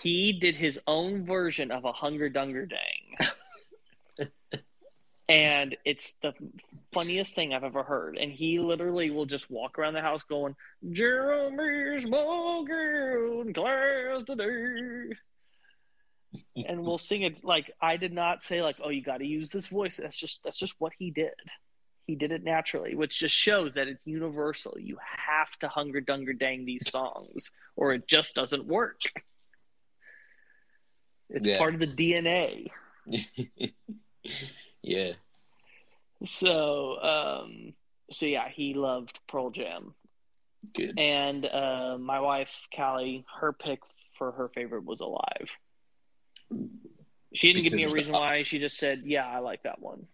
He did his own version of a Hunger Dunger Dang. And it's the funniest thing I've ever heard. And he literally will just walk around the house going, Jeremy's smoking class today. And we'll sing it like, I did not say like, oh, you got to use this voice. That's just what he did. He did it naturally, which just shows that it's universal. You have to Hunger Dunger Dang these songs or it just doesn't work. It's part of the DNA. Yeah. So yeah, he loved Pearl Jam. Good. And my wife, Callie, her pick for her favorite was Alive. She didn't give me a reason why. She just said, yeah, I like that one.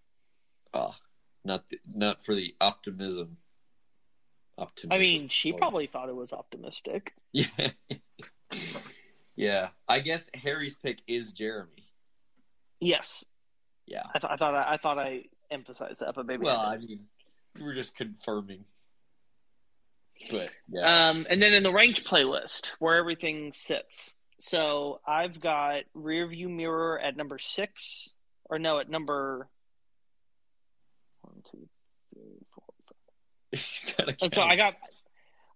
Not for the optimism. Optimistic. I mean, she probably thought it was optimistic. Yeah. Yeah. I guess Harry's pick is Jeremy. Yes. Yeah. I thought I emphasized that, but maybe you were just confirming. But yeah. And then in the ranked playlist, where everything sits. So I've got Rearview Mirror at number 6, or no, at number 1, 2, 3, 4, 5. He's got to count. And so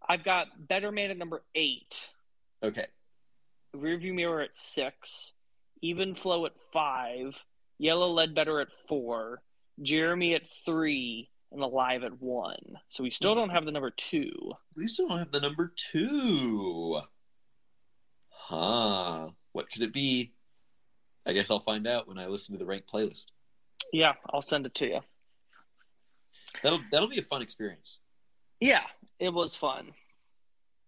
I've got Better Man at number 8. Okay. Rearview Mirror at 6, Even Flow at 5, Yellow Ledbetter at 4, Jeremy at 3, and Alive at 1. So we still don't have the number 2. We still don't have the number 2. Huh. What could it be? I guess I'll find out when I listen to the ranked playlist. Yeah, I'll send it to you. That'll be a fun experience. Yeah, it was fun.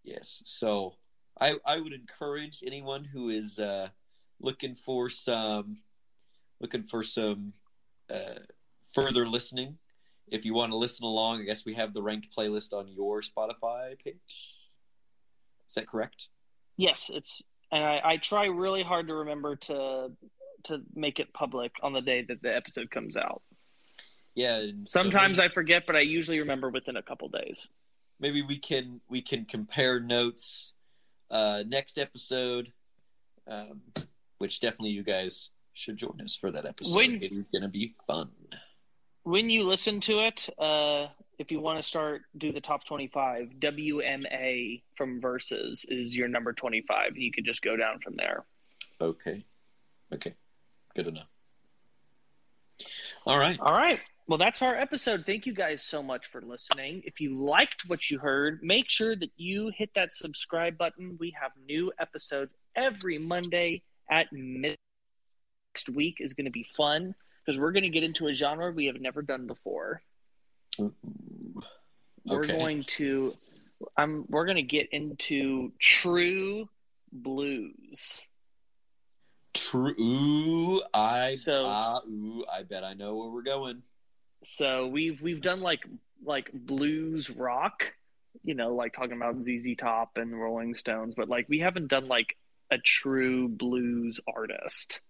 Yes. So I would encourage anyone who is looking for some further listening. If you want to listen along, I guess we have the ranked playlist on your Spotify page. Is that correct? Yes, I try really hard to remember to make it public on the day that the episode comes out. Yeah. Sometimes I forget, but I usually remember within a couple days. Maybe we can compare notes next episode, which definitely you guys should join us for that episode. It's going to be fun. When you listen to it, if you want to do the top 25, WMA from Versus is your number 25. You could just go down from there. Okay. Good enough. All right. Well, that's our episode. Thank you guys so much for listening. If you liked what you heard, make sure that you hit that subscribe button. We have new episodes every Monday at midnight. Next week is going to be fun because we're going to get into a genre we have never done before. Okay. We're going to get into true blues. I bet I know where we're going. So we've done like blues rock, like talking about ZZ Top and Rolling Stones, but we haven't done a true blues artist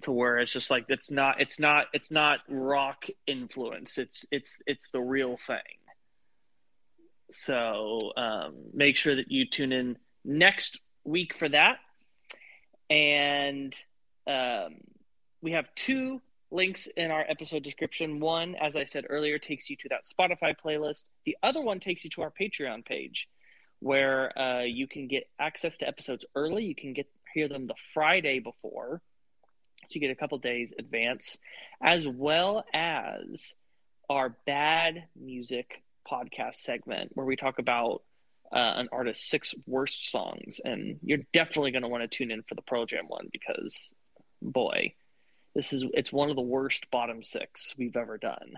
to where it's just it's not rock influence. It's the real thing. So make sure that you tune in next week for that. And we have 2 links in our episode description. One, as I said earlier, takes you to that Spotify playlist. The other one takes you to our Patreon page, where you can get access to episodes early. You can hear them the Friday before, so you get a couple days advance, as well as our Bad Music podcast segment, where we talk about an artist's 6 worst songs, and you're definitely going to want to tune in for the Pearl Jam one, because boy, it's one of the worst bottom 6 we've ever done.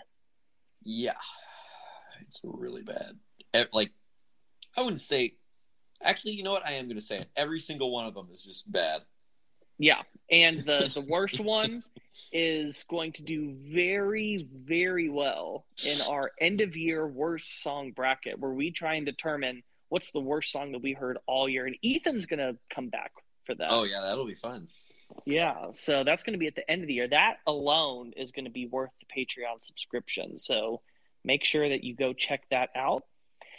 Yeah, it's really bad. I wouldn't say. Actually, you know what? I am going to say it. Every single one of them is just bad. Yeah, and the worst one is going to do very, very well in our end of year worst song bracket, where we try and determine what's the worst song that we heard all year. And Ethan's going to come back for that. Oh, yeah, that'll be fun. Yeah, so that's going to be at the end of the year. That alone is going to be worth the Patreon subscription. So make sure that you go check that out.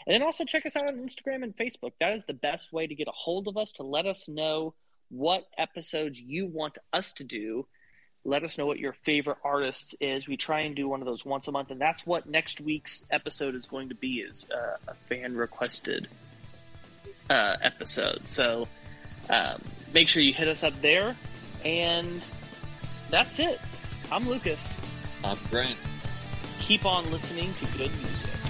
And then also check us out on Instagram and Facebook. That is the best way to get a hold of us, to let us know what episodes you want us to do. Let us know what your favorite artists is. We try and do one of those once a month, and that's what next week's episode is going to be, is a fan-requested episode. So make sure you hit us up there, and that's it. I'm Lucas. I'm Grant. Keep on listening to good music.